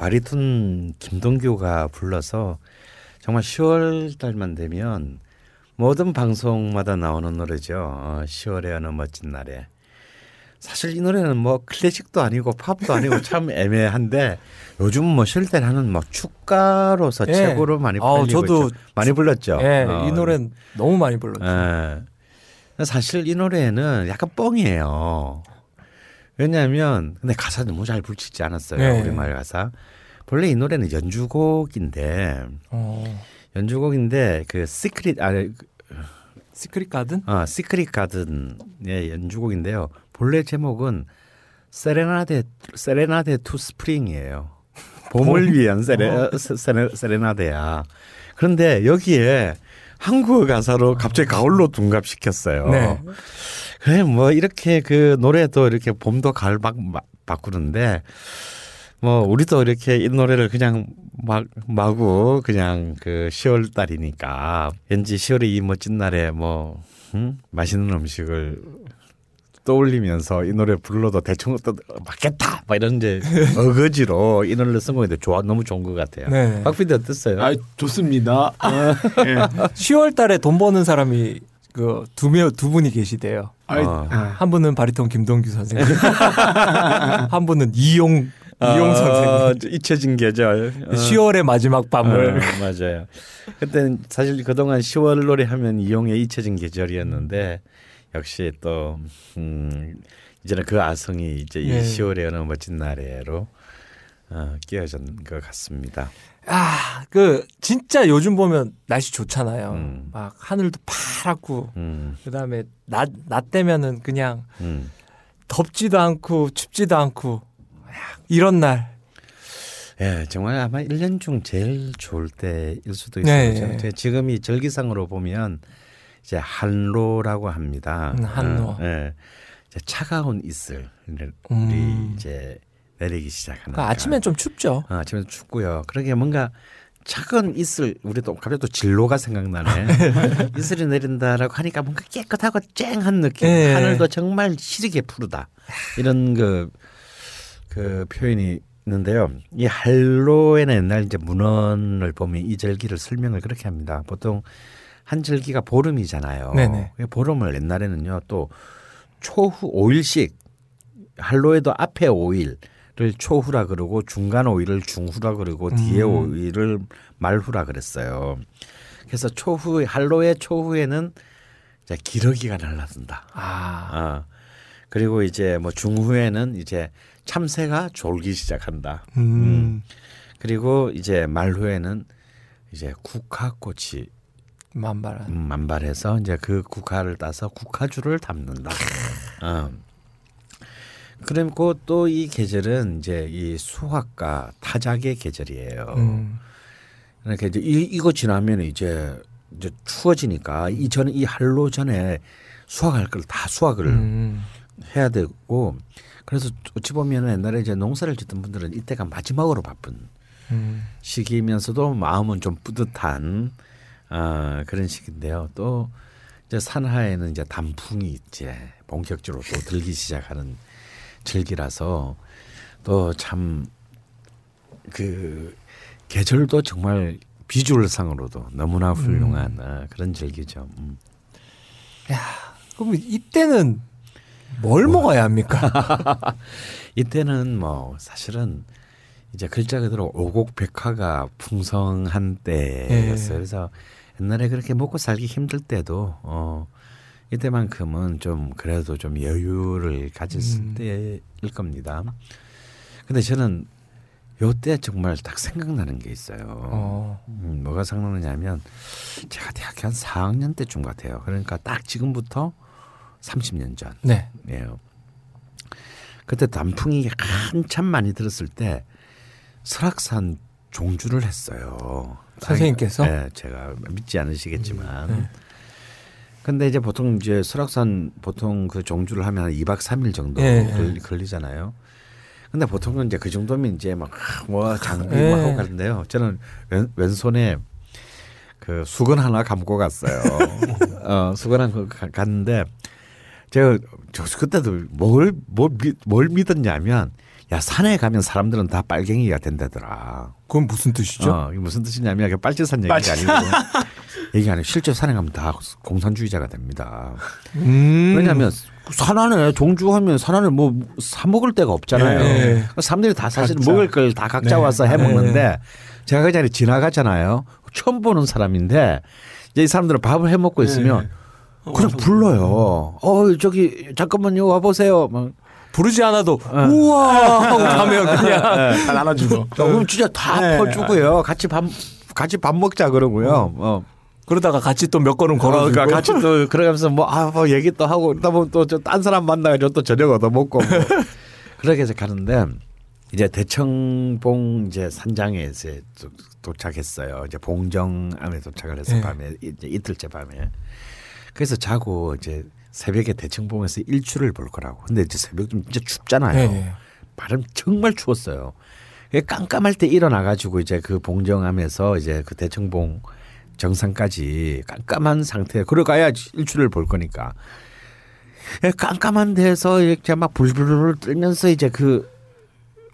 바리톤 김동규가 불러서 정말 시월 달만 되면 모든 방송마다 나오는 노래죠. 어, 시월의 어느 멋진 날에. 사실 이 노래는 뭐 클래식도 아니고 팝도 아니고 참 애매한데 요즘 뭐 쉴 때는 하는 뭐 축가로서 예. 최고로 많이 불리고 저도 있죠. 많이 불렀죠. 예, 어. 이 노래는 너무 많이 불렀죠. 예. 사실 이 노래는 약간 뻥이에요. 왜냐하면 근데 가사 너무 잘 붙이지 않았어요. 예. 우리말 가사. 원래 이 노래는 연주곡인데 오. 연주곡인데 그 시크릿 아 시크릿 가든? 아, 시크릿 가든의 연주곡인데요. 본래 제목은 세레나데 세레나데 투 스프링이에요. 봄을 위한 세레, 세레 세레나데야. 그런데 여기에 한국어 가사로 갑자기 가을로 둔갑시켰어요. 네. 그래 뭐 이렇게 그 노래도 이렇게 봄도 가을 막, 막 바꾸는데 뭐 우리도 이렇게 이 노래를 그냥 막 마구 그냥 그 시월 달이니까 왠지 시월의 이 멋진 날에 뭐 음? 맛있는 음식을 떠올리면서 이 노래 불러도 대충 또 맞겠다 막 이런 이제 어거지로 이 노래를 쓴 건데 좋아 너무 좋은 것 같아요. 네. 박피디 어땠어요? 아 좋습니다. 네. 시월 달에 돈 버는 사람이 그 두 명 두 분이 계시대요. 아이, 어. 한 분은 바리톤 김동규 선생님, 한 분은 이용 이용 선생님. 어, 잊혀진 계절. 어. 시월의 마지막 밤을. 어, 맞아요. 그때 사실 그동안 시월 노래하면 이용의 잊혀진 계절이었는데 역시 또 음, 이제는 그 아성이 이제 네. 이 시월의 어느 멋진 날에로 어, 끼어진 것 같습니다. 아, 그 진짜 요즘 보면 날씨 좋잖아요. 음. 막 하늘도 파랗고 음. 그다음에 낮 낮 되면은 그냥 음. 덥지도 않고 춥지도 않고. 이런 날. 예, 정말 아마 일 년 중 제일 좋을 때일 수도 있어요. 네, 네. 지금이 절기상으로 보면 이제 한로라고 합니다. 음, 한로. 어, 예. 이제 차가운 이슬이 음. 이제 내리기 시작하는. 그러니까 아침엔 좀 춥죠. 어, 아침엔 춥고요. 그러게 뭔가 차가운 이슬 우리도 갑자기 또 진로가 생각나네. 이슬이 내린다라고 하니까 뭔가 깨끗하고 쨍한 느낌. 네. 하늘도 정말 시리게 푸르다. 이런 그. 그 표현이 있는데요. 이 한로에는 옛날 이제 문헌을 보면 이 절기를 설명을 그렇게 합니다. 보통 한 절기가 보름이잖아요. 네네. 보름을 옛날에는요 또 초후 오 일씩 한로에도 앞에 오 일을 초후라 그러고 중간 오 일을 중후라 그러고 뒤에 음. 오 일을 말후라 그랬어요. 그래서 초후 한로의 초후에는 이제 기러기가 날라든다. 아. 어. 그리고 이제 뭐 중후에는 이제 참새가 졸기 시작한다. 음. 음. 그리고 이제 말후에는 이제 국화꽃이 만발 음, 만발해서 이제 그 국화를 따서 국화주를 담는다. 음. 그리고 또 이 계절은 이제 이 수확과 타작의 계절이에요. 음. 그러니까 이제 이, 이거 지나면 이제 이제 추워지니까 이전 이 한로 전에 수확할 걸 다 수확을 음. 해야 되고 그래서 어찌 보면 옛날에 이제 농사를 짓던 분들은 이때가 마지막으로 바쁜 음. 시기면서도 마음은 좀 뿌듯한 어, 그런 시기인데요. 또 이제 산하에는 이제 단풍이 이제 본격적으로 또 들기 시작하는 절기라서 또 참 그 계절도 정말 비주얼상으로도 너무나 훌륭한 음. 어, 그런 절기죠. 음. 야, 그럼 이때는 뭘 뭐, 먹어야 합니까? 이때는 뭐 사실은 이제 글자 그대로 오곡백화가 풍성한 때였어요. 예. 그래서 옛날에 그렇게 먹고 살기 힘들 때도 어, 이때만큼은 좀 그래도 좀 여유를 가질 음. 때일 겁니다. 근데 저는 요때 정말 딱 생각나는 게 있어요. 어. 음, 뭐가 생각나냐면 제가 대학교 한 사 학년 때쯤 같아요. 그러니까 딱 지금부터 삼십 년 전. 네. 예. 그때 단풍이 한참 많이 들었을 때 설악산 종주를 했어요. 선생님께서? 네, 제가 믿지 않으시겠지만. 음, 네. 근데 이제 보통 이제 설악산 보통 그 종주를 하면 한 이 박 삼 일 정도 네, 걸리, 네. 걸리잖아요. 근데 보통은 이제 그 정도면 이제 막 뭐 장비 네. 막 하고 가는데요. 저는 왼, 왼손에 그 수건 하나 감고 갔어요. 어, 수건 하나 갔는데 제가 저 그때도 뭘, 뭘, 뭘 믿었냐면 야, 산에 가면 사람들은 다 빨갱이가 된다더라. 그건 무슨 뜻이죠? 어, 이게 무슨 뜻이냐면 빨치산 얘기가 아니고 얘기가 아니고 실제 산에 가면 다 공산주의자가 됩니다. 음. 왜냐하면 산 안에 종주하면 산 안에 뭐 사 먹을 데가 없잖아요. 예. 사람들이 다 사실 각자. 먹을 걸 다 각자 네. 와서 해 먹는데 네. 제가 그 자리에 지나가잖아요. 처음 보는 사람인데 이제 이 사람들은 밥을 해 먹고 있으면 네. 그냥 불러요. 어 저기 잠깐만요 와 보세요. 막 부르지 않아도 네. 우와 하고 가면 그냥 다 나눠주고. 그럼 진짜 다 네. 퍼주고요. 같이 밥 같이 밥 먹자 그러고요. 어. 그러다가 같이 또 몇 걸음 걸어주고 그러니까 같이 또 그러면서 뭐 아 뭐 얘기 또 하고 그러다 보면 또 딴 사람 만나가지고 또 저녁 얻어 먹고 뭐. 그렇게 해서 가는데 이제 대청봉 이제 산장에 이제 도착했어요. 이제 봉정암에 도착을 해서 네. 밤에 이제 이틀째 밤에 그래서 자고 이제 새벽에 대청봉에서 일출을 볼 거라고. 근데 이제 새벽 좀 진짜 춥잖아요. 네. 바람 정말 추웠어요. 깜깜할 때 일어나 가지고 이제 그 봉정암에서 이제 그 대청봉 정상까지 깜깜한 상태. 그러가야 일출을 볼 거니까. 깜깜한 데서 이렇게 막 불불불 뜨면서 이제 그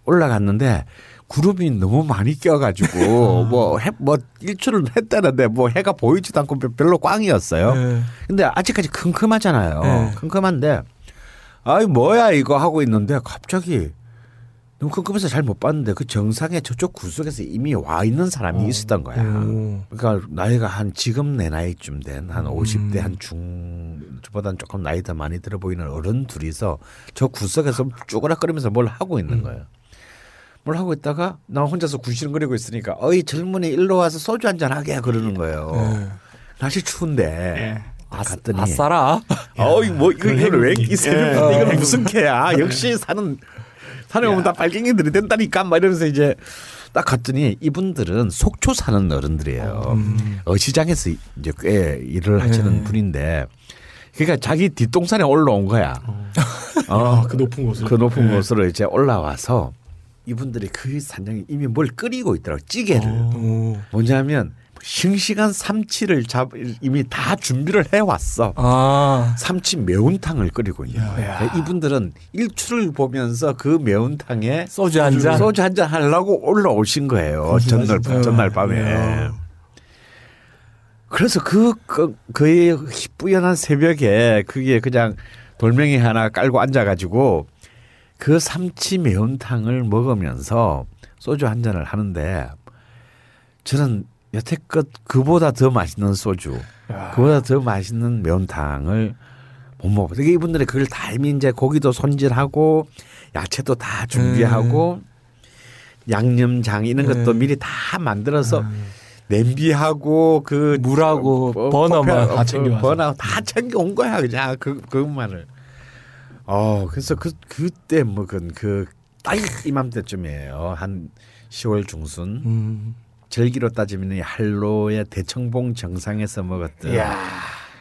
올라갔는데 구름이 너무 많이 껴가지고 뭐, 해, 뭐 일출은 했다는데 뭐 해가 보이지도 않고 별로 꽝이었어요. 네. 근데 아직까지 큼큼하잖아요. 네. 큼큼한데 아이 뭐야 이거 하고 있는데 갑자기 너무 끔끔해서 잘 못 봤는데 그 정상의 저쪽 구석에서 이미 와 있는 사람이 어. 있었던 거야. 오. 그러니까 나이가 한 지금 내 나이쯤 된 한 오십 대 음. 한 중, 저보다는 조금 나이 더 많이 들어 보이는 어른 둘이서 저 구석에서 쪼그락거리면서 뭘 하고 있는 음. 거예요. 뭘 하고 있다가 나 혼자서 구시렁거리고 있으니까 어이 젊은이 일로 와서 소주 한잔 하게 그러는 거예요. 네. 날씨 추운데. 네. 갔더니 아싸라. 어이 뭐 이거 왜 이 새벽인데 예. 이건 무슨 개야. 역시 사는 산에 오면 야. 다 빨갱이들이 된다니까 막 이러면서 이제 딱 갔더니 이분들은 속초 사는 어른들이에요. 음. 어시장에서 이제 꽤 일을 하시는 네. 분인데 그러니까 자기 뒷동산에 올라온 거야. 어. 어, 그 높은 곳으로. 그 높은 네. 곳으로 이제 올라와서 이분들이 그 산장에 이미 뭘 끓이고 있더라고. 찌개를. 오. 뭐냐면 싱싱한 삼치를 잡 이미 다 준비를 해왔어. 아. 삼치 매운탕을 끓이고 있는 거예요. 이분들은 일출을 보면서 그 매운탕에 소주 한 잔 소주 한 잔 하려고 올라오신 거예요. 전날 전날 밤에. 야. 그래서 그, 그 그의 희뿌연한 새벽에 그게 그냥 돌멩이 하나 깔고 앉아가지고 그 삼치 매운탕을 먹으면서 소주 한 잔을 하는데 저는. 여태껏 그보다 더 맛있는 소주, 야. 그보다 더 맛있는 매운탕을 못 먹어봤어요. 그러니까 이분들이 그걸 다 이미 이제 고기도 손질하고 야채도 다 준비하고 음. 양념장 이런 것도 음. 미리 다 만들어서 음. 냄비하고 그 물하고 어, 버너만 다 챙겨 버너 다 챙겨 온 거야 그냥 그 그것만을. 어 그래서 그 그때 먹은 그 딱 이맘때쯤이에요. 한 시월 중순. 음. 절기로 따지면 한로의 대청봉 정상에서 먹었던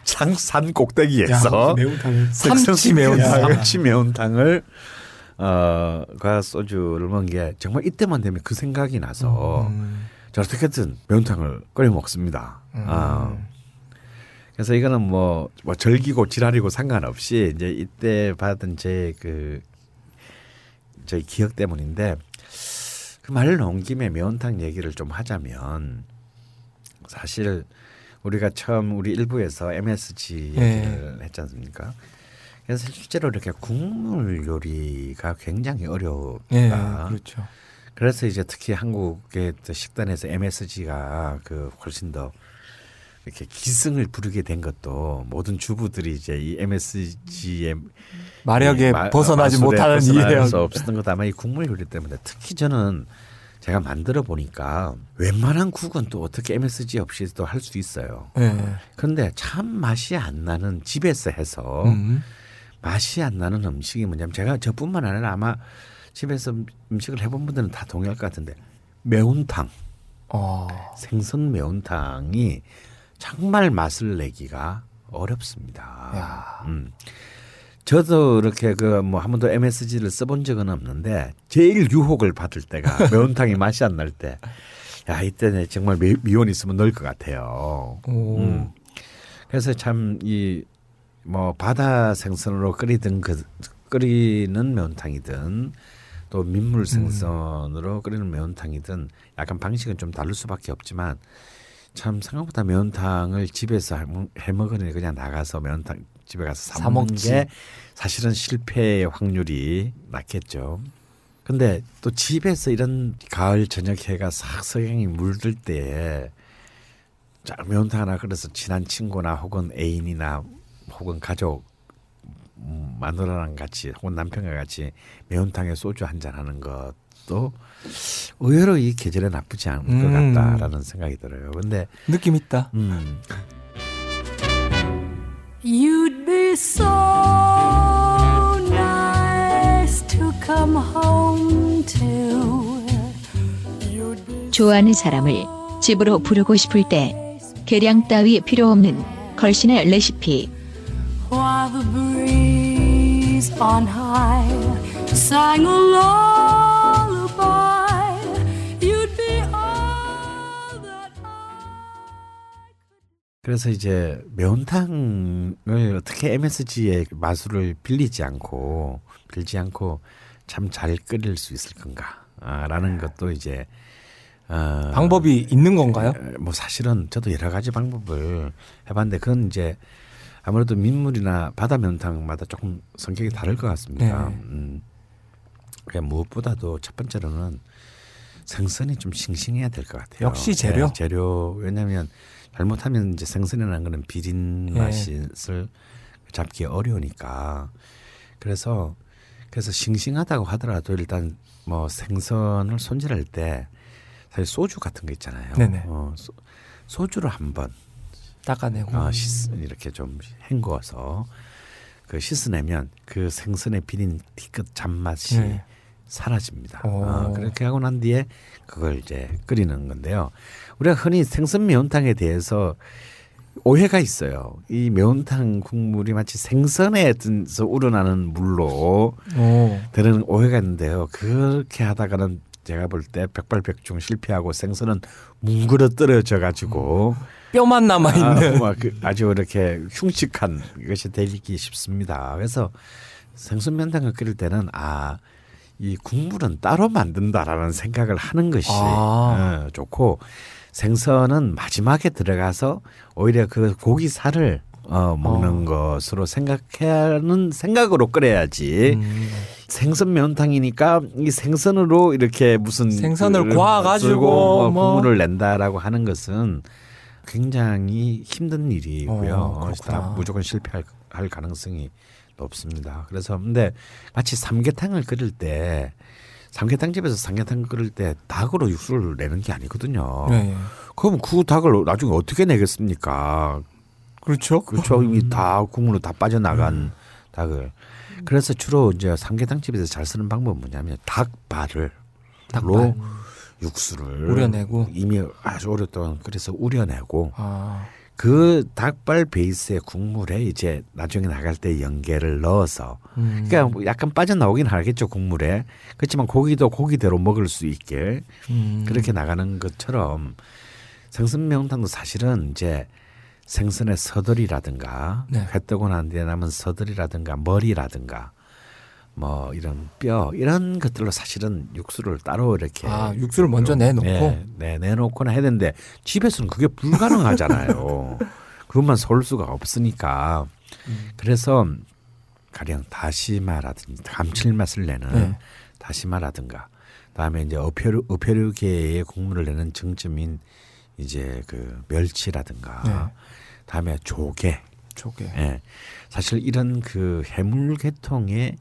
산 꼭대기에서 삼치 매운탕, 삼치 매운탕을 어과 소주를 먹은 게 정말 이때만 되면 그 생각이 나서 음. 저 어떻게든 매운탕을 끓여 먹습니다. 음. 어. 그래서 이거는 뭐, 뭐 절기고 지랄이고 상관없이 이제 이때 받은 제 그 저희 기억 때문인데. 그 말을 나온 김에 매운탕 얘기를 좀 하자면 사실 우리가 처음 우리 일부에서 엠에스지 얘기를 네. 했지 않습니까? 그래서 실제로 이렇게 국물 요리가 굉장히 어렵다. 네, 그렇죠. 그래서 이제 특히 한국의 식단에서 엠에스지가 그 훨씬 더 이렇게 기승을 부르게 된 것도 모든 주부들이 이제 이 엠에스지의 마력에 마, 벗어나지 못하는 이해에서 없었던 것 아마 이 국물 요리 때문에 특히 저는 제가 만들어 보니까 웬만한 국은 또 어떻게 엠에스지 없이도 할 수 있어요. 네. 그런데 참 맛이 안 나는 집에서 해서 음. 맛이 안 나는 음식이 뭐냐면 제가 저뿐만 아니라 아마 집에서 음식을 해본 분들은 다 동의할 것 같은데 매운탕, 어. 생선 매운탕이 정말 맛을 내기가 어렵습니다. 음. 저도 이렇게 그 뭐 한 번도 엠에스지를 써본 적은 없는데 제일 유혹을 받을 때가 매운탕이 맛이 안 날 때. 야 이때는 정말 미, 미온이 있으면 넣을 것 같아요. 음. 그래서 참 이 뭐 바다 생선으로 끓이든 그 끓이는 매운탕이든. 또 민물 생선으로 음. 끓이는 매운탕이든 약간 방식은 좀 다를 수밖에 없지만 참 생각보다 매운탕을 집에서 해먹으니 그냥 나가서 매운탕 집에 가서 사 먹는 게 사실은 실패의 확률이 낮겠죠. 근데 또 집에서 이런 가을 저녁 해가 싹 석양이 물들 때에 매운탕 하나 끓여서 친한 친구나 혹은 애인이나 혹은 가족 음, 마누라랑 같이 혹은 남편과 같이 매운탕에 소주 한잔 하는 것도 의외로 이 계절에 나쁘지 않을 음. 것 같다라는 생각이 들어요. 근데 느낌 있다. 음. You'd be so nice to come home to. 좋아하는 사람을 집으로 부르고 싶을 때 계량 따위 필요 없는 걸신의 레시피. While the breeze on high sang a lullaby, you'd be all that I could. 그래서 이제 매운탕을 어떻게 엠에스지의 마술을 빌리지 않고 빌지 않고 참 잘 끓일 수 있을 건가라는 것도 이제 어, 방법이 있는 건가요? 뭐 사실은 저도 여러 가지 방법을 해봤는데 그건 이제 아무래도 민물이나 바다 면탕마다 조금 성격이 다를 것 같습니다. 네. 음, 그냥 무엇보다도 첫 번째로는 생선이 좀 싱싱해야 될 것 같아요. 역시 재료. 네, 재료. 왜냐하면 잘못하면 이제 생선이라는 거는 비린 네. 맛을 잡기 어려우니까. 그래서 그래서 싱싱하다고 하더라도 일단 뭐 생선을 손질할 때 사실 소주 같은 거 있잖아요. 네네. 어, 소, 소주를 한번. 닦아내고 어, 씻, 이렇게 좀 헹궈서 그 씻어내면 그 생선의 비린 뒤끝 잡맛이 네. 사라집니다. 어, 그렇게 하고 난 뒤에 그걸 이제 끓이는 건데요. 우리가 흔히 생선 매운탕에 대해서 오해가 있어요. 이 매운탕 국물이 마치 생선에 든서 우러나는 물로 오. 되는 오해가 있는데요. 그렇게 하다가는 제가 볼 때 백발백중 실패하고 생선은 뭉그러뜨려져 가지고 뼈만 남아 있는 아, 그 아주 이렇게 흉측한 것이 되기 쉽습니다. 그래서 생선 면탕을 끓일 때는 아, 이 국물은 따로 만든다라는 생각을 하는 것이 아. 어, 좋고 생선은 마지막에 들어가서 오히려 그 고기 살을 어, 먹는 어. 것으로 생각하는 생각으로 끓여야지. 음. 생선 면탕이니까 이 생선으로 이렇게 무슨 생선을 고아 가지고 뭐 국물을 낸다라고 하는 것은 굉장히 힘든 일이고요. 어, 무조건 실패할 할 가능성이 높습니다. 그래서 근데 마치 삼계탕을 끓일 때 삼계탕 집에서 삼계탕 끓일 때 닭으로 육수를 내는 게 아니거든요. 네. 그럼 그 닭을 나중에 어떻게 내겠습니까? 그렇죠. 그렇죠. 이미 다 국물로 다 빠져나간 음. 닭을. 그래서 주로 이제 삼계탕 집에서 잘 쓰는 방법은 뭐냐면 닭발을 닭발로 육수를 우려내고 이미 아주 오랫동안 그래서 우려내고 아. 그 닭발 베이스의 국물에 이제 나중에 나갈 때 연계를 넣어서 음. 그러니까 약간 빠져나오긴 하겠죠 국물에. 그렇지만 고기도 고기대로 먹을 수 있게 음. 그렇게 나가는 것처럼 생선 매운탕도 사실은 이제 생선의 서들이라든가 네. 회 뜨고 난 뒤에 남은 서들이라든가 머리라든가 뭐 이런 뼈 이런 것들로 사실은 육수를 따로 이렇게 아 육수를 먼저 내놓고 네, 네 내놓거나 해야 되는데 집에서는 그게 불가능하잖아요. 그것만 쏠 수가 없으니까 음. 그래서 가령 다시마라든지 감칠맛을 내는 네. 다시마라든가 다음에 이제 어패류 어패류계의 국물을 내는 정점인 이제 그 멸치라든가 네. 다음에 조개, 조개. 네. 사실 이런 그 해물계통의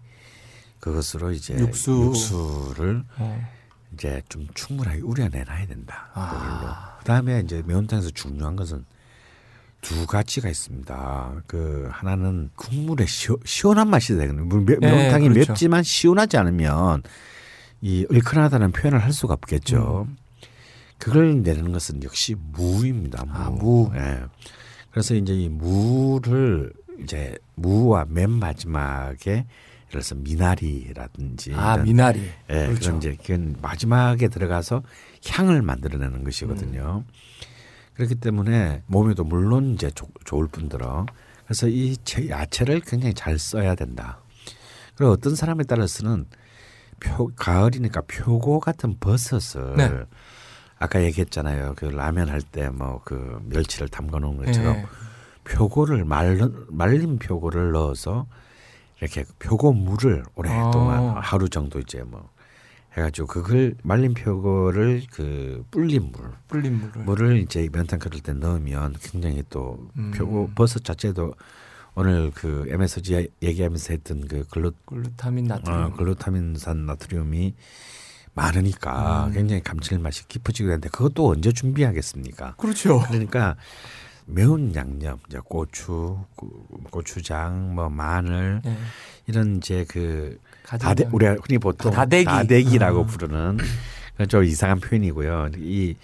그것으로 이제 육수. 육수를 네. 이제 좀 충분하게 우려내놔야 된다. 아. 그다음에 이제 매운탕에서 중요한 것은 두 가지가 있습니다. 그 하나는 국물의 시원, 시원한 맛이 되거든요. 매, 매운탕이 네, 그렇죠. 맵지만 시원하지 않으면 이 얼큰하다는 표현을 할 수가 없겠죠. 음. 그걸 내는 것은 역시 무입니다. 무. 아, 무. 네. 그래서 이제 이 무를 이제 무와 맨 마지막에 예를 들어서 미나리라든지. 아, 이런, 미나리. 네, 그렇죠. 그럼 이제 그건 마지막에 들어가서 향을 만들어내는 것이거든요. 음. 그렇기 때문에 몸에도 물론 이제 조, 좋을 뿐더러 그래서 이 야채를 굉장히 잘 써야 된다. 그리고 어떤 사람에 따라서는 표, 가을이니까 표고 같은 버섯을 네. 아까 얘기했잖아요. 그 라면 할 때 뭐 그 멸치를 담가 놓은 것처럼 네. 표고를 말른, 말린 표고를 넣어서 이렇게 표고 물을 오랫동안 아. 하루 정도 이제 뭐 해가지고 그걸 말린 표고를 그 불린 물, 불린 물을, 물을 이제 면탕 끓일 때 넣으면 굉장히 또 음. 표고 버섯 자체도 오늘 그 엠에스지 얘기하면서 했던 그 글루 글루타민 나트륨, 어, 글루타민산 나트륨이 많으니까 음. 굉장히 감칠맛이 깊어지고 되는데 그것도 언제 준비하겠습니까? 그렇죠. 그러니까 매운 양념, 이제 고추, 고추장, 뭐 마늘 네. 이런 이제 그 다대, 우리 흔히 보통 다대기. 다대기라고 아. 부르는 그건 좀 이상한 표현이고요. 이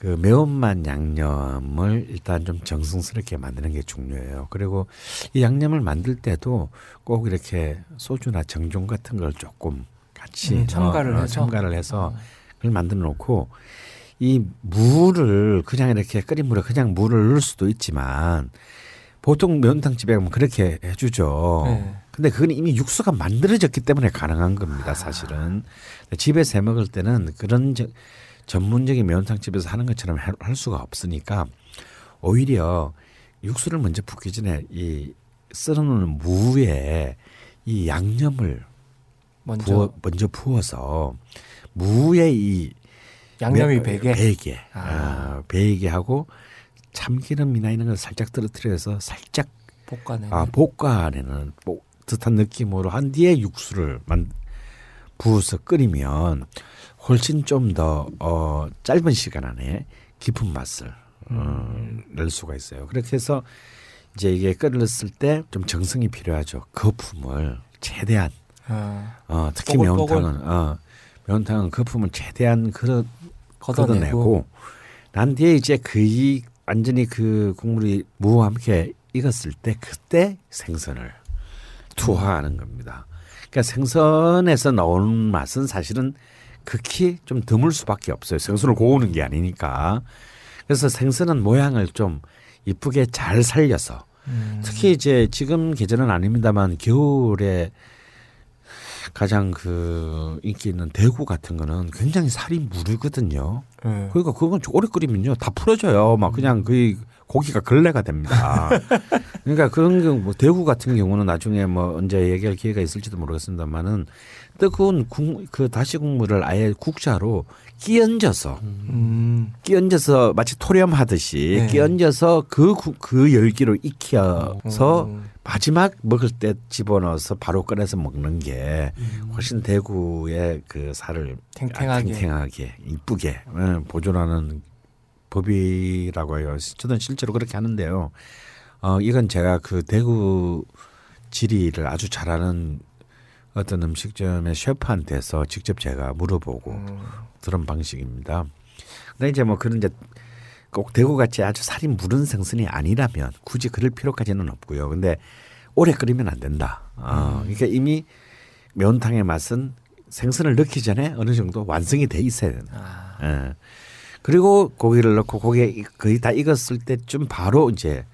그 매운맛 양념을 일단 좀 정성스럽게 만드는 게 중요해요. 그리고 이 양념을 만들 때도 꼭 이렇게 소주나 정종 같은 걸 조금 같이 음, 첨가를, 어, 해서. 첨가를 해서 어. 그걸 만들어 놓고. 이 물을 그냥 이렇게 끓인 물에 그냥 물을 넣을 수도 있지만 보통 매운탕 집에 가면 그렇게 해주죠. 네. 근데 그건 이미 육수가 만들어졌기 때문에 가능한 겁니다. 사실은 아. 집에서 해먹을 때는 그런 저, 전문적인 매운탕 집에서 하는 것처럼 할 수가 없으니까 오히려 육수를 먼저 붓기 전에 이 썰어놓은 무에 이 양념을 먼저, 부어, 먼저 부어서 무에 이 양념이 베개, 베개, 아. 어, 베개하고 참기름이나 이런 걸 살짝 떨어뜨려서 살짝 볶아내는, 아, 볶아내는 듯한 느낌으로 한 뒤에 육수를 만 부어서 끓이면 훨씬 좀 더 어, 짧은 시간 안에 깊은 맛을 어, 음. 낼 수가 있어요. 그렇게 해서 이제 이게 끓였을 때 좀 정성이 필요하죠. 거품을 최대한, 아. 어, 특히 뽀글뽀글. 매운탕은. 어, 면탕은 거품을 최대한 걷어내고, 걷어내고 난 뒤에 이제 그이 완전히 그 국물이 무와 함께 익었을 때 그때 생선을 투하하는 겁니다. 그러니까 생선에서 나오는 맛은 사실은 극히 좀 드물 수밖에 없어요. 생선을 고우는 게 아니니까. 그래서 생선은 모양을 좀 이쁘게 잘 살려서 음. 특히 이제 지금 계절은 아닙니다만 겨울에 가장 그 인기 있는 대구 같은 거는 굉장히 살이 무르거든요. 네. 그러니까 그건 오래 끓이면요 다 풀어져요. 막 그냥 그 고기가 걸레가 됩니다. 그러니까 그런 경우 뭐 대구 같은 경우는 나중에 뭐 언제 얘기할 기회가 있을지도 모르겠습니다만은 뜨거운 국, 그 다시 국물을 아예 국자로 끼얹어서 음. 끼얹어서 마치 토렴하듯이 네. 끼얹어서 그, 그 열기로 익혀서 오. 마지막 먹을 때 집어넣어서 바로 꺼내서 먹는 게 훨씬 대구의 그 살을 탱탱하게, 탱탱하게 이쁘게 보존하는 법이라고 해요. 저는 실제로 그렇게 하는데요. 어, 이건 제가 그 대구 지리를 아주 잘하는 어떤 음식점의 셰프한테서 직접 제가 물어보고 음. 들은 방식입니다. 근데 이제 뭐 그런 이제 꼭 대구같이 아주 살이 무른 생선이 아니라면 굳이 그럴 필요까지는 없고요. 근데 오래 끓이면 안 된다. 어, 그러니까 이미 매운탕의 맛은 생선을 넣기 전에 어느 정도 완성이 돼 있어야 된다. 아. 예. 그리고 고기를 넣고 고기 거의 다 익었을 때쯤 바로 이제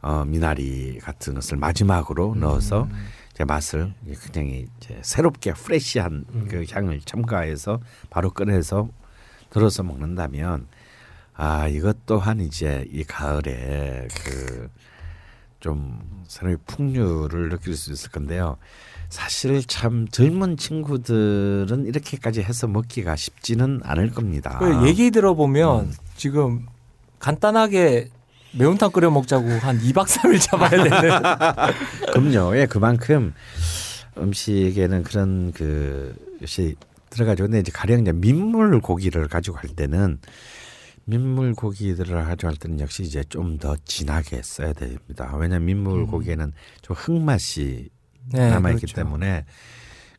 어, 미나리 같은 것을 마지막으로 음. 넣어서 이제 맛을 굉장히 이제 새롭게 프레시한 음. 그 향을 첨가해서 바로 꺼내서 들어서 먹는다면. 아, 이것 또한 이제 이 가을에 그 좀 새로운 풍류를 느낄 수 있을 건데요. 사실 참 젊은 친구들은 이렇게까지 해서 먹기가 쉽지는 않을 겁니다. 그 얘기 들어보면 음. 지금 간단하게 매운탕 끓여 먹자고 한 이박 삼일 잡아야 되는. 그럼요. 예, 그만큼 음식에는 그런 그 역시 들어가죠. 근데 이제 가령 이제 민물 고기를 가지고 할 때는. 민물 고기들을 가지고 할 때는 역시 이제 좀 더 진하게 써야 됩니다. 왜냐하면 민물 음. 고기에는 좀 흙맛이 네, 남아있기 그렇죠. 때문에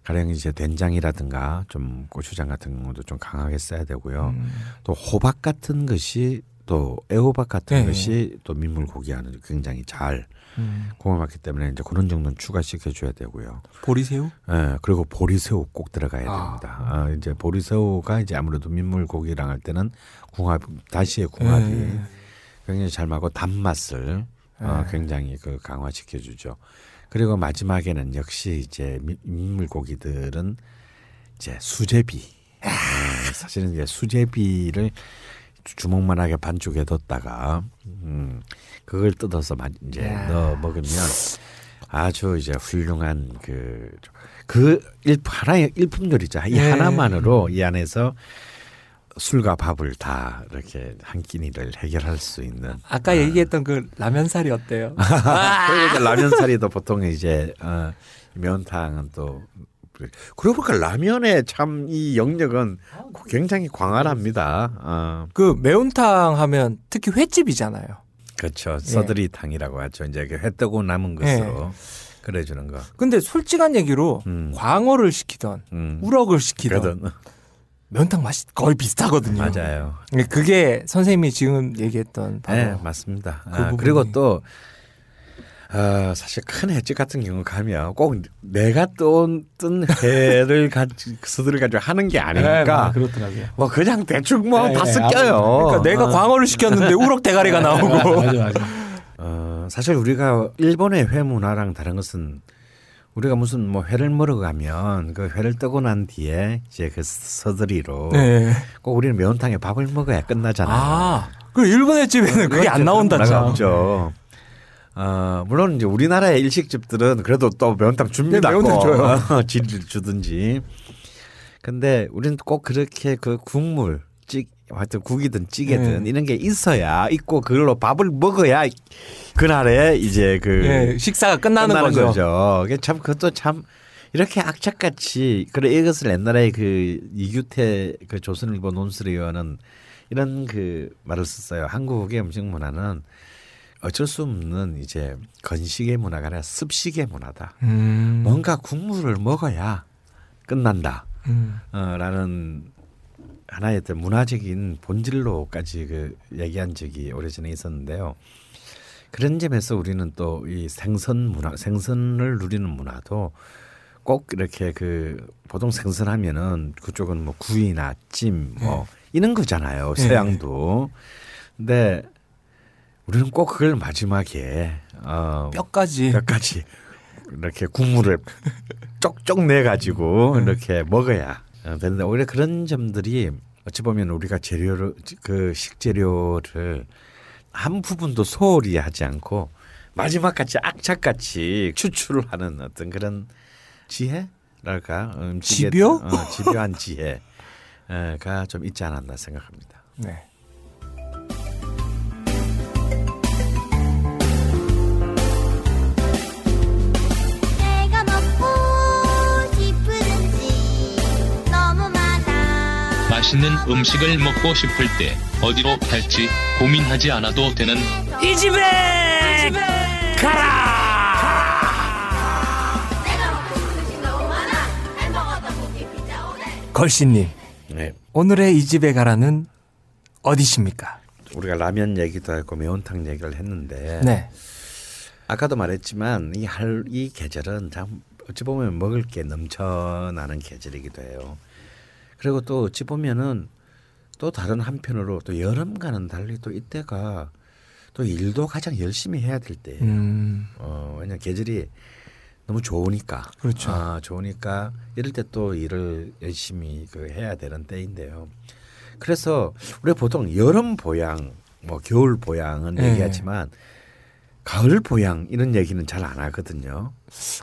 가령 이제 된장이라든가 좀 고추장 같은 것도 좀 강하게 써야 되고요. 음. 또 호박 같은 것이 또 애호박 같은 네. 것이 또 민물 고기와는 굉장히 잘 음. 고마웠기 때문에 이제 그런 정도는 추가시켜줘야 되고요. 보리새우? 네, 그리고 보리새우 꼭 들어가야 아. 됩니다. 아, 이제 보리새우가 이제 아무래도 민물 고기랑 할 때는 궁합, 다시의 궁합이 에이. 굉장히 잘 맞고 단맛을 어, 굉장히 그 강화시켜주죠. 그리고 마지막에는 역시 이제 민물 고기들은 이제 수제비. 사실은 이제 수제비를 주먹만하게 반죽에 뒀다가 음, 그걸 뜯어서 이제 넣어 먹으면 아주 이제 훌륭한 그 그 일 하나의 일품 요리죠. 이 네. 하나만으로 이 안에서 술과 밥을 다 이렇게 한 끼니를 해결할 수 있는. 아까 어. 얘기했던 그 라면사리 어때요? 그리고 라면사리도 보통 이제 어, 면탕은 또. 그러고 보니까 라면의 참 이 영역은 굉장히 광활합니다. 어. 그 매운탕 하면 특히 횟집이잖아요. 그렇죠. 서드리탕이라고 하죠. 이제 회 뜨고 남은 것으로. 네. 그래주는 거. 근데 솔직한 얘기로 음. 광어를 시키던 음. 우럭을 시키던 그러던. 면탕 맛이 거의 비슷하거든요. 맞아요. 그게 선생님이 지금 얘기했던 바로. 네, 맞습니다. 그 아, 그리고 또 어, 사실 큰 횟집 같은 경우 가면 꼭 내가 또 뜬 회를 가지고 가지고 하는 게 아니니까. 네, 그렇더라고요. 뭐 그냥 대충 뭐 다 네, 섞여요. 네, 그러니까 내가 광어를 시켰는데 우럭 대가리가 나오고. 맞아, 맞아. 어, 사실 우리가 일본의 회 문화랑 다른 것은 우리가 무슨 뭐 회를 먹으러 가면 그 회를 뜨고 난 뒤에 이제 그 서드리로 네. 꼭 우리는 매운탕에 밥을 먹어야 끝나잖아요. 아, 그 일본의 집에는 어, 그게 안 나온다죠. 어, 물론 이제 우리나라의 일식집들은 그래도 또 매운탕 줍니다. 네, 매운탕 줘요. 질질 주든지. 근데 우리는 꼭 그렇게 그 국물 찍 하여튼 국이든 찌개든 네. 이런 게 있어야 있고 그걸로 밥을 먹어야 그날에 이제 그 네, 식사가 끝나는, 끝나는 거죠. 거죠. 그게 참 그것도 참 이렇게 악착같이 그래 이것을 옛날에 그 이규태 그 조선일보 논술위원은 이런 그 말을 썼어요. 한국의 음식 문화는 어쩔 수 없는 이제 건식의 문화가 아니라 습식의 문화다. 음. 뭔가 국물을 먹어야 끝난다. 음. 어, 라는 하나의 문화적인 본질로까지 그 얘기한 적이 오래전에 있었는데요. 그런 점에서 우리는 또 이 생선 문화, 생선을 누리는 문화도 꼭 이렇게 그 보통 생선하면은 그쪽은 뭐 구이나 찜 뭐 네. 이런 거잖아요. 서양도. 근데 우리는 꼭 그걸 마지막에 어, 뼈까지 뼈까지 이렇게 국물을 쪽쪽 내 가지고 이렇게 먹어야. 되는데 오히려 그런 점들이 어찌 보면 우리가 재료를 그 식재료를 한 부분도 소홀히 하지 않고 마지막까지 악착같이 추출을 하는 어떤 그런 지혜랄까 음식에 집요? 어, 집요한 지혜가 좀 있지 않았나 생각합니다. 네. 맛있는 음식을 먹고 싶을 때 어디로 갈지 고민하지 않아도 되는 이 집에 가라. 걸신님, 네. 오늘의 이 집에 가라는 어디십니까? 우리가 라면 얘기도 하고 매운탕 얘기를 했는데 네. 아까도 말했지만 이, 할, 이 계절은 참 어찌 보면 먹을 게 넘쳐나는 계절이기도 해요. 그리고 또 어찌 보면은 또 다른 한편으로 또 여름과는 달리 또 이때가 또 일도 가장 열심히 해야 될 때예요. 음. 어, 왜냐면 계절이 너무 좋으니까. 그렇죠. 아, 좋으니까 이럴 때 또 일을 열심히 그 해야 되는 때인데요. 그래서 우리가 보통 여름 보양, 뭐 겨울 보양은 네. 얘기하지만 가을 보양 이런 얘기는 잘 안 하거든요.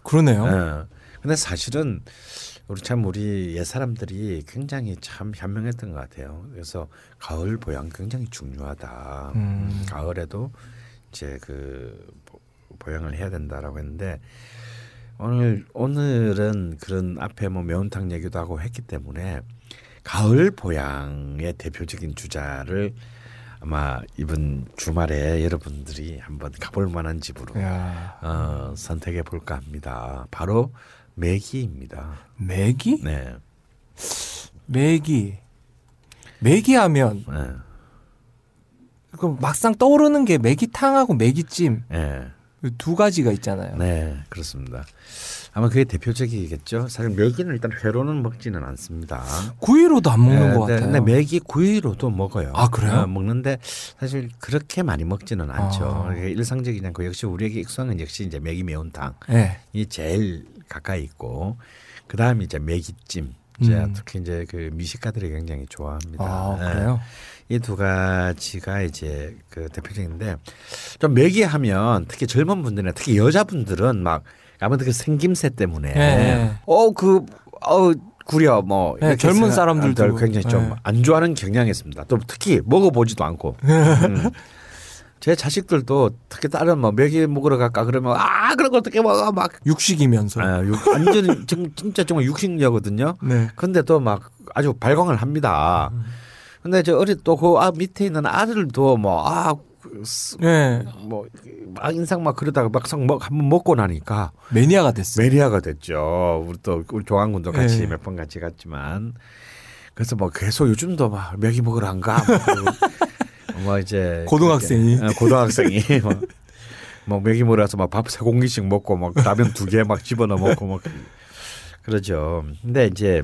그러네요. 어. 근데 사실은 우리 참 우리 옛 사람들이 굉장히 참 현명했던 것 같아요. 그래서 가을 보양 굉장히 중요하다. 음. 가을에도 이제 그 보양을 해야 된다라고 했는데 오늘 오늘은 그런 앞에 뭐 매운탕 얘기도 하고 했기 때문에 가을 보양의 대표적인 주자를 아마 이번 주말에 여러분들이 한번 가볼 만한 집으로 어, 선택해 볼까 합니다. 바로 매기입니다. 매기? 네. 매기. 매기하면 네. 그럼 막상 떠오르는 게 매기탕하고 매기찜 네. 두 가지가 있잖아요. 네, 그렇습니다. 아마 그게 대표적이겠죠. 사실 매기는 일단 회로는 먹지는 않습니다. 구이로도 안 먹는 네, 것 같아요. 근데 매기 구이로도 먹어요. 아 그래요? 어, 먹는데 사실 그렇게 많이 먹지는 않죠. 아. 일상적이지 않고 역시 우리에게 익숙한 역시 이제 매기 매운탕이 네. 제일 가까이 있고 그 다음에 이제 매기찜 제가 음. 특히 이제 그 미식가들이 굉장히 좋아합니다. 아, 그래요? 네. 이 두 가지가 이제 그 대표적인데 좀 매기하면 특히 젊은 분들이나 특히 여자분들은 막 아무튼 그 생김새 때문에 네. 어, 그 어, 구려 뭐 네, 젊은 사람들도 굉장히 좀 안 네. 좋아하는 경향이 있습니다. 또 특히 먹어보지도 않고. 음. 제 자식들도 특히 딸은 뭐 매기 먹으러 갈까 그러면 아 그런 거 어떻게 먹어 막 육식이면서 아, 육, 완전 진짜 정말 육식녀거든요. 네. 근데 또 막 아주 발광을 합니다. 음. 근데 저 어릴 또 그 아, 밑에 있는 아들도 뭐 아 네. 뭐 막 인상 막 그러다가 막상 먹 한번 먹고 나니까 매니아가 됐어요. 매니아가 됐죠. 우리 또 우리 종환 군도 같이 네. 몇 번 같이 갔지만 그래서 뭐 계속 요즘도 막 매기 먹으러 안 가. 뭐 이제 고등학생이 그렇게, 고등학생이 막, 막 매기 몰아서 막 밥 세 공기씩 먹고 막 라면 두 개 막 집어넣어 먹고 막 그러죠. 근데 이제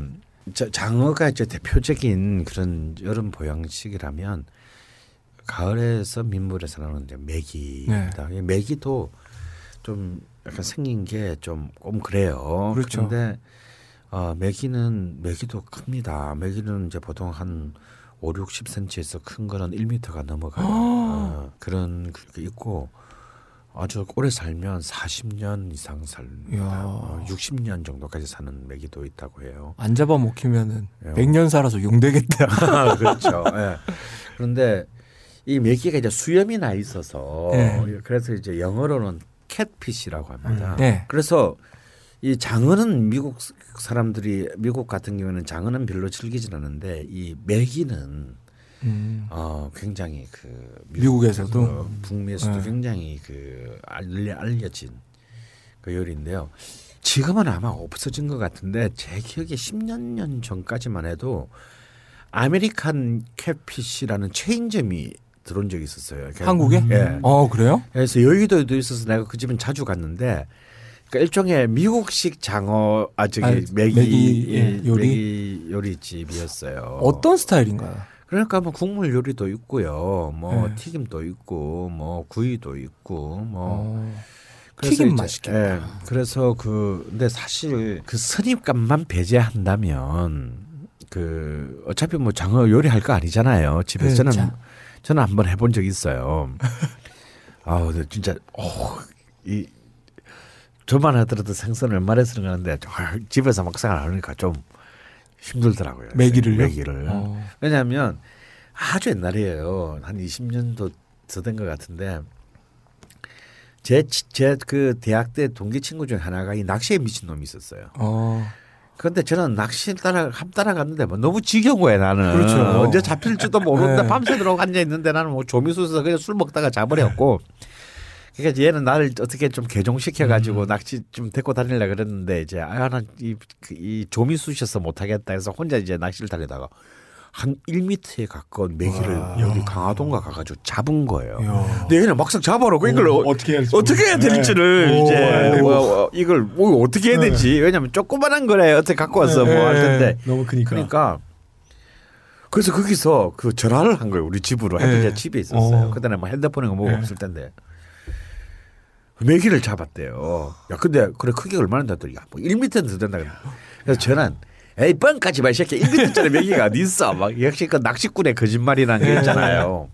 장어가 이제 대표적인 그런 여름 보양식이라면 가을에서 민물에서 나오는 매기입니다. 네. 매기도 좀 약간 생긴 게 좀 그래요. 그렇죠. 그런데 어, 매기는 매기도 큽니다. 매기는 이제 보통 한 오륙십 센티미터에서 큰 거는 일 미터가 넘어가요. 어, 그런 게 있고 아주 오래 살면 사십 년 이상 삽니다. 어, 육십 년 정도까지 사는 매기도 있다고 해요. 안 잡아먹히면은 예. 백 년 살아서 용되겠다. 그렇죠. 예. 그런데 이 매기가 이제 수염이 나 있어서 네. 그래서 이제 영어로는 캣핏이라고 합니다. 네. 그래서 이 장어는 미국 사람들이 미국 같은 경우에는 장어는 별로 즐기진 않는데 이 매기는 음. 어, 굉장히 그 미국에서도 북미에서도 네. 굉장히 그 알려 알려진 그 요리인데요. 지금은 아마 없어진 것 같은데 제 기억에 십 년 전까지만 해도 아메리칸 캣핏이라는 체인점이 들어온 적이 있었어요. 한국에? 예. 어 그래요? 그래서 여의도에도 있어서 내가 그 집은 자주 갔는데. 그러니까 일종의 미국식 장어 아 저기 아, 매기, 매기 예, 요리 매기 요리집이었어요. 어떤 스타일인가요? 그러니까 뭐 국물 요리도 있고요, 뭐 네. 튀김도 있고, 뭐 구이도 있고, 뭐 오, 튀김 맛있겠다. 예, 그래서 그 근데 사실 그 선입관만 배제한다면 그 어차피 뭐 장어 요리할 거 아니잖아요. 집에서 저는 네, 저는 한번 해본 적이 있어요. 아우 진짜 어, 이 저만 하더라도 생선을 말에 쓰는 건데 집에서 막상 안 하니까 좀 힘들더라고요. 매기를요? 매기를. 어. 왜냐하면 아주 옛날이에요. 한 이십 년도 더 된 것 같은데 제 제 그 대학 때 동기 친구 중에 하나가 이 낚시에 미친 놈이 있었어요. 어. 그런데 저는 낚시 따라 함 따라갔는데 뭐 너무 지겨운 거예요 나는. 그렇죠. 언제 잡힐지도 모르는데 네. 밤새 들어가 앉아 있는데 나는 뭐 조미수에서 그냥 술 먹다가 자버렸고. 그러니까 얘는 나를 어떻게 좀 개종시켜 가지고 음. 낚시 좀 데리고 다니려 그랬는데 이제 아 난 이 이 조미수셔서 못 하겠다 해서 혼자 이제 낚시를 다니다가 한 일 미터에 가까운 매기를 여기 강화동가 가가지고 잡은 거예요. 야. 근데 얘는 막상 잡아놓고 이걸 오, 어떻게 해야 될지, 어떻게 해야 될지를 네. 이제 뭐, 이걸 뭐 어떻게 해야 되지? 네. 왜냐면 조그만한 거래 어떻게 갖고 와서 네. 뭐 할 텐데 너무 크니까. 그러니까 그래서 거기서 그 전화를 한 거예요. 우리 집으로 해도 네. 집에 있었어요. 그때는 뭐 핸드폰이나 뭐가 네. 없을 텐데. 매기를 잡았대요. 야, 근데, 그래, 크기가 얼마나 된다더니, 야, 뭐 일 미터는 된다. 그래서 저는, 에이, 뻥까지 마, 이 새끼. 일 미터짜리 매기가 어디 있어. 막, 역시 그 낚시꾼의 거짓말이라는 게 있잖아요.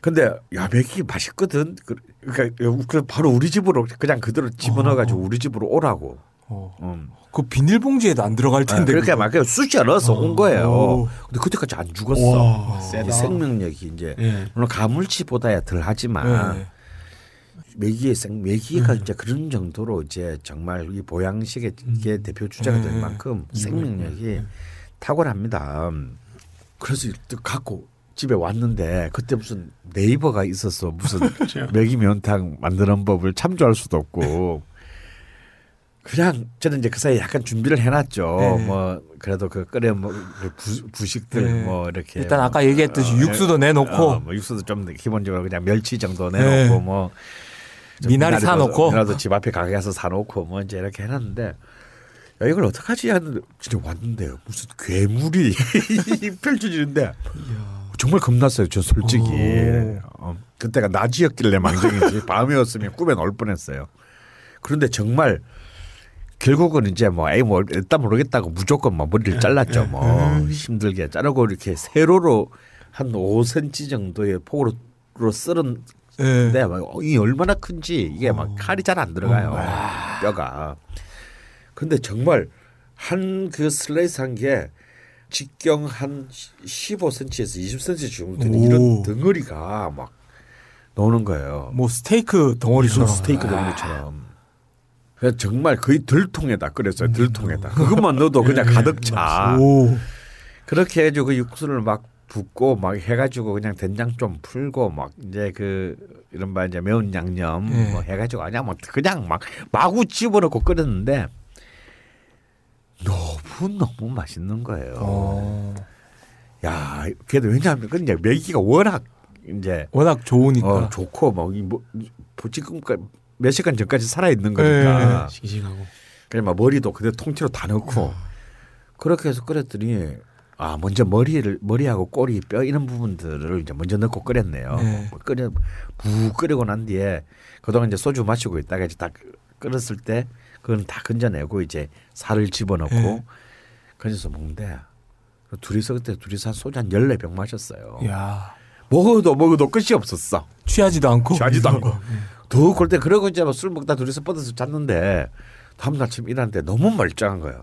근데, 야, 매기 맛있거든. 그러니까, 바로 우리 집으로 그냥 그대로 집어넣어가지고 우리 집으로 오라고. 어. 음. 그 비닐봉지에도 안 들어갈 텐데. 아, 그러니까 막 쑤셔 넣어서 어. 온 거예요. 오. 근데 그때까지 안 죽었어. 이 생명력이 이제, 네. 물론 가물치보다야 덜 하지만, 네. 매기의 생 매기가 네. 이제 그런 정도로 이제 정말 이 보양식의 음. 대표 주자가 될 네. 만큼 생명력이 네. 탁월합니다. 그래서 갖고 집에 왔는데 그때 무슨 네이버가 있어서 무슨 매기 매운탕 만드는 법을 참조할 수도 없고 그냥 저는 이제 그 사이에 약간 준비를 해놨죠. 네. 뭐 그래도 그 끓여 뭐 부, 부식들 네. 뭐 이렇게 일단 아까 뭐 얘기했듯이 어, 육수도 내놓고 어, 뭐 육수도 좀 기본적으로 그냥 멸치 정도 내놓고 네. 뭐 미나리 사놓고 미나리도 집 앞에 가게 가서 사놓고 뭐 이제 이렇게 해놨는데 야 이걸 어떡하지 하는데 진짜 왔는데요 무슨 괴물이 펼쳐지는데 정말 겁났어요 저 솔직히 어, 그때가 낮이었길래 망정이지 밤이었으면 꿈에 넣을 뻔했어요. 그런데 정말 결국은 이제 뭐 에이 뭐 일단 모르겠다고 무조건 뭐 머리를 잘랐죠. 뭐 힘들게 자르고 이렇게 세로로 한 오 센티미터 정도의 폭으로 썰은 근데 이 얼마나 큰지 이게 막 칼이 잘 안 들어가요. 어. 뼈가. 근데 정말 한 그 슬라이스 한 게 직경 한 십오 센티미터에서 이십 센티미터 정도 되는 이런 덩어리가 막 나오는 거예요. 뭐 스테이크 덩어리처럼. 스테이크 덩어리처럼. 그래서 정말 거의 들통에다 끓였어요. 들통에다. 그것만 넣어도 그냥 가득 차. 그렇게 해가지고 그 육수를 막 붓고 막 해가지고 그냥 된장 좀 풀고 막 이제 그 이른바 이제 매운 양념 네. 뭐 해가지고 아니야 뭐 그냥 막 마구 집어넣고 끓였는데 너무 너무 맛있는 거예요. 어. 야, 그래도 왜냐하면 그 이제 매기가 워낙 이제 워낙 좋으니까 어, 좋고 막 뭐 지금까지 몇 시간 전까지 살아 있는 거니까 네. 싱싱하고 그냥 막 머리도 그대로 통째로 다 넣고 어. 그렇게 해서 끓였더니. 아 먼저 머리를 머리하고 꼬리 뼈 이런 부분들을 이제 먼저 넣고 끓였네요. 네. 끓여 푹 끓이고 난 뒤에 그동안 이제 소주 마시고 있다가 이제 다 끓었을 때 그건 다 건져내고 이제 살을 집어넣고 네. 건져서 먹는데 둘이서 그때 둘이서 한 소주 한 열네 병 마셨어요. 야. 먹어도 먹어도 끝이 없었어. 취하지도 않고 취하지도 않고 더 그럴 때 그러고 이제 술 먹다 둘이서 뻗어서 잤는데 다음 날 아침 일하는데 너무 멀쩡한 거예요.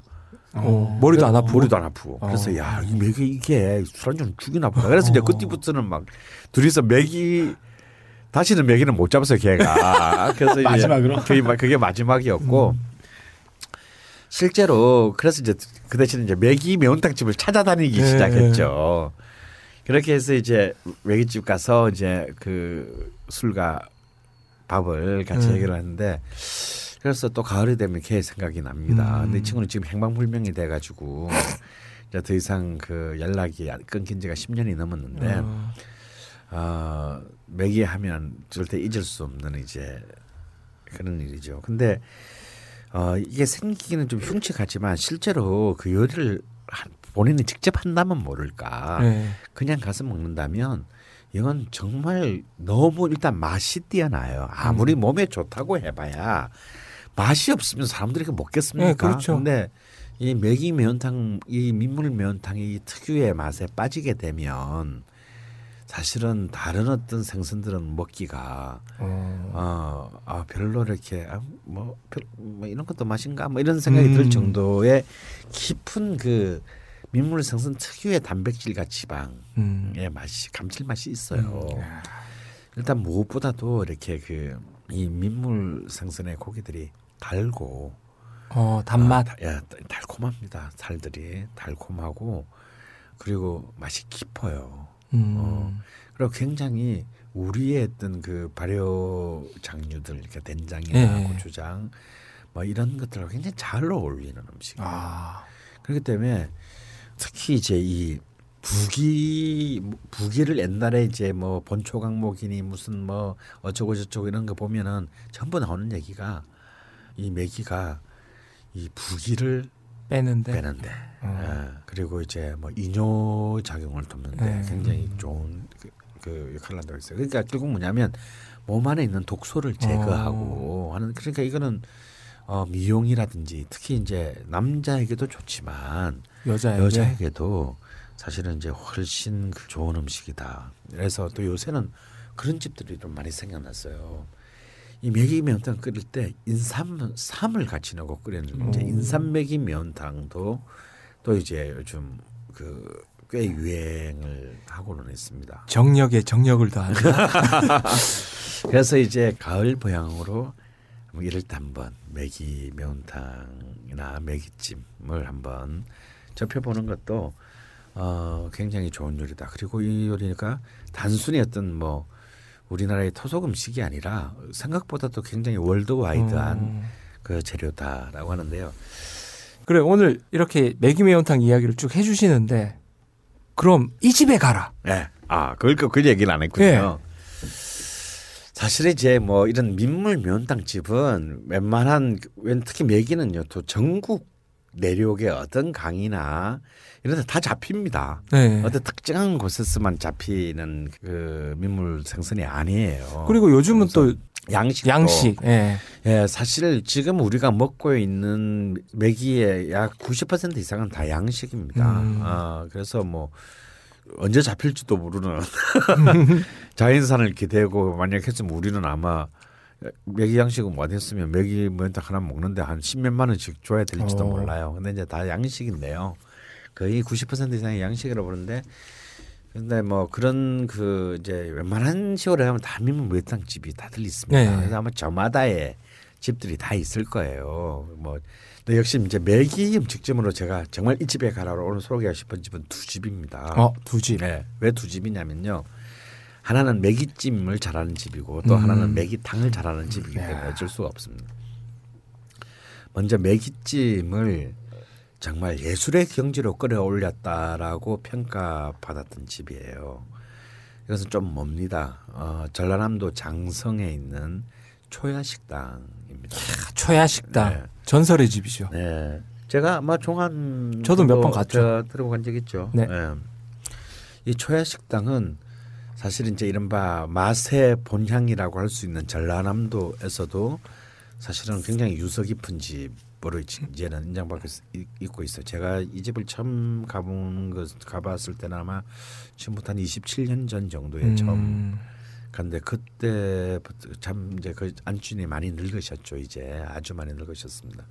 어. 머리도 안 아프고 머리도 안 아프고 어. 그래서 야 이게 이게 술안주는 죽이나 보다. 그래서 어. 이제 그때부터는 막 둘이서 매기 다시는 매기는 못 잡았어요 걔가. 그래서 마지막으로 그게, 그게 마지막이었고 음. 실제로 그래서 이제 그 대신 이제 매기 매운탕 집을 찾아다니기 네. 시작했죠. 그렇게 해서 이제 매기집 가서 이제 그 술과 밥을 같이 음. 얘기를 하는데. 그래서 또 가을이 되면 걔 생각이 납니다. 음. 근데 이 친구는 지금 행방불명이 돼가지고 이제 더 이상 그 연락이 끊긴 지가 십 년이 넘었는데 어. 어, 매기하면 절대 잊을 수 없는 이제 그런 일이죠. 근데 어, 이게 생기기는 좀 흉측하지만 실제로 그 요리를 본인이 직접 한다면 모를까. 네. 그냥 가서 먹는다면 이건 정말 너무 일단 맛이 뛰어나요. 아무리 음. 몸에 좋다고 해봐야. 맛이 없으면 사람들이 먹겠습니까? 네, 그렇죠. 근데 이 매기 매운탕, 이 민물 매운탕이 특유의 맛에 빠지게 되면 사실은 다른 어떤 생선들은 먹기가 어, 어 아, 별로 이렇게 아, 뭐, 별, 뭐 이런 것도 맛인가 뭐 이런 생각이 음. 들 정도의 깊은 그 민물 생선 특유의 단백질과 지방의 음. 맛이 감칠맛이 있어요. 음. 일단 무엇보다도 이렇게 그 이 민물 생선의 고기들이 달고 어 단맛 어, 예, 달콤합니다. 살들이 달콤하고 그리고 맛이 깊어요. 음. 어, 그리고 굉장히 우리의 어떤 그 발효 장류들 이렇게 된장이나 네. 고추장 뭐 이런 것들하고 굉장히 잘 어울리는 음식이에요. 아. 그렇기 때문에 특히 이제 이 부기 부기를 옛날에 이제 뭐 본초 강목이니 무슨 뭐 어쩌고 저쩌고 이런 거 보면은 전부 나오는 얘기가 이 매기가 이 부기를 빼는데 빼는데 어. 예. 그리고 이제 뭐 이뇨 작용을 돕는데 에이. 굉장히 좋은 그, 그 역할을 한다고 했어요. 그러니까 결국 뭐냐면 몸 안에 있는 독소를 제거하고 어. 하는 그러니까 이거는 어, 미용이라든지 특히 이제 남자에게도 좋지만 여자에게. 여자에게도 사실은 이제 훨씬 좋은 음식이다. 그래서 또 요새는 그런 집들이 좀 많이 생각났어요. 이 매기 매운탕 끓일 때 인삼 삼을 같이 넣고 끓이는 이제 인삼 매기 매운탕도 또 이제 요즘 그 꽤 유행을 하고는 있습니다. 정력에 정력을 더하는. 그래서 이제 가을 보양으로 뭐 이럴 때 한번 매기 매운탕이나 매기찜을 한번 접해보는 것도. 어 굉장히 좋은 요리다. 그리고 이 요리가 단순히 어떤 뭐 우리나라의 토속 음식이 아니라 생각보다도 굉장히 월드와이드한 음. 그 재료다라고 하는데요. 그래 오늘 이렇게 매기 매운탕 이야기를 쭉 해주시는데 그럼 이 집에 가라. 네. 아 그걸 그 얘기를 안 했군요. 네. 사실 이제 뭐 이런 민물 매운탕 집은 웬만한 특히 매기는요 또 전국 내륙의 어떤 강이나 이런 데 다 잡힙니다. 네. 어떤 특정한 곳에서만 잡히는 그 민물 생선이 아니에요. 그리고 요즘은 또 양식도 양식. 예. 예, 사실 지금 우리가 먹고 있는 메기의 약 구십 퍼센트 이상은 다 양식입니다. 음. 어, 그래서 뭐 언제 잡힐지도 모르는 자연산을 기대고 만약 했으면 우리는 아마 메기 양식은 뭐 했으면 메기 매운탕 하나 먹는데 한 십몇만 원씩 줘야 될지도 오. 몰라요. 근데 이제 다 양식인데요. 거의 구십 퍼센트 이상이 양식이라고 보는데 근데 뭐 그런 그 이제 웬만한 시골에 하면 다 민물 매운탕 집이 다들 있습니다. 네. 그래서 아마 저마다의 집들이 다 있을 거예요. 뭐 근데 역시 이제 매기 음식점으로 제가 정말 이 집에 가라고 오늘 소개하고 싶은 집은 두 집입니다. 어, 두 집. 네. 왜 두 집이냐면요. 하나는 매기찜을 잘하는 집이고 또 음. 하나는 매기탕을 잘하는 집이기 때문에 어쩔 수가 없습니다. 먼저 매기찜을 정말 예술의 경지로 끌어올렸다라고 평가받았던 집이에요. 이것은 좀 뭡니다. 어, 전라남도 장성에 있는 초야식당입니다. 아, 초야식당. 네. 전설의 집이죠. 네, 제가 아마 종한 저도 몇 번 갔죠. 들어간 적 있죠. 네. 네. 이 초야식당은 사실 이제 이른바 맛의 본향이라고 할 수 있는 전라남도에서도 사실은 굉장히 유서 깊은 집으로 이제는 인정받고 있고 있어요. 제가 이 집을 처음 가본 것 가봤을 때는 아마 지금부터 한 이십칠 년 전 정도에 음. 처음 갔는데 그때부터 참 이제 그 안주인이 많이 늙으셨죠. 이제 아주 많이 늙으셨습니다.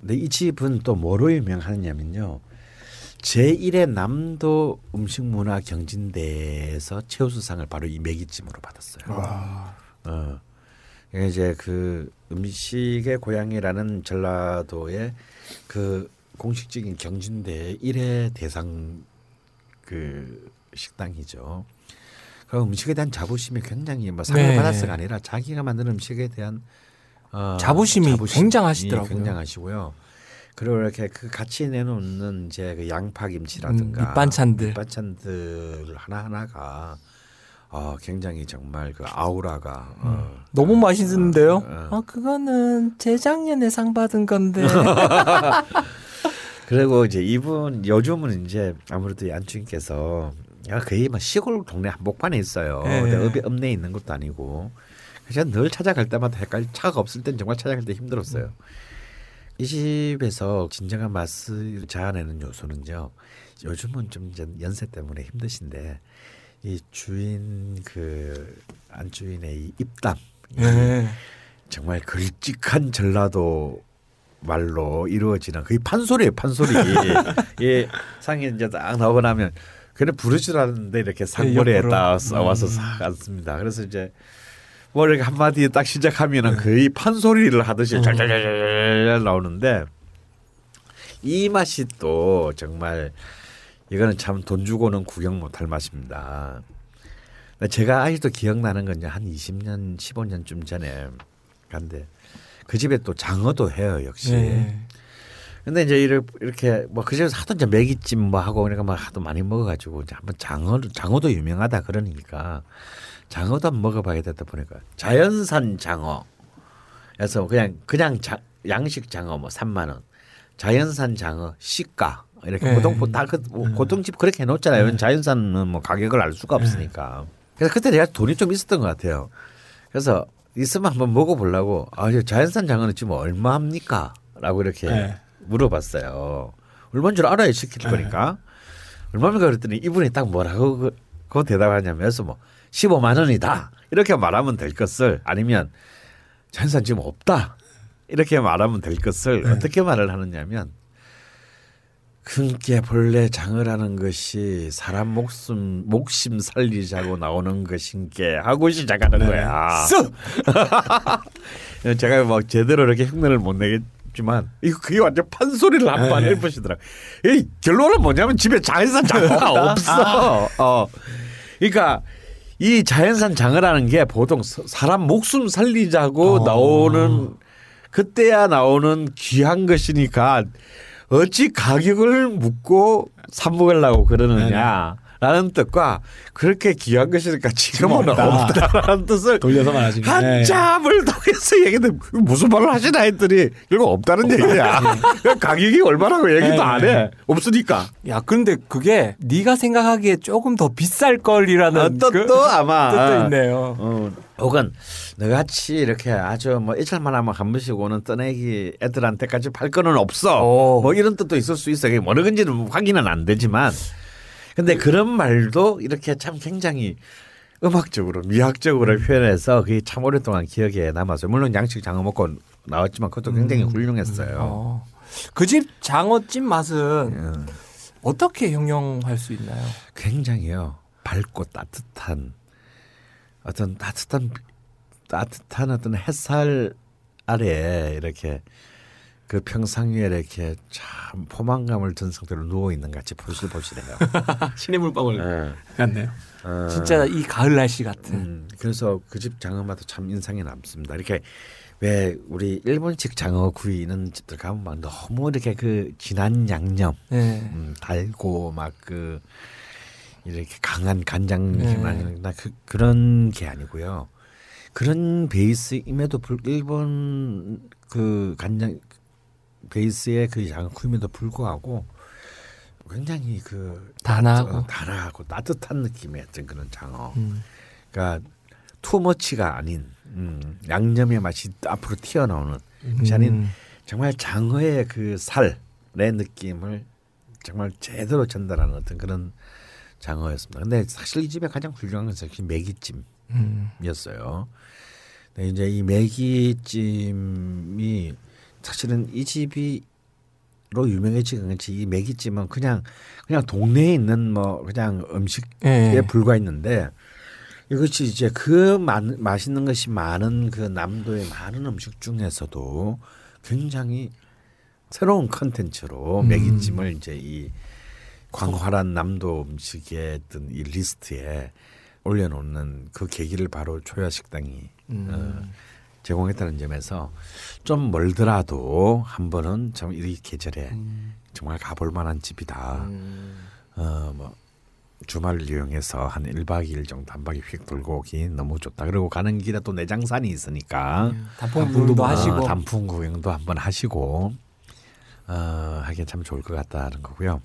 근데 이 집은 또 뭐로 유명하느냐면요. 제일의 남도 음식문화 경진대회에서 최우수상을 바로 이 매기찜으로 받았어요. 와. 어. 이제 그 음식의 고향이라는 전라도의 그 공식적인 경진대회 일회 대상 그 식당이죠. 그 음식에 대한 자부심이 굉장히 뭐 상을 네. 받았을가 아니라 자기가 만든 음식에 대한 어 자부심이, 자부심이 굉장하시더라고요. 굉장하시고요. 그리고 이렇게 그 같이 내놓는 이제 그 양파 김치라든가 음, 밑반찬들, 밑반찬들 하나 하나가 어, 굉장히 정말 그 아우라가 음. 어, 너무 맛있는데요. 어, 어. 아 그거는 재작년에 상 받은 건데. 그리고 이제 이분 요즘은 이제 아무래도 이 안주인께서 거의 막 시골 동네 한복판에 있어요. 읍에 읍내에 있는 것도 아니고 그냥 늘 찾아갈 때마다 헷갈려. 차가 없을 땐 정말 찾아갈 때 힘들었어요. 음. 이 집에서 진정한 맛을 자아내는 요소는요. 요즘은 좀 이제 연세 때문에 힘드신데 이 주인 그 안주인의 이 입담 네. 정말 걸쭉한 전라도 말로 이루어지는 거의 판소리예요. 판소리. 예, 상이 이제 딱 나오고 나면 그냥 부르질 않는데 이렇게 상머리에 딱 와서 싹 앉습니다. 그래서 이제 뭐 이렇게 한마디 딱 시작하면 거의 판소리를 하듯이 잘잘잘잘 나오는데 이 맛이 또 정말 이거는 참 돈 주고는 구경 못할 맛입니다. 제가 아직도 기억나는 건 한 이십 년, 십오 년쯤 전에 갔는데 그 집에 또 장어도 해요 역시. 네. 근데 이제 이렇게 뭐 그제서 하도 이제 매기찜 뭐 하고 그러니까 막 하도 많이 먹어가지고 이제 한번 장어 장어도 유명하다 그러니까. 장어도 한번 먹어봐야겠다 보니까 자연산 장어에서 그냥 그냥 자, 양식 장어 뭐 삼만 원, 자연산 장어 시가 이렇게 보통 다 그 고등집 그렇게 해놓잖아요. 네. 자연산은 뭐 가격을 알 수가 없으니까. 그래서 그때 내가 돈이 좀 있었던 것 같아요. 그래서 있으면 한번 먹어보려고 아 자연산 장어는 지금 얼마 합니까?라고 이렇게 네. 물어봤어요. 얼마인 줄 알아야 시킬 거니까 얼마입니까 그랬더니 이분이 딱 뭐라고 그, 그 대답하냐면 그래서 뭐. 십오만 원이다 이렇게 말하면 될 것을 아니면 자연산 지금 없다 이렇게 말하면 될 것을 네. 어떻게 말을 하느냐면 큰게 본래 장어라는 것이 사람 목숨 목심 살리자고 나오는 것인게 하고 시작하는 네. 거야. 제가 막 제대로 이렇게 흉내를 못 내겠. 지만 이거 그게 완전 판소리를 한번 해보시더라. 이 결론은 뭐냐면 집에 자연산 장어가 없어. 어. 그러니까. 이 자연산 장어라는 게 보통 사람 목숨 살리자고 어. 나오는 그때야 나오는 귀한 것이니까 어찌 가격을 묻고 사 먹으려고 그러느냐라는 라는 뜻과 그렇게 귀한 것이니까 지금은 없다. 없다라는 뜻을 돌려서 말하시면 한참을 통해서 얘기했는데 무슨 말을 하시나 했더니 결국 없다는 얘기야. 가격이 얼마라고 얘기도 네. 안 해. 없으니까. 야 근데 그게 네가 생각하기에 조금 더 비쌀 걸이라는 아, 뜻도 그 아마 뜻도 있네요. 어. 혹은 너같이 이렇게 아주 뭐 일찰만 하면 한 번씩 오는 떠내기 애들한테까지 팔 거는 없어. 오. 뭐 이런 뜻도 있을 수 있어. 이게 뭐는 건지는 확인은 안 되지만 근데 그런 말도 이렇게 참 굉장히 음악적으로 미학적으로 표현해서 그게 참 오랫동안 기억에 남았어요. 물론 양식 장어 먹고 나왔지만 그것도 굉장히 음. 훌륭했어요. 어. 그 집 장어찜 맛은 음. 어떻게 형용할 수 있나요? 굉장히요. 밝고 따뜻한 어떤 따뜻한 따뜻한 어떤 햇살 아래에 이렇게 그 평상 위에 이렇게 참 포만감을 든 상태로 누워 있는 같이 보실보실해요. 신의 물방울 같네요. 어. 진짜 이 가을 날씨 같은. 음, 그래서 그 집 장어마도 참 인상이 남습니다. 이렇게 왜 우리 일본식 장어 구이 이런 집들 가면 막 너무 이렇게 그 진한 양념, 네. 음, 달고 막 그 이렇게 강한 간장 네. 그, 그런 게 아니고요. 그런 베이스임에도 불, 일본 그 간장 베이스의 그 장어구이에도 불구하고 굉장히 그 단아하고 단아하고 따뜻한 느낌의 어떤 그런 장어. 음. 그러니까 투머치가 아닌 음, 양념의 맛이 앞으로 튀어나오는 것이 아닌 정말 장어의 그 살의 느낌을 정말 제대로 전달하는 어떤 그런 장어였습니다. 근데 사실 이 집에 가장 훌륭한 것은 역시 매기찜이었어요. 근데 이제 이 매기찜이 사실은 이 집이로 유명해진 건지 이 매기찜은 그냥 그냥 동네에 있는 뭐 그냥 음식에 네. 불과했는데 이것이 이제 그 많, 맛있는 것이 많은 그 남도의 많은 음식 중에서도 굉장히 새로운 컨텐츠로 음. 매기찜을 이제 이 광활한 남도 음식의 어떤 이 리스트에 올려놓는 그 계기를 바로 초야식당이. 음. 어, 제공했다는 점에서 좀 멀더라도 한 번은 참 이 계절에 음. 정말 가볼 만한 집이다. 음. 어, 뭐 주말을 이용해서 한 일 박 이 일 정도 한 바퀴 휙 돌고 오기 너무 좋다. 그리고 가는 길에 또 내장산이 있으니까 음. 단풍구경도 하시고 단풍 구경도 한번 하시고 어, 하기엔 참 좋을 것 같다는 거고요.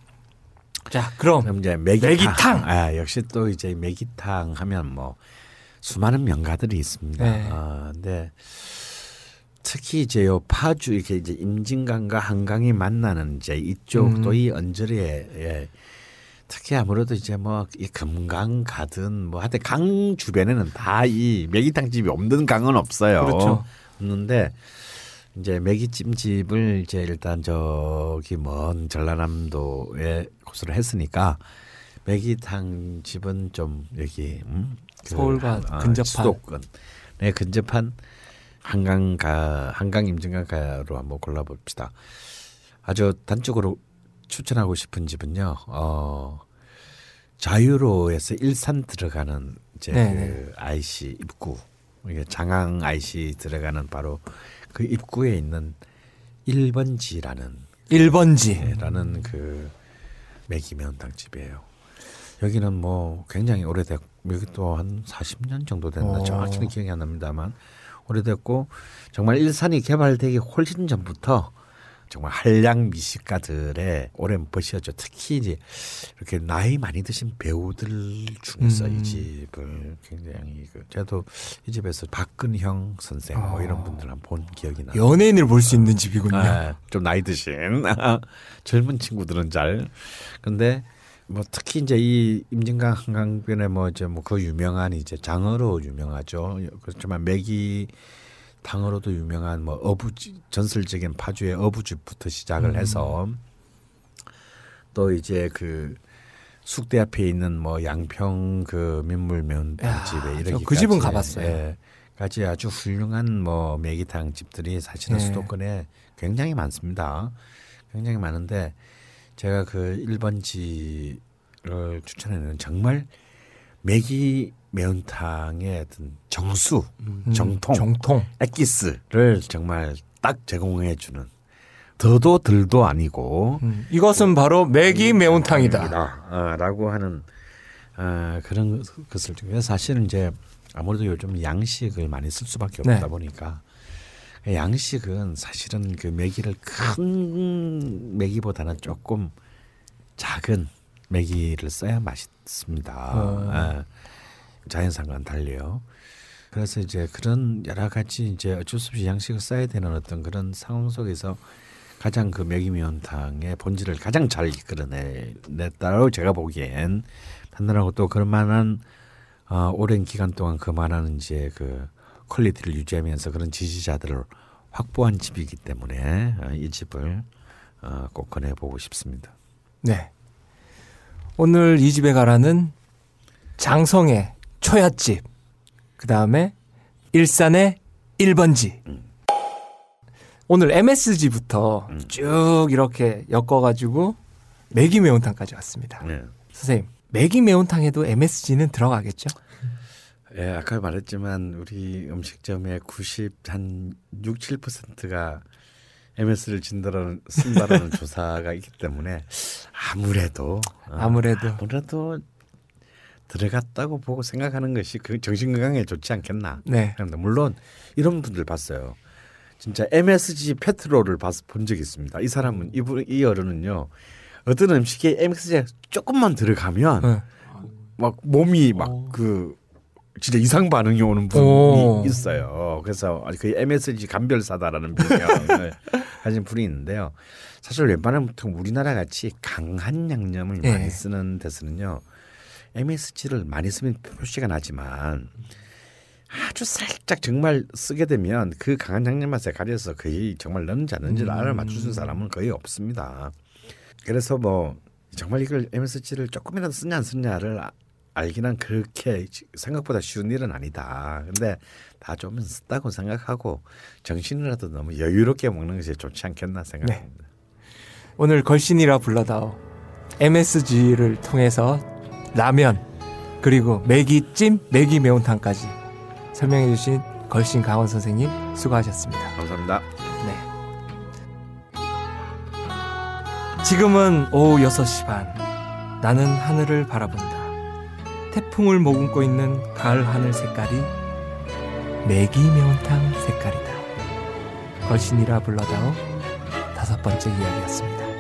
자, 그럼, 그럼 이제 매기탕. 매기탕. 아, 역시 또 이제 매기탕 하면 뭐 수많은 명가들이 있습니다. 네. 어, 근데 특히 이제요 파주 이렇게 이제 임진강과 한강이 만나는 이제 이쪽도 음. 이 언저리에 예. 특히 아무래도 이제 뭐 이 금강 가든 뭐 하여튼 강 주변에는 다 이 매기탕 집이 없는 강은 없어요. 그렇죠. 없는데 이제 매기찜 집을 이제 일단 저기 먼 전라남도에 고수를 했으니까 매기탕 집은 좀 여기. 음? 서울과 그, 근접한 수도권에 근접한 한강가 한강 임진강가로 한번 골라봅시다. 아주 단적으로 추천하고 싶은 집은요. 어, 자유로에서 일산 들어가는 이제 그 아이씨 입구, 장항 아이씨 들어가는 바로 그 입구에 있는 일 번지라는 일 번지라는 그 매기 매운탕 집이에요. 여기는 뭐 굉장히 오래됐고 여기도 한 사십 년 정도 됐나 정확히는 기억이 안 납니다만 오래됐고 정말 일산이 개발되기 훨씬 전부터 정말 한량 미식가들의 오랜 버시였죠. 특히 이제 이렇게 나이 많이 드신 배우들 중에서 음. 이 집을 굉장히 그 저도 이 집에서 박근형 선생 뭐 이런 분들 한 본 기억이 나요. 연예인을 볼 수 있는 집이군요. 아, 좀 나이 드신 젊은 친구들은 잘 근데 뭐 특히 이제 이 임진강 한강변에 뭐 이제 뭐 그 유명한 이제 장어로 유명하죠. 그렇지만 매기탕으로도 유명한 뭐 어부 전설적인 파주의 어부집부터 시작을 해서 음. 또 이제 그 숙대 앞에 있는 뭐 양평 그 민물 매운탕 집에 이렇게 그 집은 가봤어요. 예, 까지 아주 훌륭한 뭐 매기탕 집들이 사실은 네. 수도권에 굉장히 많습니다. 굉장히 많은데. 제가 그 일 번지를 추천하는 정말 매기 매운탕의 어떤 정수, 음, 정통, 정통, 액기스를 정말 딱 제공해주는 더도 들도 아니고 음, 이것은 바로 매기 매운탕이다라고 하는 어, 그런 것을 통해서 사실은 이제 아무래도 요즘 양식을 많이 쓸 수밖에 없다 네. 보니까 양식은 사실은 그 메기를 큰 메기보다는 조금 작은 메기를 써야 맛있습니다. 어. 아, 자연산과는 달리요. 그래서 이제 그런 여러 가지 이제 어쩔 수 없이 양식을 써야 되는 어떤 그런 상황 속에서 가장 그 매기 매운탕의 본질을 가장 잘 이끌어냈다고 제가 보기엔 판단하고, 또 그만한 어, 오랜 기간 동안 그만한 이제 그 퀄리티를 유지하면서 그런 지지자들을 확보한 집이기 때문에 어, 이 집을 어, 꼭 권해보고 싶습니다. 네. 오늘 이 집에 가라는 장성의 초야집, 그 다음에 일산의 일 번지. 음. 오늘 엠에스지부터 음. 쭉 이렇게 엮어가지고 매기 매운탕까지 왔습니다. 네. 선생님, 매기 매운탕에도 엠에스지는 들어가겠죠? 예, 아까 말했지만 우리 음식점의 구십 한 육, 칠 퍼센트가 엠에스를 진다라는 쓴다라는 조사가 있기 때문에 아무래도 아무래도 어, 아무래도 들어갔다고 보고 생각하는 것이 그 정신 건강에 좋지 않겠나? 네. 물론 이런 분들 봤어요. 진짜 엠에스지 페트롤을 봐서 본 적이 있습니다. 이 사람은 이분 이 어른은요, 어떤 음식에 엠에스지가 조금만 들어가면 네. 막 몸이 막 그 진짜 이상 반응이 오는 분이 오. 있어요. 그래서 그 엠에스지 간별사다라는 별명을 가진 분이 있는데요. 사실 웬만하면 보통 우리나라 같이 강한 양념을 네. 많이 쓰는 데서는요, 엠에스지를 많이 쓰면 표시가 나지만 아주 살짝 정말 쓰게 되면 그 강한 양념 맛에 가려서 거의 정말 넣는지 안 넣는지를 알아 맞추는 사람은 거의 없습니다. 그래서 뭐 정말 이걸 엠에스지를 조금이라도 쓰냐 안 쓰냐를 알기는 그렇게 생각보다 쉬운 일은 아니다. 근데 다 좀 쓴다고 생각하고 정신이라도 너무 여유롭게 먹는 것이 좋지 않겠나 생각합니다. 네. 오늘 걸신이라 불러다오 엠에스지를 통해서 라면 그리고 매기찜, 매기 매운탕까지 설명해 주신 걸신 강원 선생님 수고하셨습니다. 감사합니다. 네. 지금은 오후 여섯 시 반. 나는 하늘을 바라본다. 태풍을 머금고 있는 가을 하늘 색깔이 매기 매운탕 색깔이다. 걸신이라 불러다오 다섯 번째 이야기였습니다.